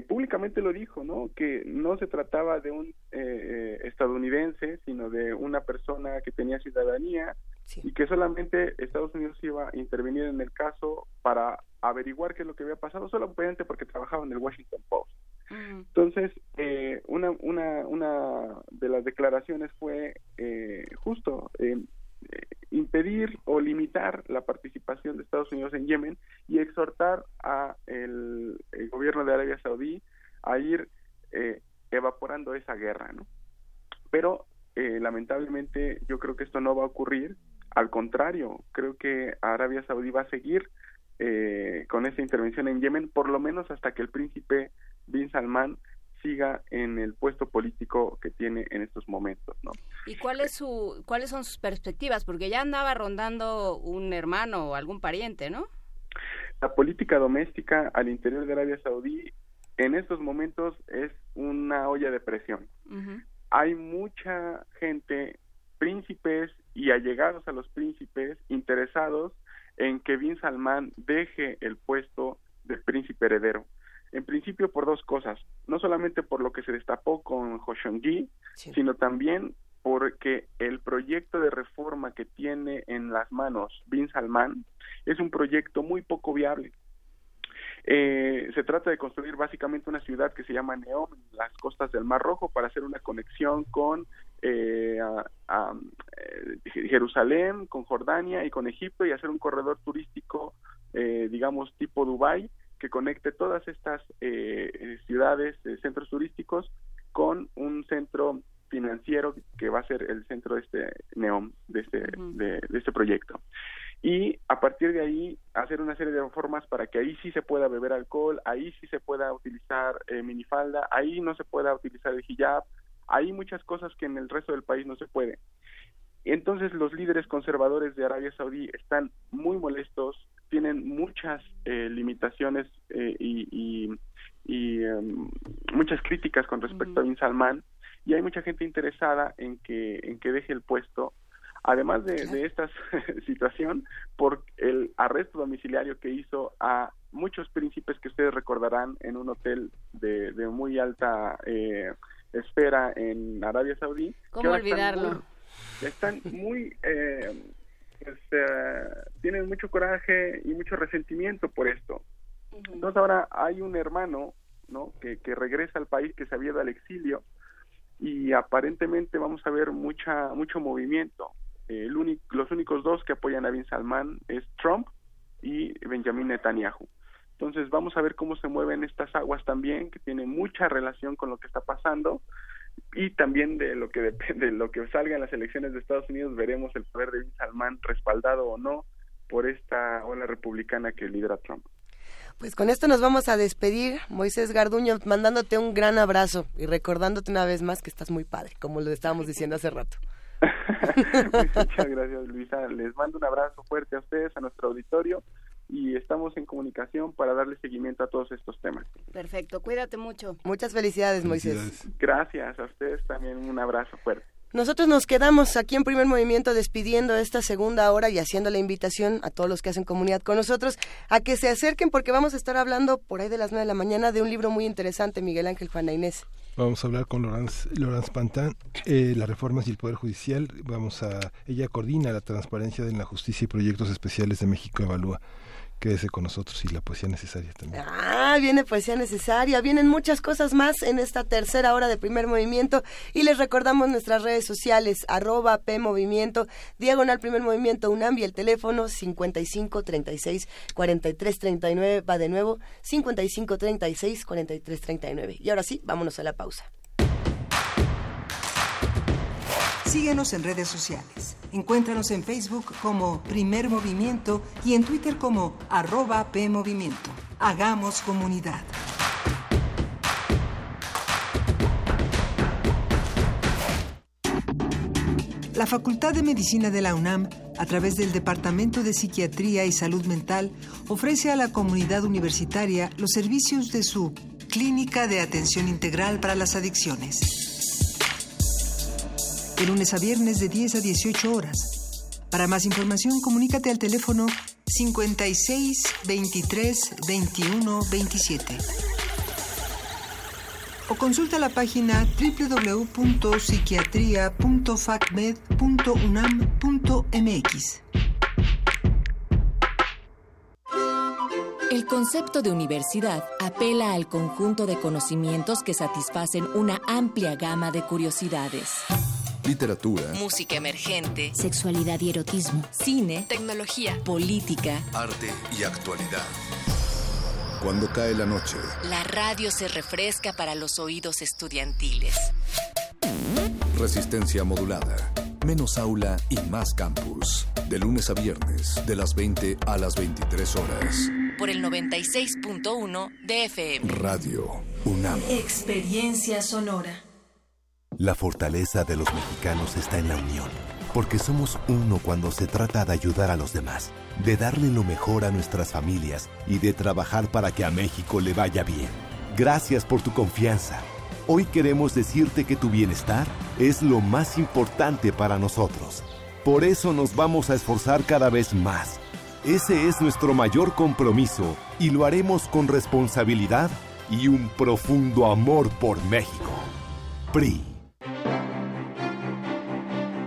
públicamente lo dijo, ¿no? Que no se trataba de un estadounidense, sino de una persona que tenía ciudadanía, y que solamente Estados Unidos iba a intervenir en el caso para averiguar qué es lo que había pasado, solamente porque trabajaba en el Washington Post. Entonces, una de las declaraciones fue impedir o limitar la participación de Estados Unidos en Yemen y exhortar a el gobierno de Arabia Saudí a ir evaporando esa guerra, ¿no? Pero lamentablemente yo creo que esto no va a ocurrir. Al contrario, creo que Arabia Saudí va a seguir con esa intervención en Yemen, por lo menos hasta que el príncipe bin Salman siga en el puesto político que tiene en estos momentos, ¿no? ¿Y cuáles son sus perspectivas? Porque ya andaba rondando un hermano o algún pariente, ¿no? La política doméstica al interior de Arabia Saudí en estos momentos es una olla de presión. Uh-huh. Hay mucha gente, príncipes y allegados a los príncipes, interesados en que bin Salman deje el puesto de príncipe heredero. En principio por dos cosas, no solamente por lo que se destapó con Khashoggi, sino también porque el proyecto de reforma que tiene en las manos bin Salman es un proyecto muy poco viable. Se trata de construir básicamente una ciudad que se llama Neom, en las costas del Mar Rojo, para hacer una conexión con Jerusalén, con Jordania y con Egipto, y hacer un corredor turístico, digamos, tipo Dubái, que conecte todas estas ciudades, centros turísticos, con un centro financiero que va a ser el centro de este Neom, de este proyecto. Y a partir de ahí hacer una serie de reformas para que ahí sí se pueda beber alcohol, ahí sí se pueda utilizar minifalda, ahí no se pueda utilizar el hijab, hay muchas cosas que en el resto del país no se puede. Entonces los líderes conservadores de Arabia Saudí están muy molestos, tienen muchas limitaciones y muchas críticas con respecto a bin Salman, y hay mucha gente interesada en que deje el puesto, además de esta situación, por el arresto domiciliario que hizo a muchos príncipes que ustedes recordarán en un hotel de muy alta esfera en Arabia Saudí. ¿Cómo olvidarlo? Están muy tienen mucho coraje y mucho resentimiento por esto. Uh-huh. Entonces ahora hay un hermano, ¿no?, que regresa al país, que se había ido al exilio, y aparentemente vamos a ver mucho movimiento. Los únicos dos que apoyan a bin Salman es Trump y Benjamin Netanyahu. Entonces vamos a ver cómo se mueven estas aguas también, que tienen mucha relación con lo que está pasando, y también de lo que depende, de lo que salga en las elecciones de Estados Unidos, veremos el poder de bin Salman respaldado o no por esta ola republicana que lidera Trump. Pues con esto nos vamos a despedir, Moisés Garduño, mandándote un gran abrazo y recordándote una vez más que estás muy padre, como lo estábamos diciendo hace rato. Muchas gracias, Luisa. Les mando un abrazo fuerte a ustedes, a nuestro auditorio, y estamos en comunicación para darle seguimiento a todos estos temas. Perfecto, cuídate mucho. Muchas felicidades, Moisés. Gracias, a ustedes también un abrazo fuerte. Nosotros nos quedamos aquí en Primer Movimiento despidiendo esta segunda hora y haciendo la invitación a todos los que hacen comunidad con nosotros a que se acerquen, porque vamos a estar hablando por ahí de las 9 de la mañana de un libro muy interesante, Miguel Ángel, Juana Inés. Vamos a hablar con Lorenzo Spantán, las reformas y el Poder Judicial. Ella coordina la transparencia en la justicia y proyectos especiales de México Evalúa. Quédese con nosotros y la poesía necesaria también. Ah, viene poesía necesaria, vienen muchas cosas más en esta tercera hora de Primer Movimiento y les recordamos nuestras redes sociales, @PMovimiento, /Primer Movimiento UNAM y el teléfono 55 36 43 39, va de nuevo 55 36 43 39. Y ahora sí, vámonos a la pausa. Síguenos en redes sociales. Encuéntranos en Facebook como Primer Movimiento y en Twitter como @PMovimiento. Hagamos comunidad. La Facultad de Medicina de la UNAM, a través del Departamento de Psiquiatría y Salud Mental, ofrece a la comunidad universitaria los servicios de su Clínica de Atención Integral para las Adicciones, de lunes a viernes de 10 a 18 horas. Para más información, comunícate al teléfono 56 23 21 27. O consulta la página www.psiquiatria.facmed.unam.mx. El concepto de universidad apela al conjunto de conocimientos que satisfacen una amplia gama de curiosidades. Literatura, música emergente, sexualidad y erotismo, cine, tecnología, política, arte y actualidad. Cuando cae la noche, la radio se refresca para los oídos estudiantiles. Resistencia modulada. Menos aula y más campus. De lunes a viernes, de las 20 a las 23 horas. Por el 96.1 de FM. Radio UNAM. Experiencia sonora. La fortaleza de los mexicanos está en la unión, porque somos uno cuando se trata de ayudar a los demás, de darle lo mejor a nuestras familias y de trabajar para que a México le vaya bien. Gracias por tu confianza. Hoy queremos decirte que tu bienestar es lo más importante para nosotros. Por eso nos vamos a esforzar cada vez más. Ese es nuestro mayor compromiso y lo haremos con responsabilidad y un profundo amor por México. PRI.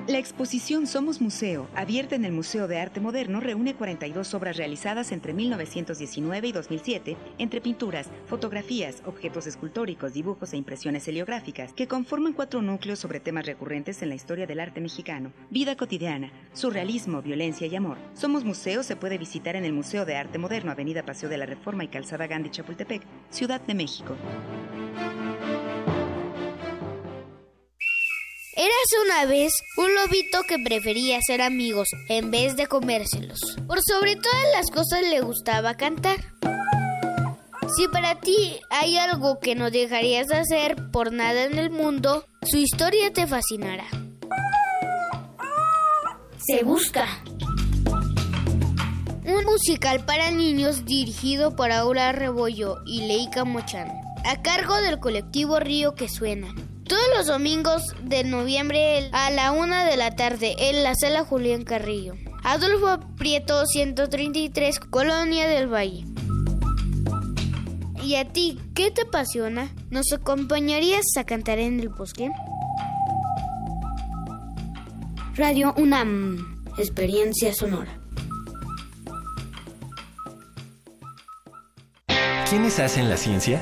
La exposición Somos Museo, abierta en el Museo de Arte Moderno, reúne 42 obras realizadas entre 1919 y 2007, entre pinturas, fotografías, objetos escultóricos, dibujos e impresiones heliográficas, que conforman 4 núcleos sobre temas recurrentes en la historia del arte mexicano: vida cotidiana, surrealismo, violencia y amor. Somos Museo se puede visitar en el Museo de Arte Moderno, Avenida Paseo de la Reforma y Calzada Gandhi Chapultepec, Ciudad de México. Érase una vez un lobito que prefería hacer amigos en vez de comérselos. Por sobre todas las cosas le gustaba cantar. Si para ti hay algo que no dejarías de hacer por nada en el mundo, su historia te fascinará. Se busca. Un musical para niños dirigido por Aura Rebollo y Leica Mochán, a cargo del colectivo Río que Suena. Todos los domingos de noviembre a la 1:00 p.m. en la Sala Julián Carrillo, Adolfo Prieto 133, Colonia del Valle. ¿Y a ti qué te apasiona? ¿Nos acompañarías a cantar en el bosque? Radio UNAM, experiencia sonora. ¿Quiénes hacen la ciencia?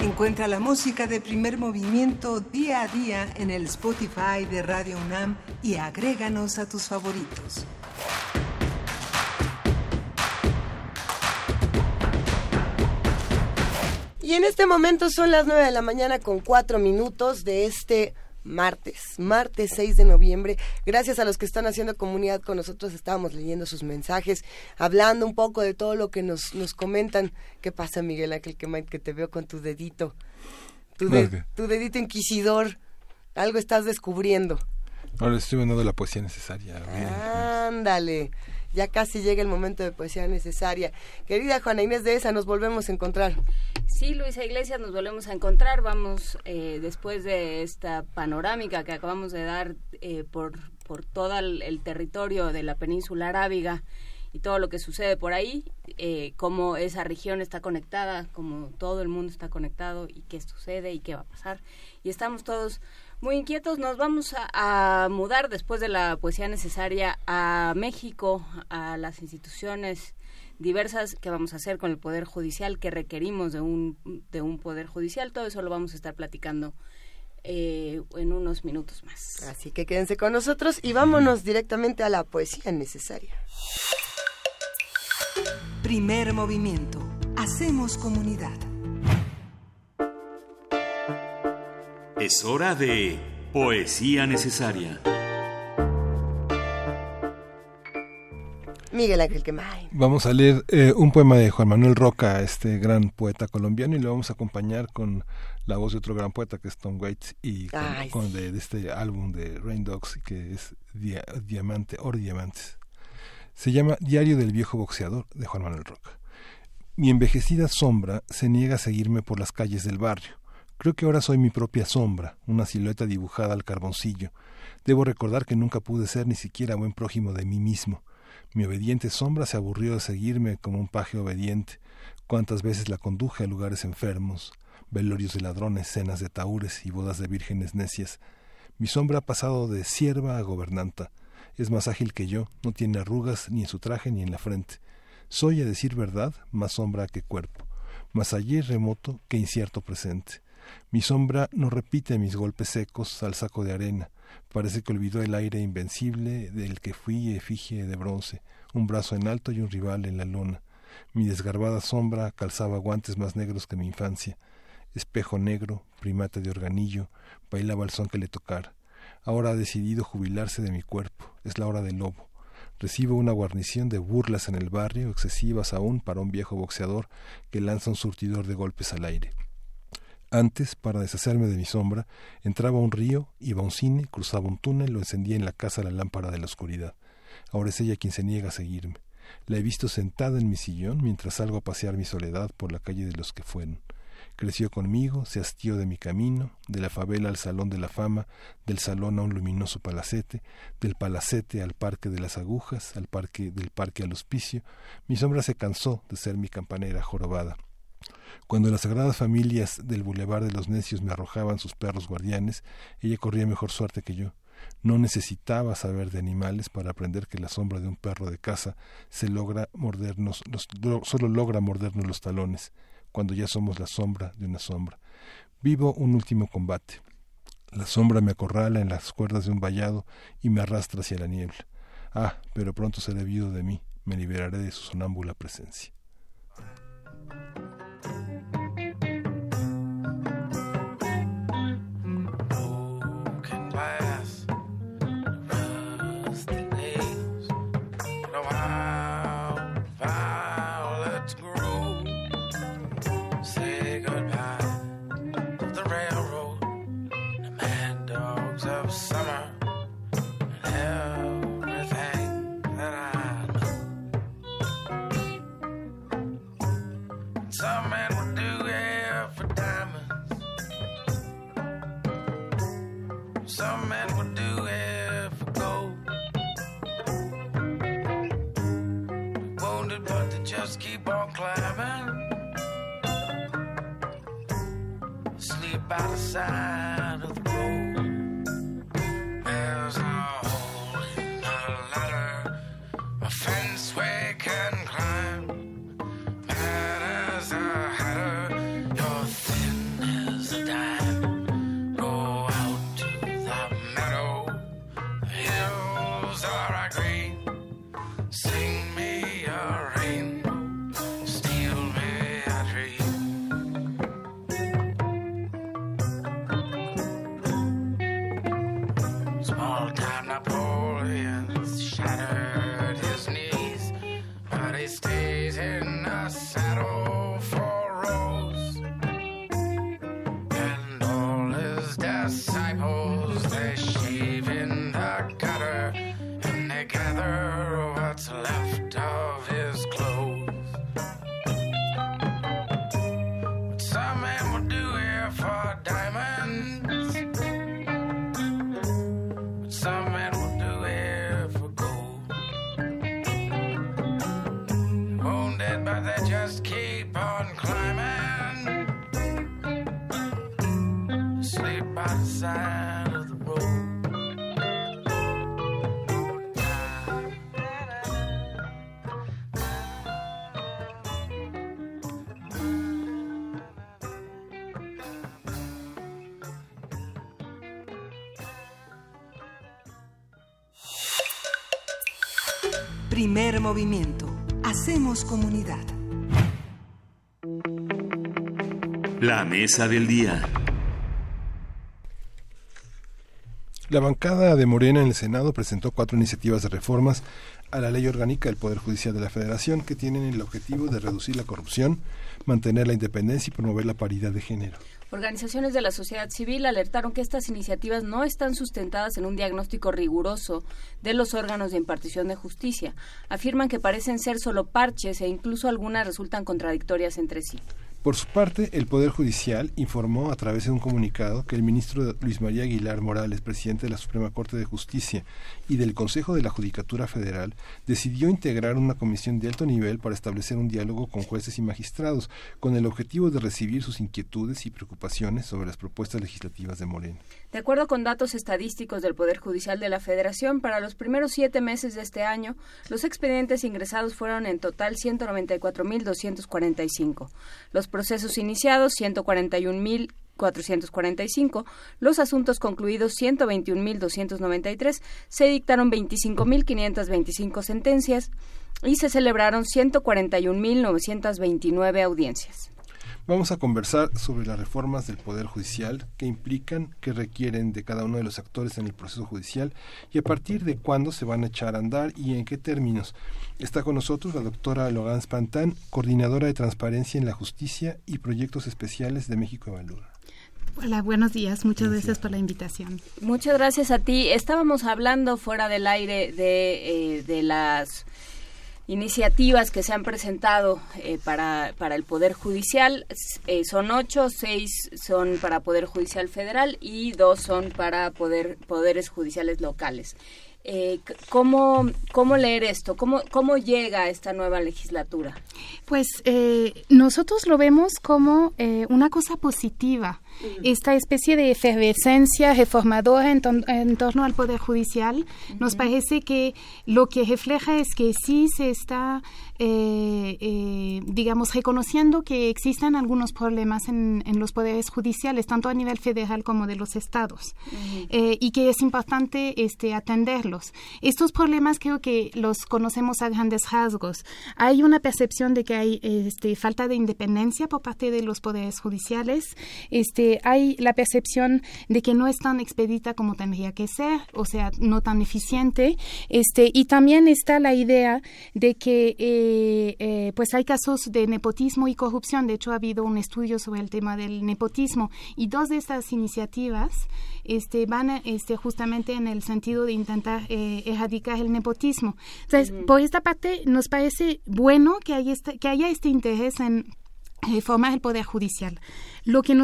Encuentra la música de Primer Movimiento día a día en el Spotify de Radio UNAM y agréganos a tus favoritos. Y en este momento son las 9:04 a.m. de este martes 6 de noviembre. Gracias a los que están haciendo comunidad con nosotros, estábamos leyendo sus mensajes, hablando un poco de todo lo que nos comentan. ¿Qué pasa, Miguel Ángel Quemain, que te veo con tu dedito? Tu dedito inquisidor. Algo estás descubriendo. Ahora estoy mandando la poesía necesaria. Ándale. Ya casi llega el momento de poesía necesaria. Querida Juana Inés de Esa, nos volvemos a encontrar. Sí, Luisa Iglesias, nos volvemos a encontrar. Vamos, después de esta panorámica que acabamos de dar por todo el territorio de la península arábiga y todo lo que sucede por ahí, cómo esa región está conectada, cómo todo el mundo está conectado y qué sucede y qué va a pasar. Y estamos todos muy inquietos. Nos vamos a mudar después de la poesía necesaria a México, a las instituciones diversas que vamos a hacer con el Poder Judicial, que requerimos de un Poder Judicial. Todo eso lo vamos a estar platicando en unos minutos más. Así que quédense con nosotros y vámonos directamente a la poesía necesaria. Primer movimiento. Hacemos comunidad. Es hora de poesía necesaria. Miguel Ángel Quemain. Vamos a leer un poema de Juan Manuel Roca, este gran poeta colombiano, y lo vamos a acompañar con la voz de otro gran poeta que es Tom Waits, y con este álbum de Rain Dogs, que es Diamante or Diamantes. Se llama Diario del viejo boxeador, de Juan Manuel Roca. Mi envejecida sombra se niega a seguirme por las calles del barrio. Creo que ahora soy mi propia sombra, una silueta dibujada al carboncillo. Debo recordar que nunca pude ser ni siquiera buen prójimo de mí mismo. Mi obediente sombra se aburrió de seguirme como un paje obediente. Cuántas veces la conduje a lugares enfermos, velorios de ladrones, cenas de tahúres y bodas de vírgenes necias. Mi sombra ha pasado de sierva a gobernanta. Es más ágil que yo, no tiene arrugas ni en su traje ni en la frente. Soy, a decir verdad, más sombra que cuerpo, más allí remoto que incierto presente. Mi sombra no repite mis golpes secos al saco de arena. Parece que olvidó el aire invencible del que fui efigie de bronce, un brazo en alto y un rival en la lona. Mi desgarbada sombra calzaba guantes más negros que mi infancia. Espejo negro, primate de organillo, bailaba el son que le tocara. Ahora ha decidido jubilarse de mi cuerpo. Es la hora del lobo. Recibo una guarnición de burlas en el barrio, excesivas aún para un viejo boxeador que lanza un surtidor de golpes al aire. Antes, para deshacerme de mi sombra, entraba a un río, iba a un cine, cruzaba un túnel, lo encendía en la casa la lámpara de la oscuridad. Ahora es ella quien se niega a seguirme. La he visto sentada en mi sillón mientras salgo a pasear mi soledad por la calle de los que fueron. Creció conmigo, se hastió de mi camino, de la favela al salón de la fama, del salón a un luminoso palacete, del palacete al parque de las agujas, del parque al hospicio. Mi sombra se cansó de ser mi campanera jorobada. Cuando las sagradas familias del bulevar de los necios me arrojaban sus perros guardianes, ella corría mejor suerte que yo. No necesitaba saber de animales para aprender que la sombra de un perro de caza solo logra mordernos los talones, cuando ya somos la sombra de una sombra. Vivo un último combate. La sombra me acorrala en las cuerdas de un vallado y me arrastra hacia la niebla. Ah, pero pronto seré viudo de mí, me liberaré de su sonámbula presencia. By the side of the road, there's a hole in the ladder, a fence we can climb. Mad as a hatter, you're thin as a dime. Go out to the meadow, the hills are green. Sing me a rain, steal me a dream. He stays in a saddle for rows, and all his disciples they shave in the gutter, and they gather what's left of his clothes. What some men would do here for diamonds, what some men would do here for gold. Wounded, but they just keep on climbing. Sleep by the side of the road. Primer movimiento. Hacemos comunidad. La mesa del día. La bancada de Morena en el Senado presentó 4 iniciativas de reformas a la Ley Orgánica del Poder Judicial de la Federación que tienen el objetivo de reducir la corrupción, mantener la independencia y promover la paridad de género. Organizaciones de la sociedad civil alertaron que estas iniciativas no están sustentadas en un diagnóstico riguroso de los órganos de impartición de justicia. Afirman que parecen ser solo parches e incluso algunas resultan contradictorias entre sí. Por su parte, el Poder Judicial informó a través de un comunicado que el ministro Luis María Aguilar Morales, presidente de la Suprema Corte de Justicia y del Consejo de la Judicatura Federal, decidió integrar una comisión de alto nivel para establecer un diálogo con jueces y magistrados, con el objetivo de recibir sus inquietudes y preocupaciones sobre las propuestas legislativas de Morena. De acuerdo con datos estadísticos del Poder Judicial de la Federación, para los primeros 7 meses de este año, los expedientes ingresados fueron en total 194.245. Los procesos iniciados 141.445, los asuntos concluidos 121.293, se dictaron 25.525 sentencias y se celebraron 141.929 audiencias. Vamos a conversar sobre las reformas del Poder Judicial, qué implican, qué requieren de cada uno de los actores en el proceso judicial y a partir de cuándo se van a echar a andar y en qué términos. Está con nosotros la doctora Logan Spantán, coordinadora de Transparencia en la Justicia y Proyectos Especiales de México Evalúa. Hola, buenos días. Muchas gracias por la invitación. Muchas gracias a ti. Estábamos hablando fuera del aire de las iniciativas que se han presentado para el Poder Judicial. Son 8, 6 son para Poder Judicial Federal y 2 son para poderes judiciales locales. ¿Cómo leer esto? ¿Cómo llega esta nueva legislatura? Pues nosotros lo vemos como una cosa positiva, esta especie de efervescencia reformadora en torno al Poder Judicial. Nos parece que lo que refleja es que sí se está, digamos, reconociendo que existen algunos problemas en los poderes judiciales, tanto a nivel federal como de los estados, y que es importante atenderlos. Estos problemas creo que los conocemos a grandes rasgos. Hay una percepción de que hay falta de independencia por parte de los poderes judiciales, hay la percepción de que no es tan expedita como tendría que ser, o sea, no tan eficiente, y también está la idea de que pues hay casos de nepotismo y corrupción. De hecho, ha habido un estudio sobre el tema del nepotismo y 2 de estas iniciativas van justamente en el sentido de intentar erradicar el nepotismo. Entonces, por esta parte nos parece bueno que haya este interés en reformar el Poder Judicial. Lo que a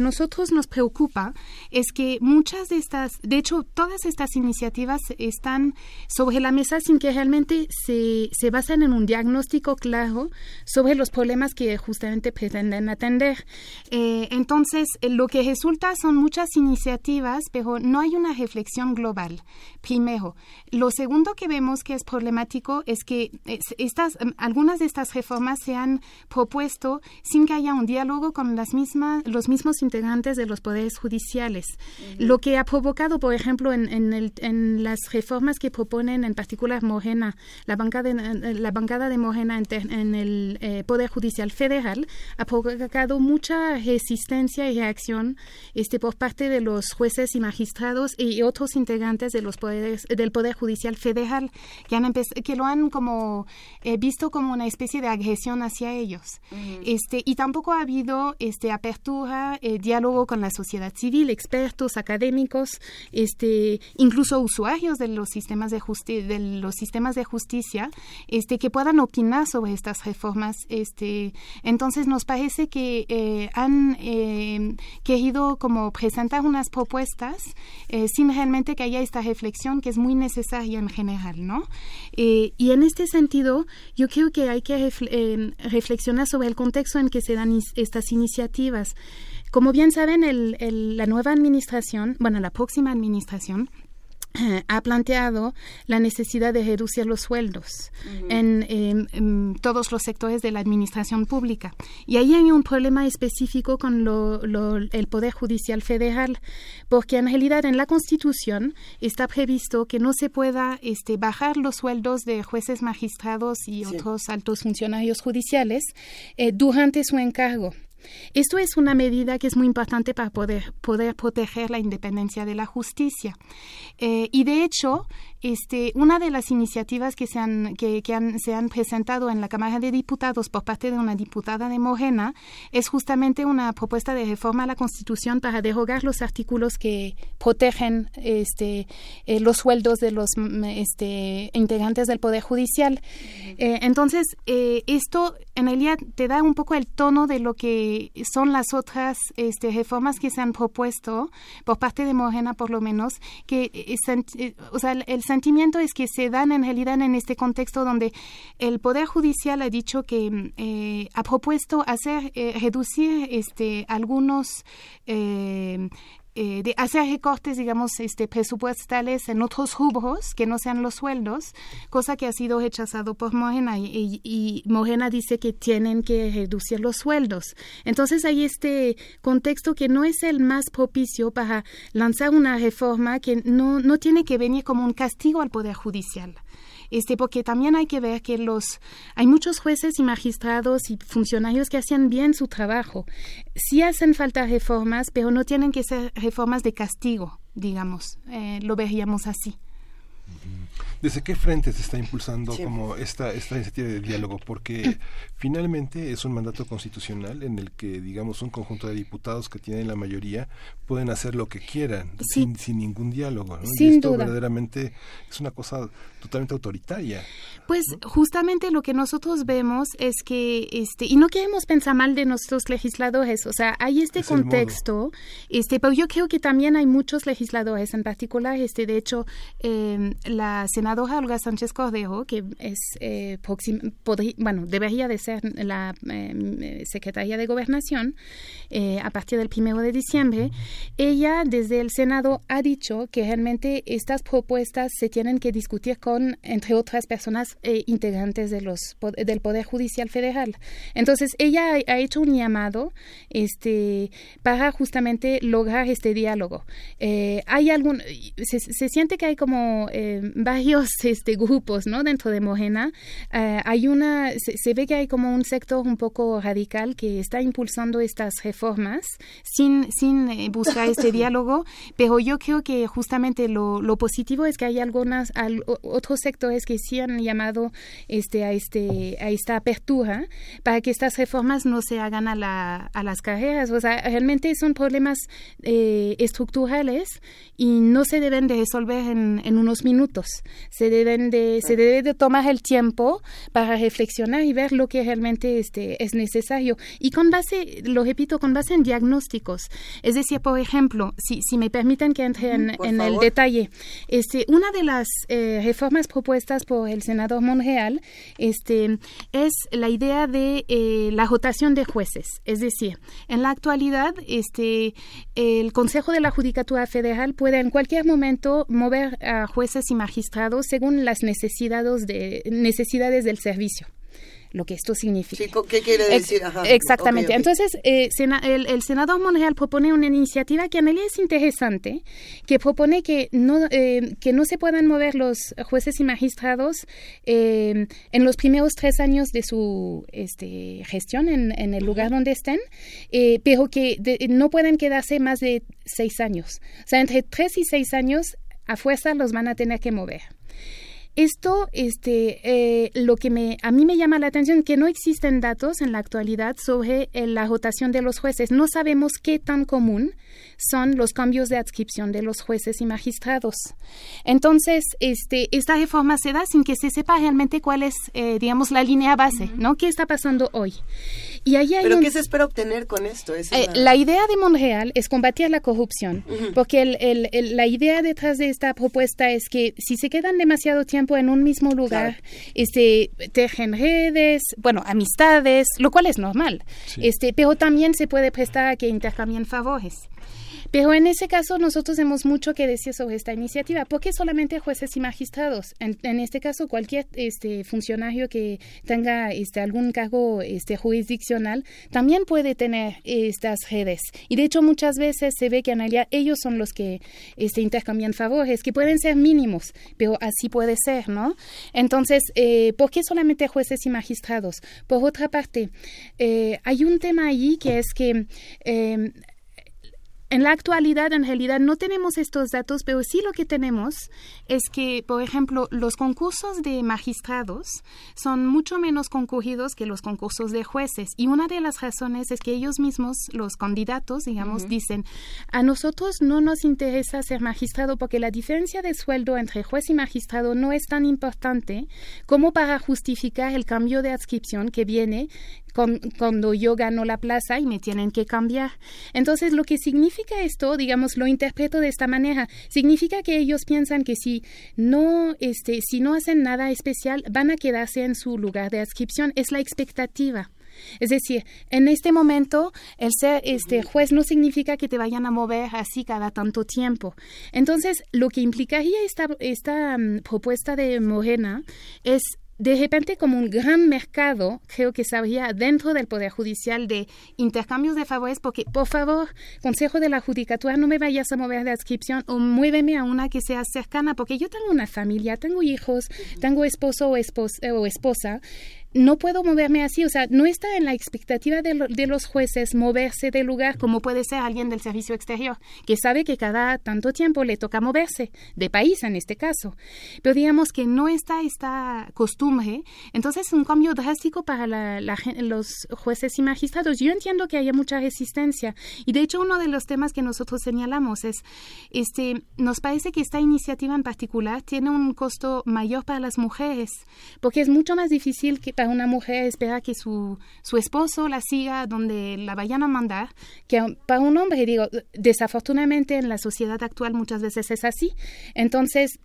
nosotros nos preocupa es que muchas de estas, de hecho, todas estas iniciativas están sobre la mesa sin que realmente se basen en un diagnóstico claro sobre los problemas que justamente pretenden atender. Entonces, lo que resulta son muchas iniciativas, pero no hay una reflexión global, primero. Lo segundo que vemos que es problemático es que algunas de estas reformas se han propuesto esto sin que haya un diálogo con los mismos integrantes de los poderes judiciales, uh-huh. Lo que ha provocado, por ejemplo, en las reformas que proponen en particular Morena, la bancada de Morena en el Poder Judicial Federal, ha provocado mucha resistencia y reacción por parte de los jueces y magistrados y otros integrantes de los poderes del Poder Judicial Federal que lo han visto como una especie de agresión hacia ellos. Uh-huh. Y tampoco ha habido apertura, diálogo con la sociedad civil, expertos, académicos, incluso usuarios de los sistemas de justicia, que puedan opinar sobre estas reformas. Entonces nos parece que han querido como presentar unas propuestas sin realmente que haya esta reflexión que es muy necesaria en general, ¿no? Y en este sentido, yo creo que hay que reflexionar sobre el contexto en que se dan estas iniciativas. Como bien saben, la nueva administración, la próxima administración, ha planteado la necesidad de reducir los sueldos uh-huh. en todos los sectores de la administración pública. Y ahí hay un problema específico con el Poder Judicial Federal, porque en realidad en la Constitución está previsto que no se pueda bajar los sueldos de jueces, magistrados y otros altos funcionarios judiciales durante su encargo. Esto es una medida que es muy importante para poder proteger la independencia de la justicia. Y de hecho, una de las iniciativas que se han presentado en la Cámara de Diputados por parte de una diputada de Morena es justamente una propuesta de reforma a la Constitución para derogar los artículos que protegen los sueldos de los integrantes del Poder Judicial. Uh-huh. Entonces, esto en realidad te da un poco el tono de lo que son las otras reformas que se han propuesto por parte de Morena, por lo menos, que el sentimiento es que se dan en realidad en este contexto donde el Poder Judicial ha dicho que ha propuesto reducir algunos de hacer recortes, digamos, presupuestales en otros rubros que no sean los sueldos, cosa que ha sido rechazado por Morena y Morena dice que tienen que reducir los sueldos. Entonces hay este contexto que no es el más propicio para lanzar una reforma que no tiene que venir como un castigo al Poder Judicial. Porque también hay que ver que hay muchos jueces y magistrados y funcionarios que hacen bien su trabajo. Sí hacen falta reformas, pero no tienen que ser reformas de castigo, digamos. Lo veríamos así. ¿Desde qué frente se está impulsando como esta iniciativa de diálogo? Porque finalmente es un mandato constitucional en el que, digamos, un conjunto de diputados que tienen la mayoría pueden hacer lo que quieran sin ningún diálogo, ¿no? Sin y esto duda. Verdaderamente es una cosa totalmente autoritaria. Pues justamente lo que nosotros vemos es que, y no queremos pensar mal de nuestros legisladores, o sea, hay este es contexto, pero yo creo que también hay muchos legisladores, en particular, de hecho, la senadora Olga Sánchez Cordero, que es debería de ser la secretaria de Gobernación a partir del 1 de diciembre, ella desde el Senado ha dicho que realmente estas propuestas se tienen que discutir con, entre otras personas, integrantes del Poder Judicial Federal. Entonces ella ha hecho un llamado para justamente lograr este diálogo. Se siente que hay como varios grupos, ¿no? Dentro de Morena se ve que hay como un sector un poco radical que está impulsando estas reformas sin buscar este diálogo, pero yo creo que justamente lo positivo es que hay otros sectores que sí han llamado a esta apertura para que estas reformas no se hagan a las carreras. O sea, realmente son problemas estructurales y no se deben de resolver en unos minutos. Se debe de tomar el tiempo para reflexionar y ver lo que realmente es necesario. Y con base, lo repito, con base en diagnósticos. Es decir, por ejemplo, si me permiten que entre en el detalle, una de las reformas propuestas por el senador Monreal es la idea de la rotación de jueces. Es decir, en la actualidad el Consejo de la Judicatura Federal puede en cualquier momento mover a jueces y magistrados según las necesidades del servicio. lo que esto significa. Sí, ¿qué quiere decir? Ajá, exactamente. Okay. Entonces, el senador Monreal propone una iniciativa que a mí es interesante, que propone que no se puedan mover los jueces y magistrados en los primeros 3 años de su gestión en el lugar donde estén, pero que no pueden quedarse más de 6 años. O sea, entre 3 y 6 años, a fuerza los van a tener que mover. Esto, lo que a mí me llama la atención, que no existen datos en la actualidad sobre la rotación de los jueces. No sabemos qué tan común son los cambios de adscripción de los jueces y magistrados. Entonces, esta reforma se da sin que se sepa realmente cuál es, la línea base, uh-huh, ¿no? ¿Qué está pasando hoy? Y ahí hay ¿qué se espera obtener con esto? La idea de Monreal es combatir la corrupción, uh-huh, porque la idea detrás de esta propuesta es que si se quedan demasiado tiempo en un mismo lugar, claro, tejen redes, amistades, lo cual es normal, sí, pero también se puede prestar a que intercambien favores. Pero en ese caso nosotros hemos mucho que decir sobre esta iniciativa, porque solamente jueces y magistrados, en este caso cualquier funcionario que tenga algún cargo jurisdiccional también puede tener estas redes, y de hecho muchas veces se ve que en realidad ellos son los que intercambian favores, que pueden ser mínimos, pero así puede ser, ¿no? Entonces, ¿por qué solamente jueces y magistrados? Por otra parte, hay un tema allí que es que en la actualidad, en realidad, no tenemos estos datos, pero sí lo que tenemos es que, por ejemplo, los concursos de magistrados son mucho menos concurridos que los concursos de jueces. Y una de las razones es que ellos mismos, los candidatos, digamos, uh-huh, dicen, a nosotros no nos interesa ser magistrado porque la diferencia de sueldo entre juez y magistrado no es tan importante como para justificar el cambio de adscripción que viene cuando yo gano la plaza y me tienen que cambiar. Entonces, lo que significa esto, lo interpreto de esta manera, significa que ellos piensan que si no hacen nada especial, van a quedarse en su lugar de adscripción. Es la expectativa. Es decir, en este momento, el ser juez no significa que te vayan a mover así cada tanto tiempo. Entonces, lo que implicaría esta propuesta de Morena es, de repente, como un gran mercado, creo que se habría dentro del Poder Judicial de intercambios de favores, porque, por favor, Consejo de la Judicatura, no me vayas a mover de adscripción o muéveme a una que sea cercana, porque yo tengo una familia, tengo hijos, uh-huh, tengo esposo o esposa. No puedo moverme así, no está en la expectativa de los jueces moverse de lugar, como puede ser alguien del servicio exterior, que sabe que cada tanto tiempo le toca moverse, de país en este caso. Pero digamos que no está esta costumbre, entonces es un cambio drástico para los jueces y magistrados. Yo entiendo que haya mucha resistencia, y de hecho uno de los temas que nosotros señalamos es, nos parece que esta iniciativa en particular tiene un costo mayor para las mujeres, porque es mucho más difícil que a una mujer espera que su esposo la siga donde la vayan a mandar, que para un hombre, desafortunadamente en la sociedad actual muchas veces es así. Entonces,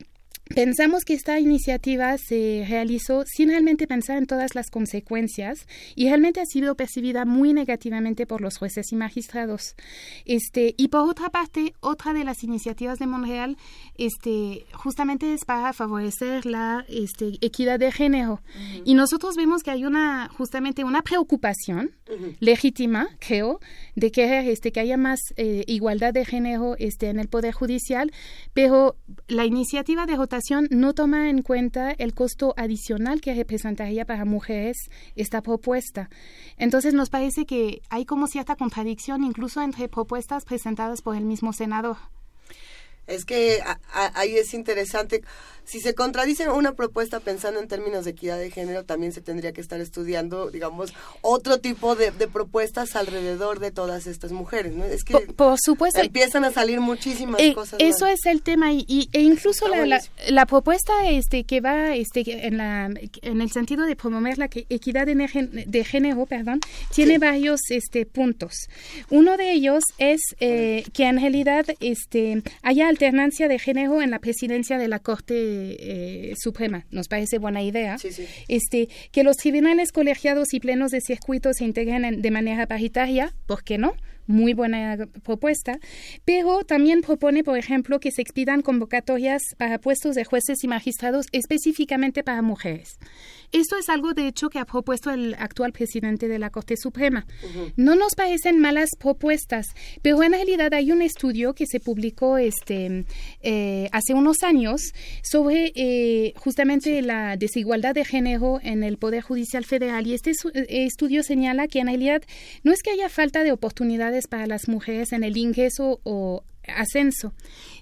pensamos que esta iniciativa se realizó sin realmente pensar en todas las consecuencias y realmente ha sido percibida muy negativamente por los jueces y magistrados. Y por otra parte, otra de las iniciativas de Monreal justamente es para favorecer la equidad de género. Uh-huh. Y nosotros vemos que hay justamente una preocupación, uh-huh, legítima, creo, de querer que haya más igualdad de género en el Poder Judicial, pero la iniciativa de no toma en cuenta el costo adicional que representaría para mujeres esta propuesta. Entonces nos parece que hay como cierta contradicción incluso entre propuestas presentadas por el mismo senador. Es que ahí es interesante. Si se contradice una propuesta pensando en términos de equidad de género, también se tendría que estar estudiando, otro tipo de propuestas alrededor de todas estas mujeres, ¿no? Es que por supuesto, empiezan a salir muchísimas cosas. Eso más es el tema, e incluso la propuesta que va en el sentido de promover la equidad de género, tiene, sí, varios puntos. Uno de ellos es que en realidad haya alternancia de género en la presidencia de la Corte Suprema. Nos parece buena idea. Sí, sí. Que los tribunales colegiados y plenos de circuito se integren de manera paritaria, ¿por qué no? Muy buena propuesta, pero también propone, por ejemplo, que se expidan convocatorias para puestos de jueces y magistrados específicamente para mujeres. Esto es algo, de hecho, que ha propuesto el actual presidente de la Corte Suprema. Uh-huh. No nos parecen malas propuestas, pero en realidad hay un estudio que se publicó hace unos años sobre justamente la desigualdad de género en el Poder Judicial Federal, y este estudio señala que en realidad no es que haya falta de oportunidades para las mujeres en el ingreso o ascenso,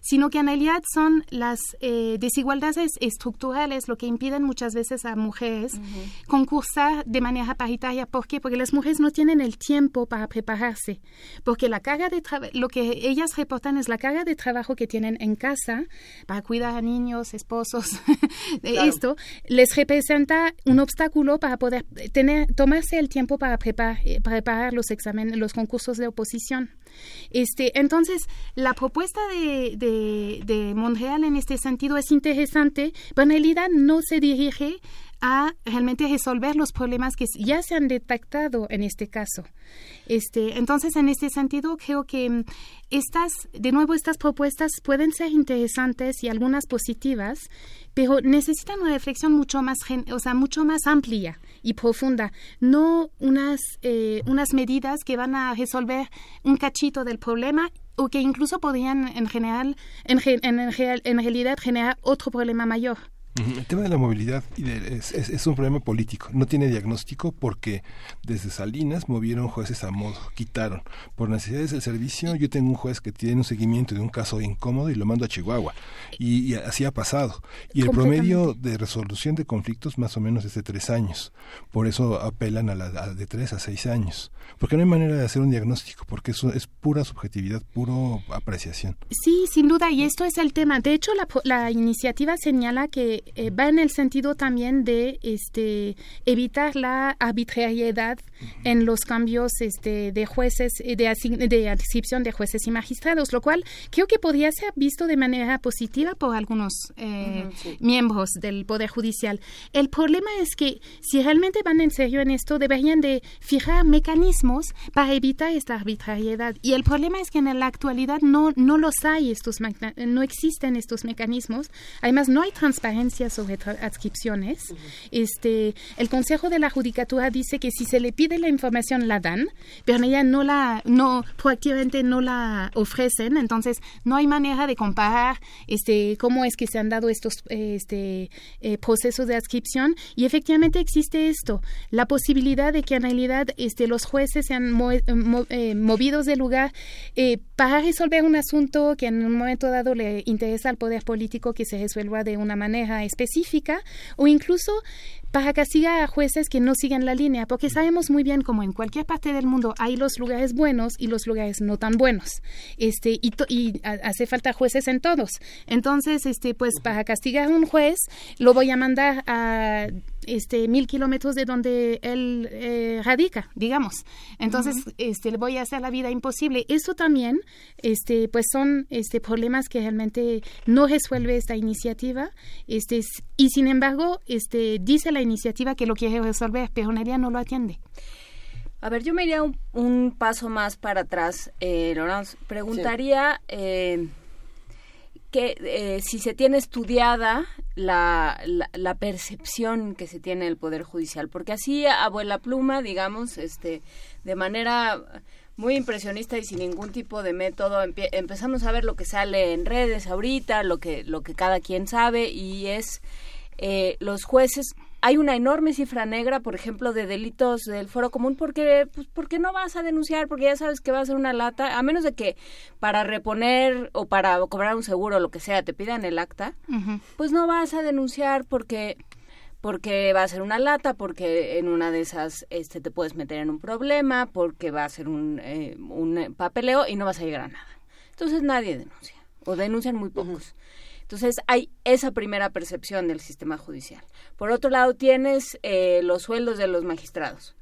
sino que en realidad son las desigualdades estructurales lo que impiden muchas veces a mujeres uh-huh. concursar de manera paritaria. ¿Por qué? Porque las mujeres no tienen el tiempo para prepararse, porque la carga de lo que ellas reportan es la carga de trabajo que tienen en casa para cuidar a niños, esposos. Claro. Esto les representa un obstáculo para poder tomarse el tiempo para preparar los exámenes, los concursos de oposición. Entonces, la propuesta de Monreal en este sentido es interesante, pero en realidad no se dirige a realmente resolver los problemas que ya se han detectado en este caso. Entonces, en este sentido, creo que estas propuestas pueden ser interesantes y algunas positivas, pero necesitan una reflexión mucho más amplia y profunda, no unas medidas que van a resolver un cachito del problema o que incluso podrían en realidad generar otro problema mayor. El tema de la movilidad es un problema político, no tiene diagnóstico porque desde Salinas movieron jueces a modo, quitaron. Por necesidades del servicio, yo tengo un juez que tiene un seguimiento de un caso incómodo y lo mando a Chihuahua, y así ha pasado. Y el promedio de resolución de conflictos más o menos es de 3 años, por eso apelan a de 3 a 6 años, porque no hay manera de hacer un diagnóstico, porque eso es pura subjetividad, pura apreciación. Sí, sin duda, y esto es el tema. De hecho, la iniciativa señala que va en el sentido también de evitar la arbitrariedad uh-huh. en los cambios de jueces, de adscripción de jueces y magistrados, lo cual creo que podría ser visto de manera positiva por algunos uh-huh, sí. miembros del Poder Judicial. El problema es que si realmente van en serio en esto, deberían de fijar mecanismos para evitar esta arbitrariedad. Y el problema es que en la actualidad no los hay, no existen estos mecanismos. Además, no hay transparencia sobre adscripciones. Uh-huh. El Consejo de la Judicatura dice que si se le pide la información la dan, pero ella proactivamente no la ofrecen. Entonces no hay manera de comparar cómo es que se han dado estos procesos de adscripción, y efectivamente existe esto, la posibilidad de que en realidad los jueces sean movidos de lugar para resolver un asunto que en un momento dado le interesa al poder político que se resuelva de una manera específica, o incluso para castigar a jueces que no siguen la línea, porque sabemos muy bien como en cualquier parte del mundo hay los lugares buenos y los lugares no tan buenos, y hace falta jueces en todos. Entonces, pues para castigar a un juez lo voy a mandar a 1,000 kilómetros de donde él radica, digamos. Entonces, uh-huh. Le voy a hacer la vida imposible. Eso también, pues son problemas que realmente no resuelve esta iniciativa. Y sin embargo, dice la iniciativa que lo quiere resolver, pero nadie no lo atiende. A ver, yo me iría un paso más para atrás, Lorenz. Preguntaría... Sí. Que si se tiene estudiada la percepción que se tiene del Poder Judicial, porque así a vuela pluma, digamos, de manera muy impresionista y sin ningún tipo de método, empezamos a ver lo que sale en redes ahorita, lo que cada quien sabe, y es los jueces. Hay una enorme cifra negra, por ejemplo, de delitos del Foro Común, porque no vas a denunciar, porque ya sabes que va a ser una lata, a menos de que para reponer o para cobrar un seguro o lo que sea te pidan el acta, uh-huh. pues no vas a denunciar porque va a ser una lata, porque en una de esas te puedes meter en un problema, porque va a ser un papeleo y no vas a llegar a nada. Entonces nadie denuncia, o denuncian muy pocos. Uh-huh. Entonces hay esa primera percepción del sistema judicial. Por otro lado tienes los sueldos de los magistrados.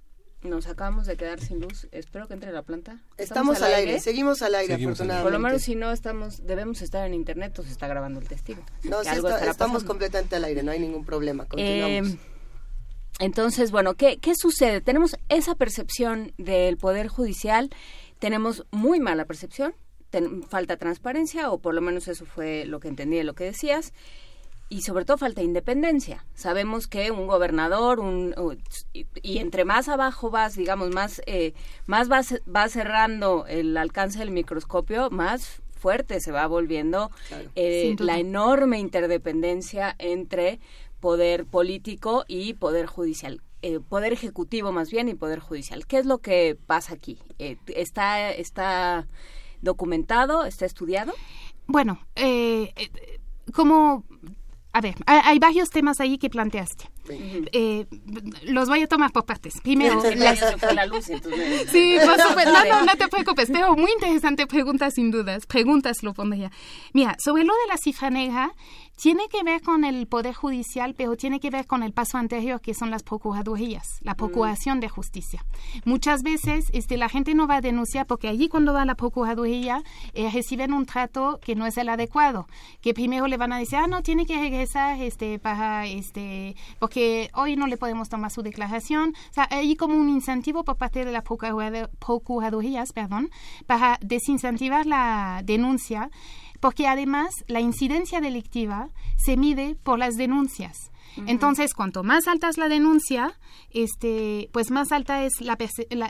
Nos acabamos de quedar sin luz. Espero que entre la planta. Estamos al aire. Seguimos al aire, afortunadamente. Por lo menos si no debemos estar en internet o se está grabando el testigo. No, sí estamos completamente al aire, no hay ningún problema. Continuamos. Entonces, bueno, ¿qué sucede? Tenemos esa percepción del Poder Judicial, tenemos muy mala percepción. Falta transparencia, o por lo menos eso fue lo que entendí de lo que decías, y sobre todo falta de independencia. Sabemos que un gobernador, y entre más abajo vas, digamos, más va cerrando el alcance del microscopio, más fuerte se va volviendo la enorme interdependencia entre poder político y poder judicial. Poder ejecutivo más bien y poder judicial. ¿Qué es lo que pasa aquí? ¿Está documentado? ¿Está estudiado? Bueno, a ver, hay varios temas ahí que planteaste. Uh-huh. Los voy a tomar por partes. Primero, sí, por supuesto. No te preocupes, pero muy interesante pregunta, sin dudas. Preguntas lo pondría. Mira, sobre lo de la cifra negra, tiene que ver con el Poder Judicial, pero tiene que ver con el paso anterior, que son las procuradurías, la procuración de justicia. Muchas veces la gente no va a denunciar porque allí cuando va a la procuraduría reciben un trato que no es el adecuado, que primero le van a decir, no, tiene que regresar porque hoy no le podemos tomar su declaración. O sea, hay como un incentivo por parte de las procuradurías, para desincentivar la denuncia, porque además la incidencia delictiva se mide por las denuncias. Uh-huh. Entonces, cuanto más alta es la denuncia, pues más alta es la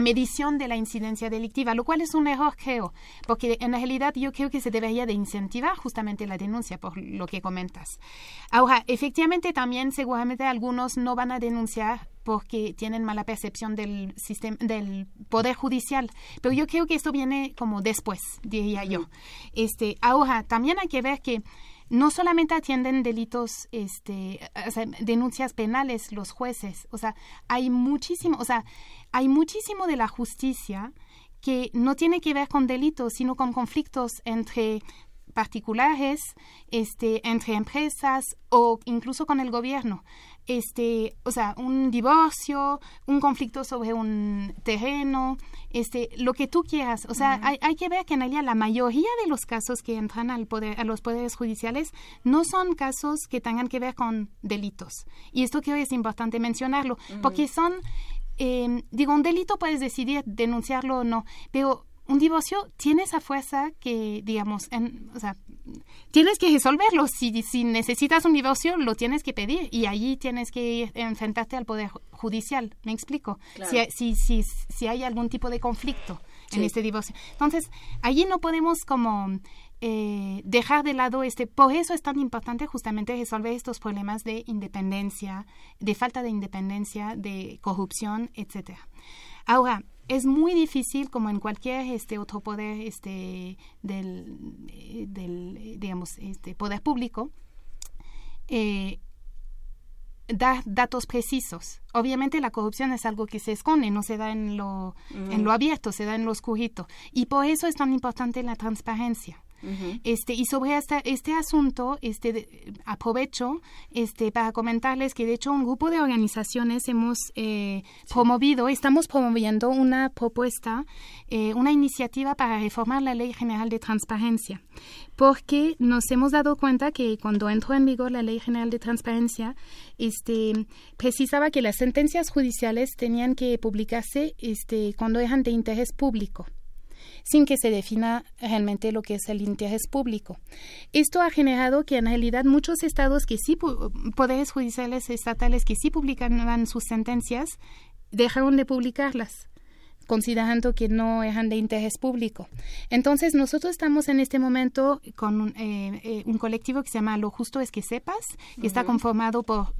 medición de la incidencia delictiva, lo cual es un error, creo, porque en realidad yo creo que se debería de incentivar justamente la denuncia, por lo que comentas. Ahora, efectivamente también seguramente algunos no van a denunciar porque tienen mala percepción del sistema, del Poder Judicial, pero yo creo que esto viene como después, diría yo. Ahora, también hay que ver que no solamente atienden delitos, denuncias penales los jueces, o sea, hay muchísimo de la justicia que no tiene que ver con delitos, sino con conflictos entre particulares, entre empresas o incluso con el gobierno. O sea, un divorcio, un conflicto sobre un terreno, lo que tú quieras. O sea, hay que ver que en realidad la mayoría de los casos que entran a los poderes judiciales no son casos que tengan que ver con delitos. Y esto creo que es importante mencionarlo, porque son, un delito puedes decidir denunciarlo o no, pero un divorcio tiene esa fuerza que, digamos, tienes que resolverlo. Si necesitas un divorcio, lo tienes que pedir y allí tienes que enfrentarte al Poder Judicial. ¿Me explico? Claro. Si hay algún tipo de conflicto en este divorcio. Entonces, allí no podemos como dejar de lado por eso es tan importante justamente resolver estos problemas de independencia, de falta de independencia, de corrupción, etcétera. Ahora, es muy difícil, como en cualquier otro poder del poder público, dar datos precisos. Obviamente la corrupción es algo que se esconde, no se da en lo abierto, se da en lo oscurito. Y por eso es tan importante la transparencia. Uh-huh. Y sobre este asunto aprovecho para comentarles que de hecho un grupo de organizaciones hemos estamos promoviendo una propuesta, una iniciativa para reformar la Ley General de Transparencia, porque nos hemos dado cuenta que cuando entró en vigor la Ley General de Transparencia precisaba que las sentencias judiciales tenían que publicarse cuando eran de interés público, sin que se defina realmente lo que es el interés público. Esto ha generado que en realidad muchos estados que sí, poderes judiciales estatales que sí publicaban sus sentencias, dejaron de publicarlas, considerando que no eran de interés público. Entonces, nosotros estamos en este momento con un colectivo que se llama Lo Justo es que Sepas, que está conformado por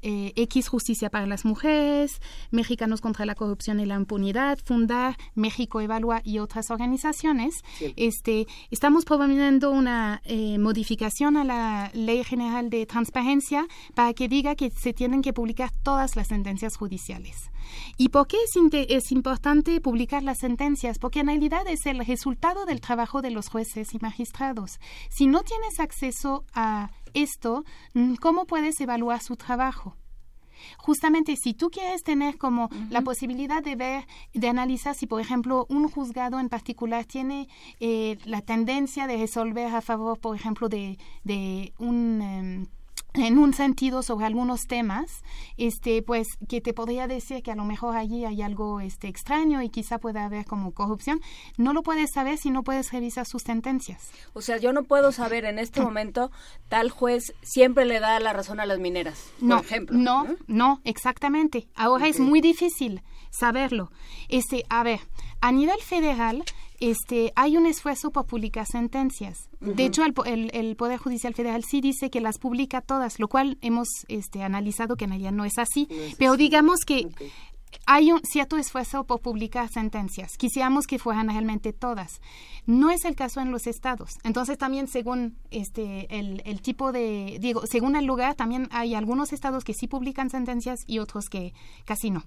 X Justicia para las Mujeres, Mexicanos contra la Corrupción y la Impunidad, Fundar, México Evalúa y otras organizaciones. Sí. Estamos promoviendo una modificación a la Ley General de Transparencia para que diga que se tienen que publicar todas las sentencias judiciales. ¿Y por qué es importante publicar las sentencias? Porque en realidad es el resultado del trabajo de los jueces y magistrados. Si no tienes acceso a esto, ¿cómo puedes evaluar su trabajo? Justamente si tú quieres tener como la posibilidad de ver, de analizar si por ejemplo un juzgado en particular tiene la tendencia de resolver a favor, por ejemplo, de un en un sentido sobre algunos temas, pues que te podría decir que a lo mejor allí hay algo extraño y quizá pueda haber como corrupción. No lo puedes saber si no puedes revisar sus sentencias. O sea, yo no puedo saber en este momento tal juez siempre le da la razón a las mineras, por ejemplo. No, exactamente. Ahora es muy difícil saberlo. A ver, a nivel federal... hay un esfuerzo por publicar sentencias. Uh-huh. De hecho, el Poder Judicial Federal sí dice que las publica todas, lo cual hemos analizado que en realidad no es así. Pero digamos que hay un cierto esfuerzo por publicar sentencias. Quisiéramos que fueran realmente todas. No es el caso en los estados. Entonces, también según el tipo de... Digo, según el lugar, también hay algunos estados que sí publican sentencias y otros que casi no.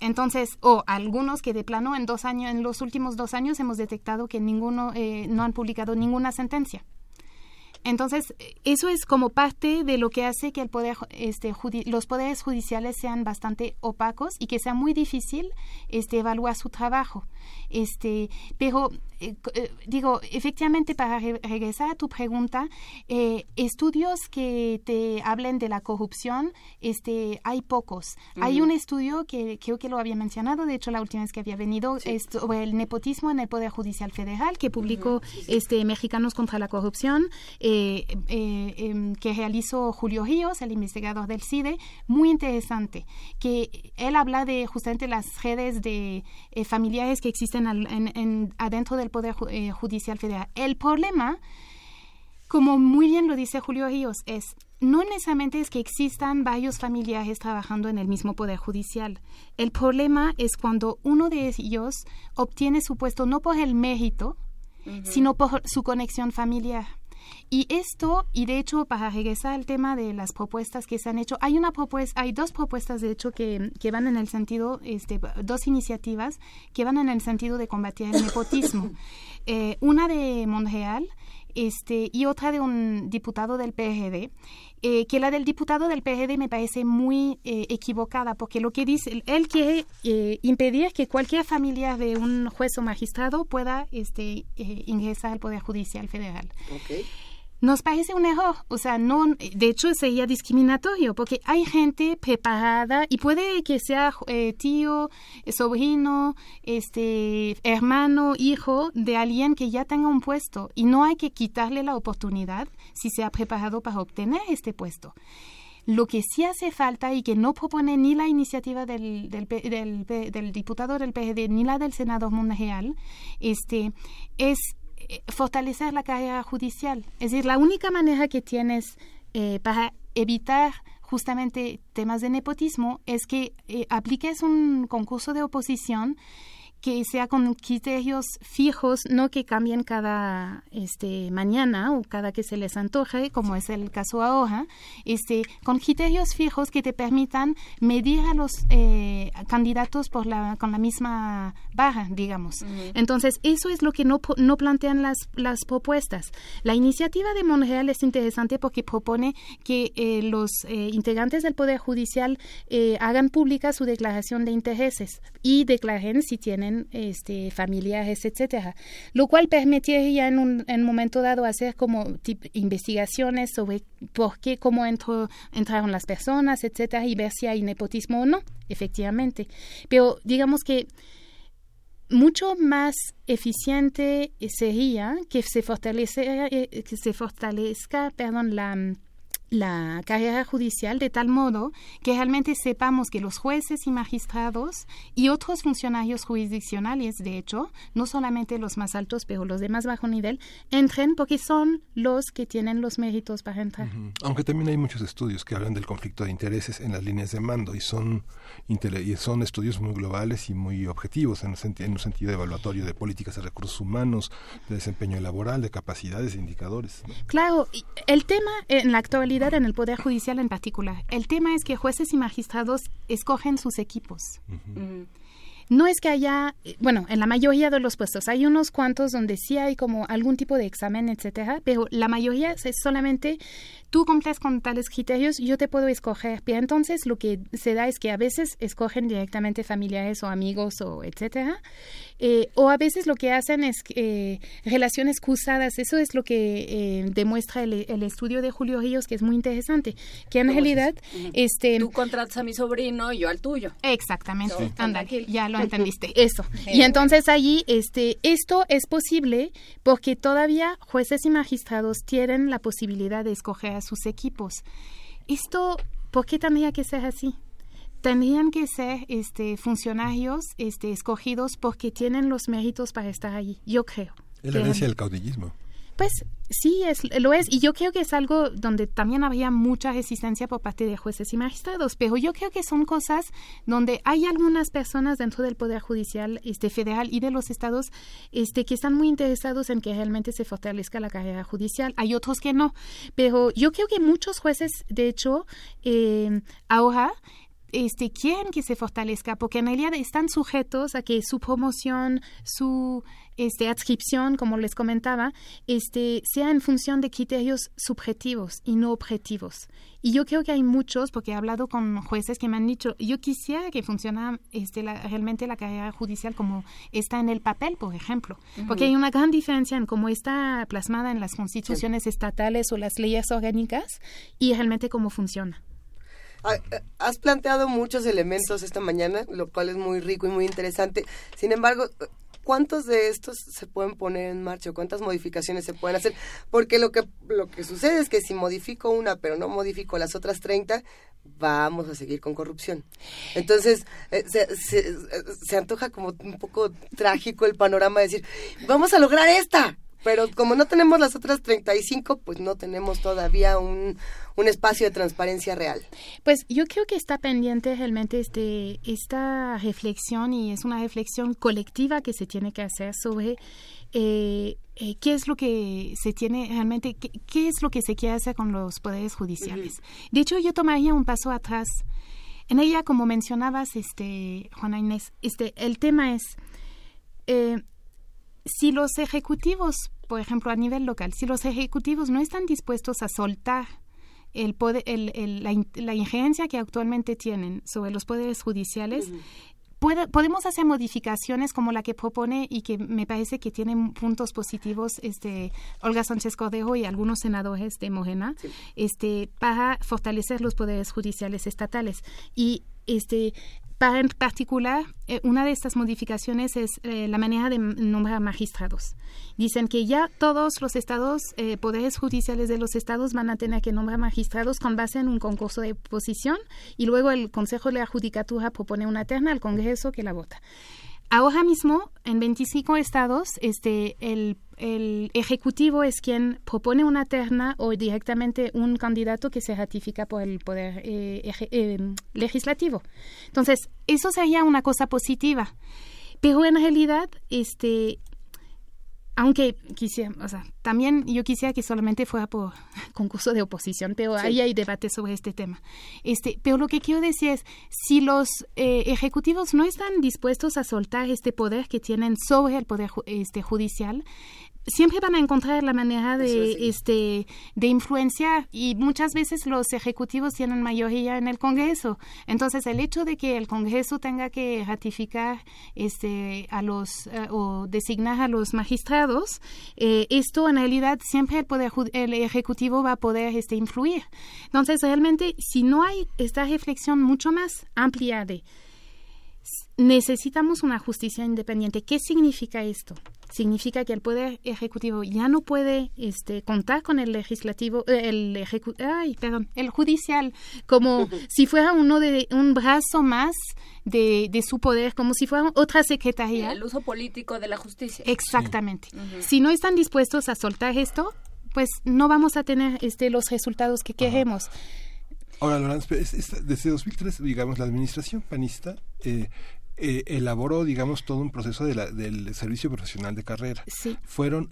Entonces, algunos que de plano en los últimos 2 años hemos detectado que ninguno, no han publicado ninguna sentencia. Entonces, eso es como parte de lo que hace que el poder, los poderes judiciales sean bastante opacos y que sea muy difícil, evaluar su trabajo. Pero, digo, efectivamente, para regresar a tu pregunta, estudios que te hablen de la corrupción, hay pocos. Uh-huh. Hay un estudio que creo que lo había mencionado, de hecho, la última vez que había venido, sobre el nepotismo en el Poder Judicial Federal, que publicó, uh-huh, Mexicanos contra la Corrupción, que realizó Julio Ríos, el investigador del CIDE, muy interesante, que él habla de justamente las redes de familiares que existen adentro del Poder Judicial Federal. El problema, como muy bien lo dice Julio Ríos, no necesariamente es que existan varios familiares trabajando en el mismo Poder Judicial. El problema es cuando uno de ellos obtiene su puesto no por el mérito, uh-huh, sino por su conexión familiar. Y esto, y de hecho, para regresar al tema de las propuestas que se han hecho, hay dos propuestas, de hecho, que van en el sentido, dos iniciativas que van en el sentido de combatir el nepotismo. Una de Monreal, y otra de un diputado del PRD, que la del diputado del PRD me parece muy equivocada, porque lo que dice, él quiere impedir que cualquier familia de un juez o magistrado pueda ingresar al Poder Judicial Federal. Okay. Nos parece un error, o sea, no, de hecho sería discriminatorio, porque hay gente preparada y puede que sea tío, sobrino, hermano, hijo de alguien que ya tenga un puesto y no hay que quitarle la oportunidad si se ha preparado para obtener este puesto. Lo que sí hace falta y que no propone ni la iniciativa del diputado del PRD ni la del senador Monreal, es fortalecer la carrera judicial. Es decir, la única manera que tienes para evitar justamente temas de nepotismo es que apliques un concurso de oposición que sea con criterios fijos, no que cambien cada mañana o cada que se les antoje, como es el caso ahora, con criterios fijos que te permitan medir a los candidatos con la misma barra, digamos. Uh-huh. Entonces, eso es lo que no plantean las propuestas. La iniciativa de Monreal es interesante porque propone que los integrantes del Poder Judicial hagan pública su declaración de intereses y declaren si tienen familiares, etcétera, lo cual permitiría en un momento dado hacer como investigaciones sobre por qué, cómo entraron las personas, etcétera, y ver si hay nepotismo o no, efectivamente. Pero digamos que mucho más eficiente sería que se fortalezca la carrera judicial de tal modo que realmente sepamos que los jueces y magistrados y otros funcionarios jurisdiccionales, de hecho, no solamente los más altos, pero los de más bajo nivel, entren porque son los que tienen los méritos para entrar. Uh-huh. Aunque también hay muchos estudios que hablan del conflicto de intereses en las líneas de mando y son estudios muy globales y muy objetivos en un sentido evaluatorio de políticas de recursos humanos, de desempeño laboral, de capacidades, de indicadores, ¿no? Claro, el tema en la actualidad en el Poder Judicial en particular. El tema es que jueces y magistrados escogen sus equipos. Uh-huh. No es que haya, bueno, en la mayoría de los puestos, hay unos cuantos donde sí hay como algún tipo de examen, etcétera, pero la mayoría es solamente tú cumples con tales criterios, yo te puedo escoger. Pero entonces lo que se da es que a veces escogen directamente familiares o amigos o etcétera, o a veces lo que hacen es relaciones cruzadas. Eso es lo que demuestra el estudio de Julio Ríos, que es muy interesante, que en realidad... tú contratas a mi sobrino y yo al tuyo. Exactamente, so, ándale, ya lo entendiste, eso. Y entonces allí esto es posible porque todavía jueces y magistrados tienen la posibilidad de escoger a sus equipos. Esto, ¿por qué tendría que ser así? Tendrían que ser funcionarios escogidos porque tienen los méritos para estar allí, yo creo. Es la herencia del caudillismo. Pues sí, lo es, y yo creo que es algo donde también habría mucha resistencia por parte de jueces y magistrados, pero yo creo que son cosas donde hay algunas personas dentro del Poder Judicial federal y de los estados que están muy interesados en que realmente se fortalezca la carrera judicial, hay otros que no, pero yo creo que muchos jueces, de hecho, ahora... quieren que se fortalezca porque en realidad están sujetos a que su promoción, su adscripción, como les comentaba, sea en función de criterios subjetivos y no objetivos. Y yo creo que hay muchos, porque he hablado con jueces que me han dicho, yo quisiera que funcionara realmente la carrera judicial como está en el papel, por ejemplo. Uh-huh. Porque hay una gran diferencia en cómo está plasmada en las constituciones estatales o las leyes orgánicas y realmente cómo funciona. Has planteado muchos elementos esta mañana, lo cual es muy rico y muy interesante. Sin embargo, ¿cuántos de estos se pueden poner en marcha? ¿Cuántas modificaciones se pueden hacer? Porque lo que sucede es que si modifico una, pero no modifico las otras 30, vamos a seguir con corrupción. Entonces, se antoja como un poco trágico el panorama de decir, ¡vamos a lograr esta! Pero como no tenemos las otras 35, pues no tenemos todavía un espacio de transparencia real. Pues yo creo que está pendiente realmente esta reflexión, y es una reflexión colectiva que se tiene que hacer sobre qué es lo que se tiene realmente, qué es lo que se quiere hacer con los poderes judiciales. Uh-huh. De hecho, yo tomaría un paso atrás. En ella, como mencionabas, Juana Inés, el tema es... si los ejecutivos, por ejemplo, a nivel local, si los ejecutivos no están dispuestos a soltar el poder, la injerencia que actualmente tienen sobre los poderes judiciales, uh-huh. Podemos hacer modificaciones como la que propone y que me parece que tiene puntos positivos Olga Sánchez Cordero y algunos senadores de Morena, sí. Para fortalecer los poderes judiciales estatales. Y para en particular, una de estas modificaciones es la manera de nombrar magistrados. Dicen que ya todos los estados, poderes judiciales de los estados, van a tener que nombrar magistrados con base en un concurso de oposición, y luego el Consejo de la Judicatura propone una terna al Congreso que la vota. Ahora mismo, en 25 estados, el Ejecutivo es quien propone una terna o directamente un candidato que se ratifica por el Poder Legislativo. Entonces, eso sería una cosa positiva. Pero en realidad, aunque quisiera, o sea, también yo quisiera que solamente fuera por concurso de oposición, pero sí. Ahí hay debate sobre este tema. Pero lo que quiero decir es, si los ejecutivos no están dispuestos a soltar este poder que tienen sobre el poder judicial, siempre van a encontrar la manera de influenciar, y muchas veces los ejecutivos tienen mayoría en el Congreso. Entonces, el hecho de que el Congreso tenga que ratificar o designar a los magistrados, esto en realidad siempre el Ejecutivo va a poder influir. Entonces, realmente, si no hay esta reflexión mucho más amplia de necesitamos una justicia independiente, ¿qué significa esto? Significa que el Poder Ejecutivo ya no puede contar con el legislativo, el judicial, como si fuera uno de un brazo más de su poder, como si fuera otra secretaría. El uso político de la justicia. Exactamente. Sí. Uh-huh. Si no están dispuestos a soltar esto, pues no vamos a tener los resultados que queremos. Ahora, Lorenzo, desde 2003, digamos, la administración panista elaboró, digamos, todo un proceso del servicio profesional de carrera. Sí. Fueron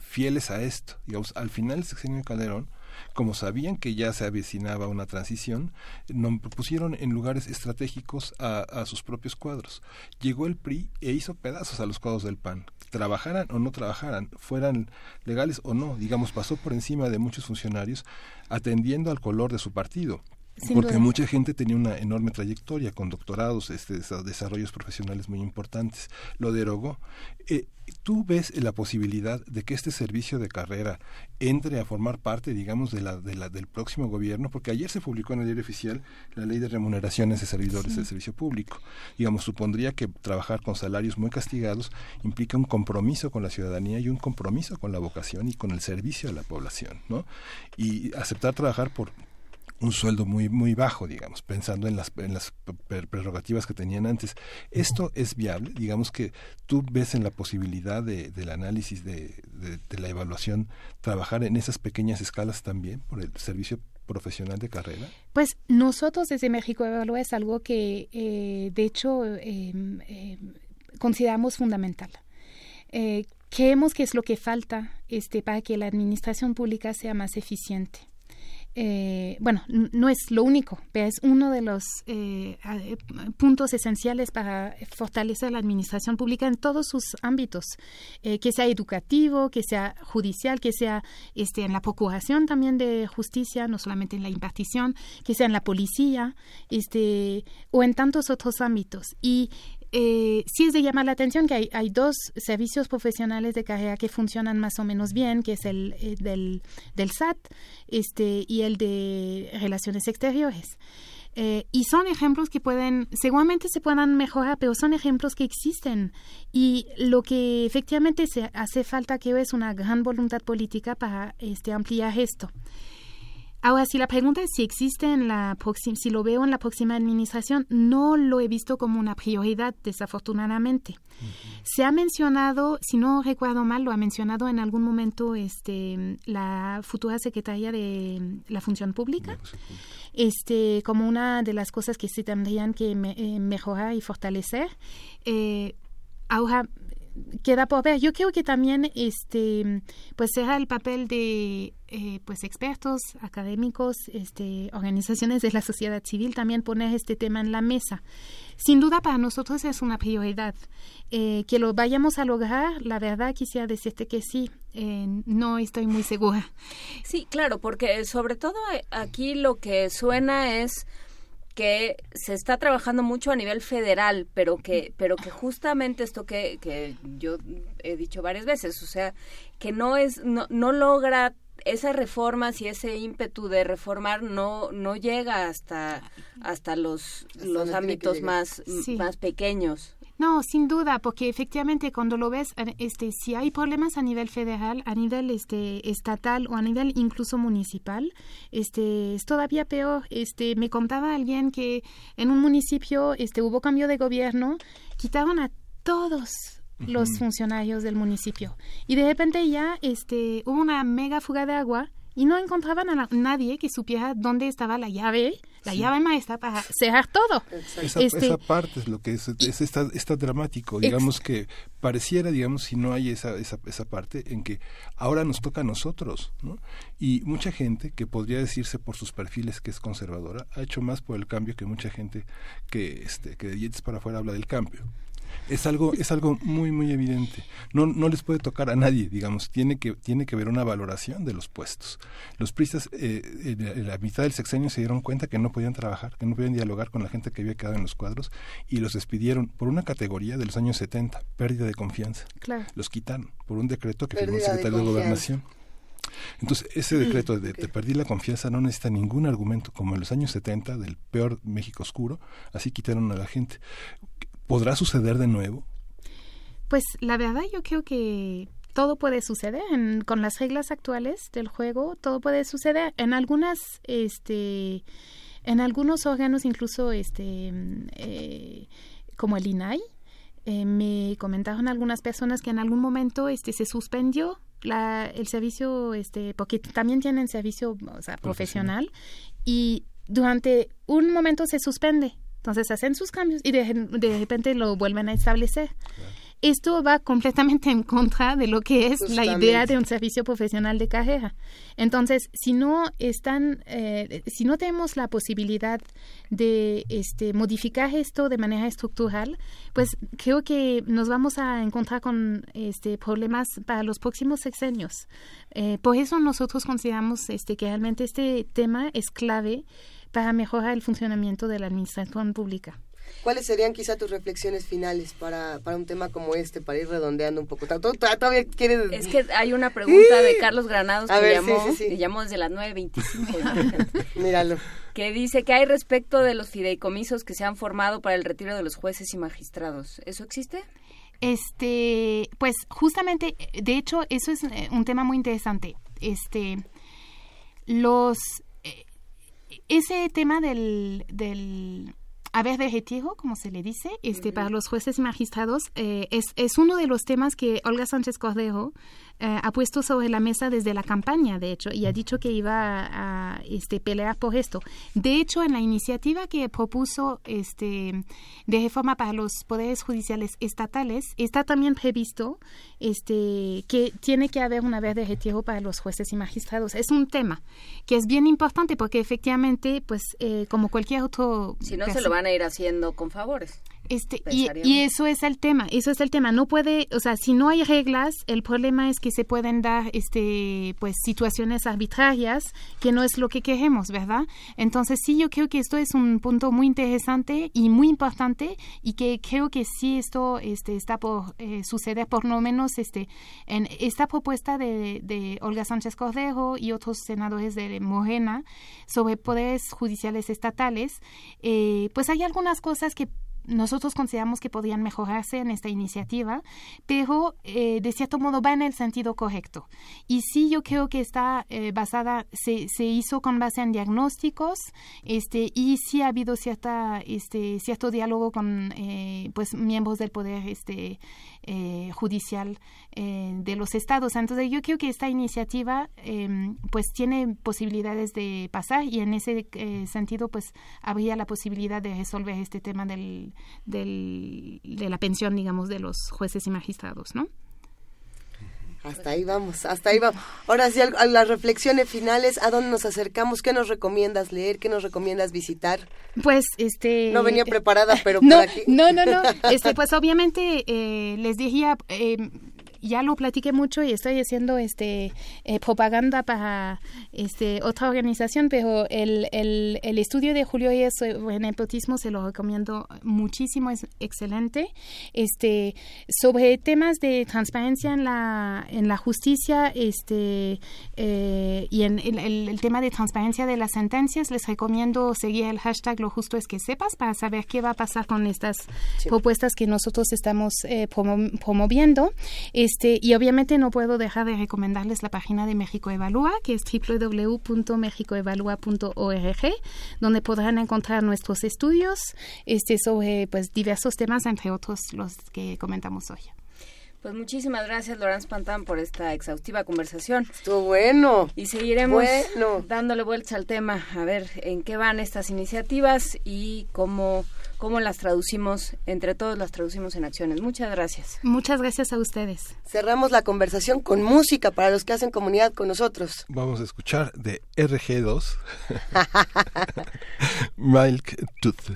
fieles a esto. Digamos, al final del sexenio de Calderón, como sabían que ya se avecinaba una transición, pusieron en lugares estratégicos a sus propios cuadros. Llegó el PRI e hizo pedazos a los cuadros del PAN, trabajaran o no trabajaran, fueran legales o no, digamos, pasó por encima de muchos funcionarios atendiendo al color de su partido. Porque mucha gente tenía una enorme trayectoria con doctorados, desarrollos profesionales muy importantes. Lo derogó. ¿Tú ves la posibilidad de que este servicio de carrera entre a formar parte, digamos, del próximo gobierno? Porque ayer se publicó en el Diario Oficial la ley de remuneraciones de servidores del servicio público. Digamos, supondría que trabajar con salarios muy castigados implica un compromiso con la ciudadanía y un compromiso con la vocación y con el servicio a la población, ¿no? Y aceptar trabajar por un sueldo muy muy bajo, digamos, pensando en las prerrogativas que tenían antes. ¿Esto es viable? Digamos que tú ves en la posibilidad del análisis de la evaluación trabajar en esas pequeñas escalas también por el servicio profesional de carrera. Pues nosotros desde México Evalúa es algo que de hecho consideramos fundamental. Creemos que es lo que falta para que la administración pública sea más eficiente. Bueno, no es lo único, pero es uno de los puntos esenciales para fortalecer la administración pública en todos sus ámbitos, que sea educativo, que sea judicial, que sea en la procuración también de justicia, no solamente en la impartición, que sea en la policía, o en tantos otros ámbitos. Y sí es de llamar la atención que hay dos servicios profesionales de carrera que funcionan más o menos bien, que es el del SAT y el de Relaciones Exteriores. Y son ejemplos que seguramente se puedan mejorar, pero son ejemplos que existen. Y lo que efectivamente se hace falta, creo, es una gran voluntad política para ampliar esto. Ahora, si la pregunta es si existe si lo veo en la próxima administración, no lo he visto como una prioridad, desafortunadamente. Uh-huh. Se ha mencionado, si no recuerdo mal, lo ha mencionado en algún momento la futura secretaria de la Función Pública, como una de las cosas que se tendrían que mejorar y fortalecer. Ahora queda por ver. Yo creo que también pues será el papel de pues expertos, académicos, organizaciones de la sociedad civil también poner este tema en la mesa. Sin duda para nosotros es una prioridad. Que lo vayamos a lograr, la verdad quisiera decirte que sí, no estoy muy segura. Sí, claro, porque sobre todo aquí lo que suena es que se está trabajando mucho a nivel federal, pero que justamente esto que yo he dicho varias veces, o sea, que no logra esas reformas y ese ímpetu de reformar no llega hasta los ámbitos más pequeños. No, sin duda, porque efectivamente cuando lo ves, si hay problemas a nivel federal, a nivel estatal o a nivel incluso municipal, es todavía peor. Me contaba alguien que en un municipio hubo cambio de gobierno, quitaron a todos los funcionarios del municipio y de repente ya hubo una mega fuga de agua. Y no encontraban a nadie que supiera dónde estaba la llave maestra para cerrar todo. Esa parte es lo que está dramático, digamos que pareciera, digamos, si no hay esa parte en que ahora nos toca a nosotros, ¿no? Y mucha gente que podría decirse por sus perfiles que es conservadora, ha hecho más por el cambio que mucha gente que de dientes para afuera habla del cambio. Es algo muy muy evidente. No les puede tocar a nadie, digamos, tiene que haber una valoración de los puestos. Los priistas en la mitad del sexenio se dieron cuenta que no podían trabajar, que no podían dialogar con la gente que había quedado en los cuadros y los despidieron por una categoría de los años 70, pérdida de confianza. Claro. Los quitaron por un decreto que firmó el secretario de Gobernación. Entonces, ese decreto de te perdí la confianza no necesita ningún argumento, como en los años 70 del peor México oscuro, así quitaron a la gente. ¿Podrá suceder de nuevo? Pues la verdad yo creo que todo puede suceder. Con las reglas actuales del juego, todo puede suceder. En algunas, en algunos órganos, incluso como el INAI, me comentaron algunas personas que en algún momento se suspendió el servicio, porque también tienen servicio, o sea, profesional, y durante un momento se suspende. Entonces hacen sus cambios y de repente lo vuelven a establecer. Claro. Esto va completamente en contra de lo que es la idea de un servicio profesional de carrera. Entonces, si no tenemos la posibilidad de modificar esto de manera estructural, pues creo que nos vamos a encontrar con problemas para los próximos sexenios. Por eso nosotros consideramos que realmente este tema es clave para mejorar el funcionamiento de la administración pública. ¿Cuáles serían quizá tus reflexiones finales para un tema como este, para ir redondeando un poco? ¿Todavía quieres? Es que hay una pregunta de Carlos Granados que llamó desde las 9:25. Míralo. Que dice, ¿qué hay respecto de los fideicomisos que se han formado para el retiro de los jueces y magistrados? ¿Eso existe? Pues justamente, de hecho, eso es un tema muy interesante. Ese tema del haber de retiro, como se le dice, para los jueces y magistrados, es uno de los temas que Olga Sánchez Cordero ha puesto sobre la mesa desde la campaña, de hecho, y ha dicho que iba a pelear por esto. De hecho, en la iniciativa que propuso de reforma para los poderes judiciales estatales, está también previsto que tiene que haber un haber de retiro para los jueces y magistrados. Es un tema que es bien importante porque efectivamente, pues, como cualquier otro... Si no, se lo van a ir haciendo con favores. Y eso es el tema. No puede, o sea, si no hay reglas, el problema es que se pueden dar pues situaciones arbitrarias que no es lo que queremos, ¿verdad? Entonces sí, yo creo que esto es un punto muy interesante y muy importante, y que creo que sí esto está por suceder, por lo menos en esta propuesta de Olga Sánchez Cordero y otros senadores de Morena sobre poderes judiciales estatales. Pues hay algunas cosas que nosotros consideramos que podrían mejorarse en esta iniciativa, pero de cierto modo va en el sentido correcto. Y sí, yo creo que está basada, se hizo con base en diagnósticos, y sí ha habido cierto diálogo con pues miembros del poder judicial de los estados. Entonces yo creo que esta iniciativa pues tiene posibilidades de pasar, y en ese sentido pues habría la posibilidad de resolver este tema de la pensión, digamos, de los jueces y magistrados, ¿no? Hasta ahí vamos. Ahora sí, a las reflexiones finales, ¿a dónde nos acercamos? ¿Qué nos recomiendas leer? ¿Qué nos recomiendas visitar? Pues, no venía preparada, pero no, por aquí. No. Pues, obviamente, les diría... ya lo platiqué mucho y estoy haciendo propaganda para otra organización, pero el estudio de Julio Ríos sobre nepotismo se lo recomiendo muchísimo, es excelente. Sobre temas de transparencia en la justicia y en el tema de transparencia de las sentencias, les recomiendo seguir el hashtag Lo Justo Es Que Sepas para saber qué va a pasar con estas propuestas que nosotros estamos promoviendo. Y obviamente no puedo dejar de recomendarles la página de México Evalúa, que es www.mexicoevalúa.org, donde podrán encontrar nuestros estudios sobre pues diversos temas, entre otros los que comentamos hoy. Pues muchísimas gracias, Lorenzo Spantán, por esta exhaustiva conversación. Estuvo bueno. Y seguiremos dándole vueltas al tema, a ver en qué van estas iniciativas y cómo las traducimos, entre todos las traducimos en acciones. Muchas gracias. Muchas gracias a ustedes. Cerramos la conversación con música para los que hacen comunidad con nosotros. Vamos a escuchar de RG2, Milk Tooth.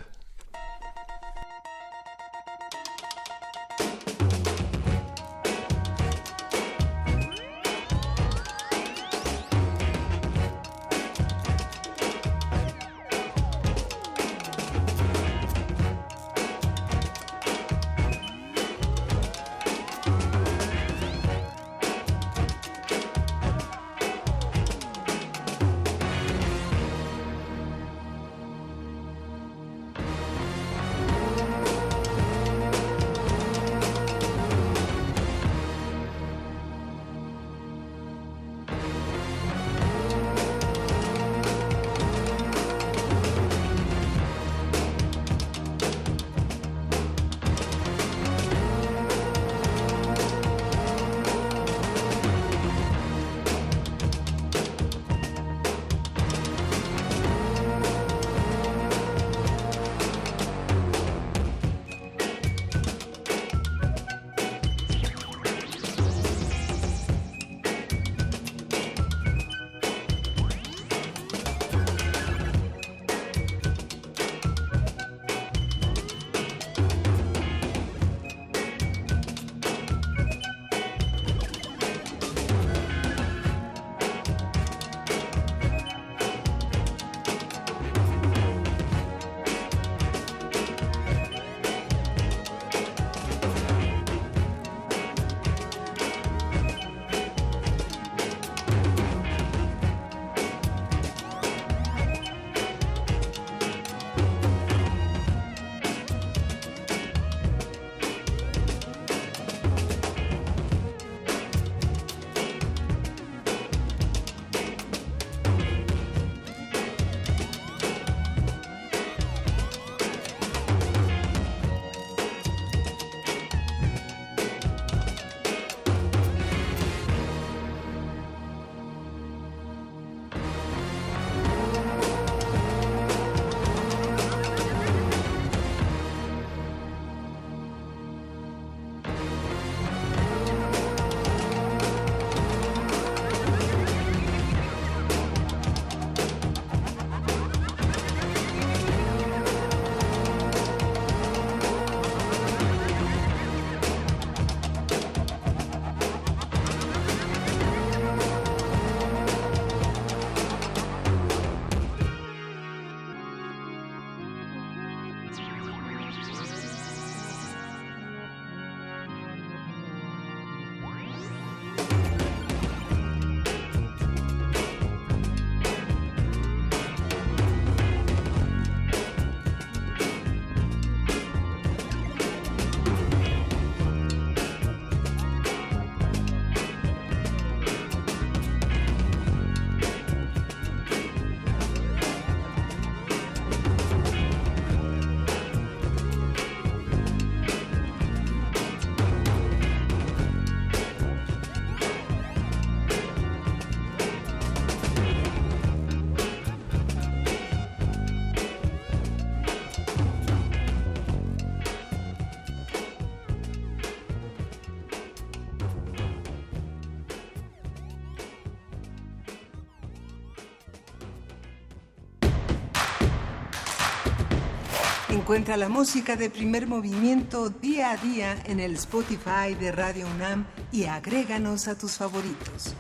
Encuentra la música de Primer Movimiento día a día en el Spotify de Radio UNAM y agréganos a tus favoritos.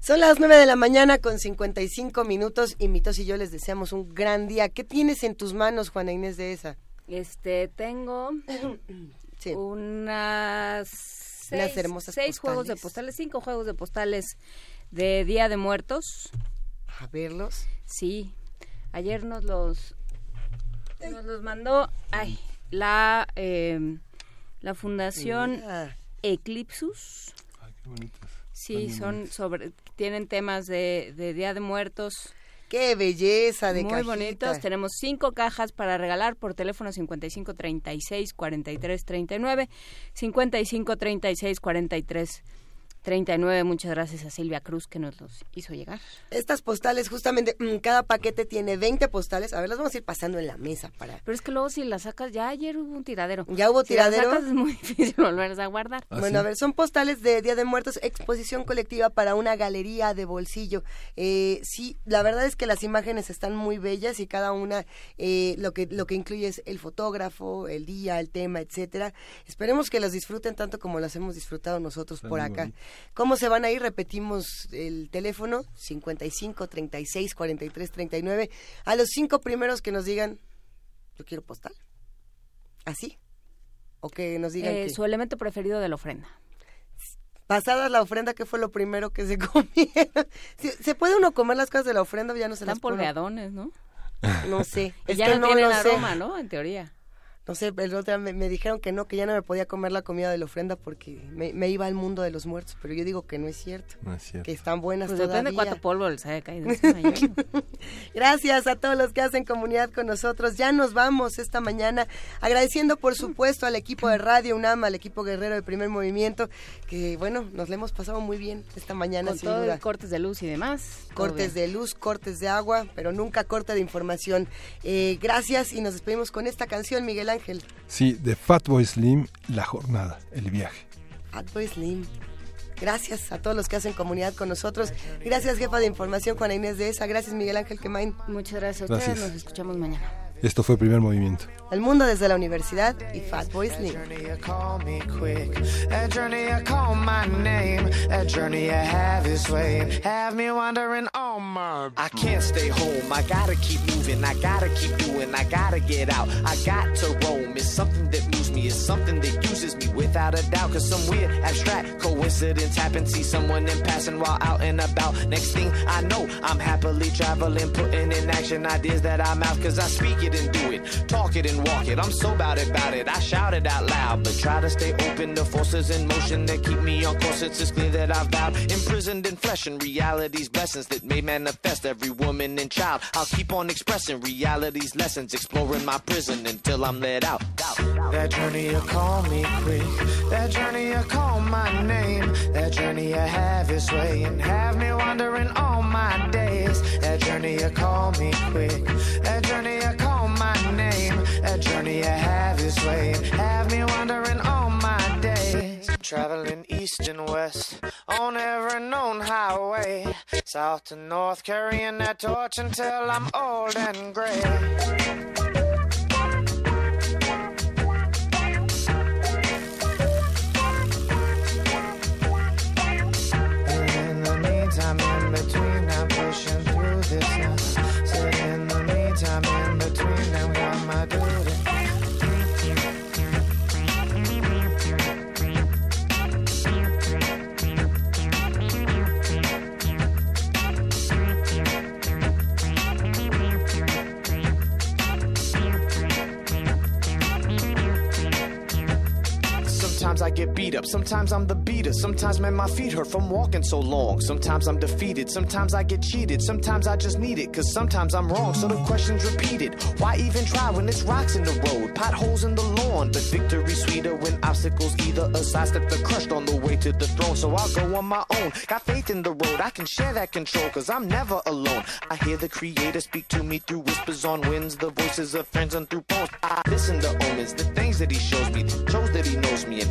Son las 9 de la mañana con 55 minutos y Mitos y yo les deseamos un gran día. ¿Qué tienes en tus manos, Juana Inés de Esa? Tengo sí. unas hermosas seis postales. Juegos de postales, 5 juegos de postales. De Día de Muertos. ¿A verlos? Sí. Ayer nos los mandó la Fundación Eclipsus. Ay, qué bonitas. Sí, tienen temas de Día de Muertos. ¡Qué belleza de cajita! Muy bonitos. Tenemos 5 cajas para regalar por teléfono 5536-4339, 5536-4339. Muchas gracias a Silvia Cruz que nos los hizo llegar. Estas postales, justamente, cada paquete tiene 20 postales. A ver, las vamos a ir pasando en la mesa para... Pero es que luego si las sacas, ya ayer hubo un tiradero. ¿Ya hubo tiradero? Si las sacas es muy difícil volverlas a guardar. ¿Ah, bueno, sí? A ver, son postales de Día de Muertos, exposición colectiva para una galería de bolsillo. Sí, la verdad es que las imágenes están muy bellas y cada una lo que incluye es el fotógrafo, el día, el tema, etcétera. Esperemos que las disfruten tanto como las hemos disfrutado nosotros por acá. Bien. ¿Cómo se van a ir? Repetimos el teléfono, 55 36 43 39. A los 5 primeros que nos digan, yo quiero postal, así, o que nos digan que... su elemento preferido de la ofrenda. Pasada la ofrenda, ¿qué fue lo primero que se comieron? ¿Se puede uno comer las cosas de la ofrenda o ya no se las pone? Están polveadones, ¿no? No sé. Y ya no tienen aroma, ¿no? En teoría. No sé, el otro me dijeron que no, que ya no me podía comer la comida de la ofrenda porque me iba al mundo de los muertos, pero yo digo que no es cierto. No es cierto. Que están buenas pues todavía. Depende de cuánto polvo les haya caído encima. Gracias a todos los que hacen comunidad con nosotros. Ya nos vamos esta mañana, agradeciendo por supuesto al equipo de Radio UNAM, al equipo guerrero de Primer Movimiento, que bueno, nos le hemos pasado muy bien esta mañana. Con sin todo duda. Cortes de luz y demás. Cortes de luz, cortes de agua, pero nunca corte de información. Gracias y nos despedimos con esta canción, Miguel Ángel. Sí, de Fatboy Slim, La Jornada, El Viaje. Fatboy Slim. Gracias a todos los que hacen comunidad con nosotros. Gracias, jefa de información, Juana Inés de Esa. Gracias, Miguel Ángel Quemain. Muchas gracias a ustedes. Gracias. Nos escuchamos mañana. Esto fue Primer Movimiento. El mundo desde la universidad y Fatboy Slim. I can't stay home. I gotta keep moving. I gotta keep doing. I gotta get out. I got to roam. It's something that moves me. It's something that uses me without a doubt. Cause some weird abstract coincidence happened. See someone in passing while out and about. Next thing I know, I'm happily traveling, putting in action ideas that I mouth. Cause I speak it and do it. Talk it and walk it, I'm so about it, I shout it out loud, but try to stay open to forces in motion that keep me on course. It's clear that I've vowed, imprisoned in flesh and reality's blessings that may manifest every woman and child. I'll keep on expressing reality's lessons, exploring my prison until I'm let out. That journey you call me quick, that journey you call my name, that journey you have its way and have me wandering all my days. That journey you call me quick, that journey you call my name, that journey I have is way and have me wandering all my days. Traveling east and west on every known highway, south to north, carrying that torch until I'm old and gray. And in the meantime, in between get beat up. Sometimes I'm the beater. Sometimes, man, my feet hurt from walking so long. Sometimes I'm defeated. Sometimes I get cheated. Sometimes I just need it, cause sometimes I'm wrong. So the question's repeated. Why even try when it's rocks in the road, potholes in the lawn? But victory's sweeter when obstacles either a sidestep or crushed on the way to the throne. So I'll go on my own. Got faith in the road. I can share that control, cause I'm never alone. I hear the Creator speak to me through whispers on winds, the voices of friends and through poems. I listen to omens, the things that he shows me, shows that he knows me and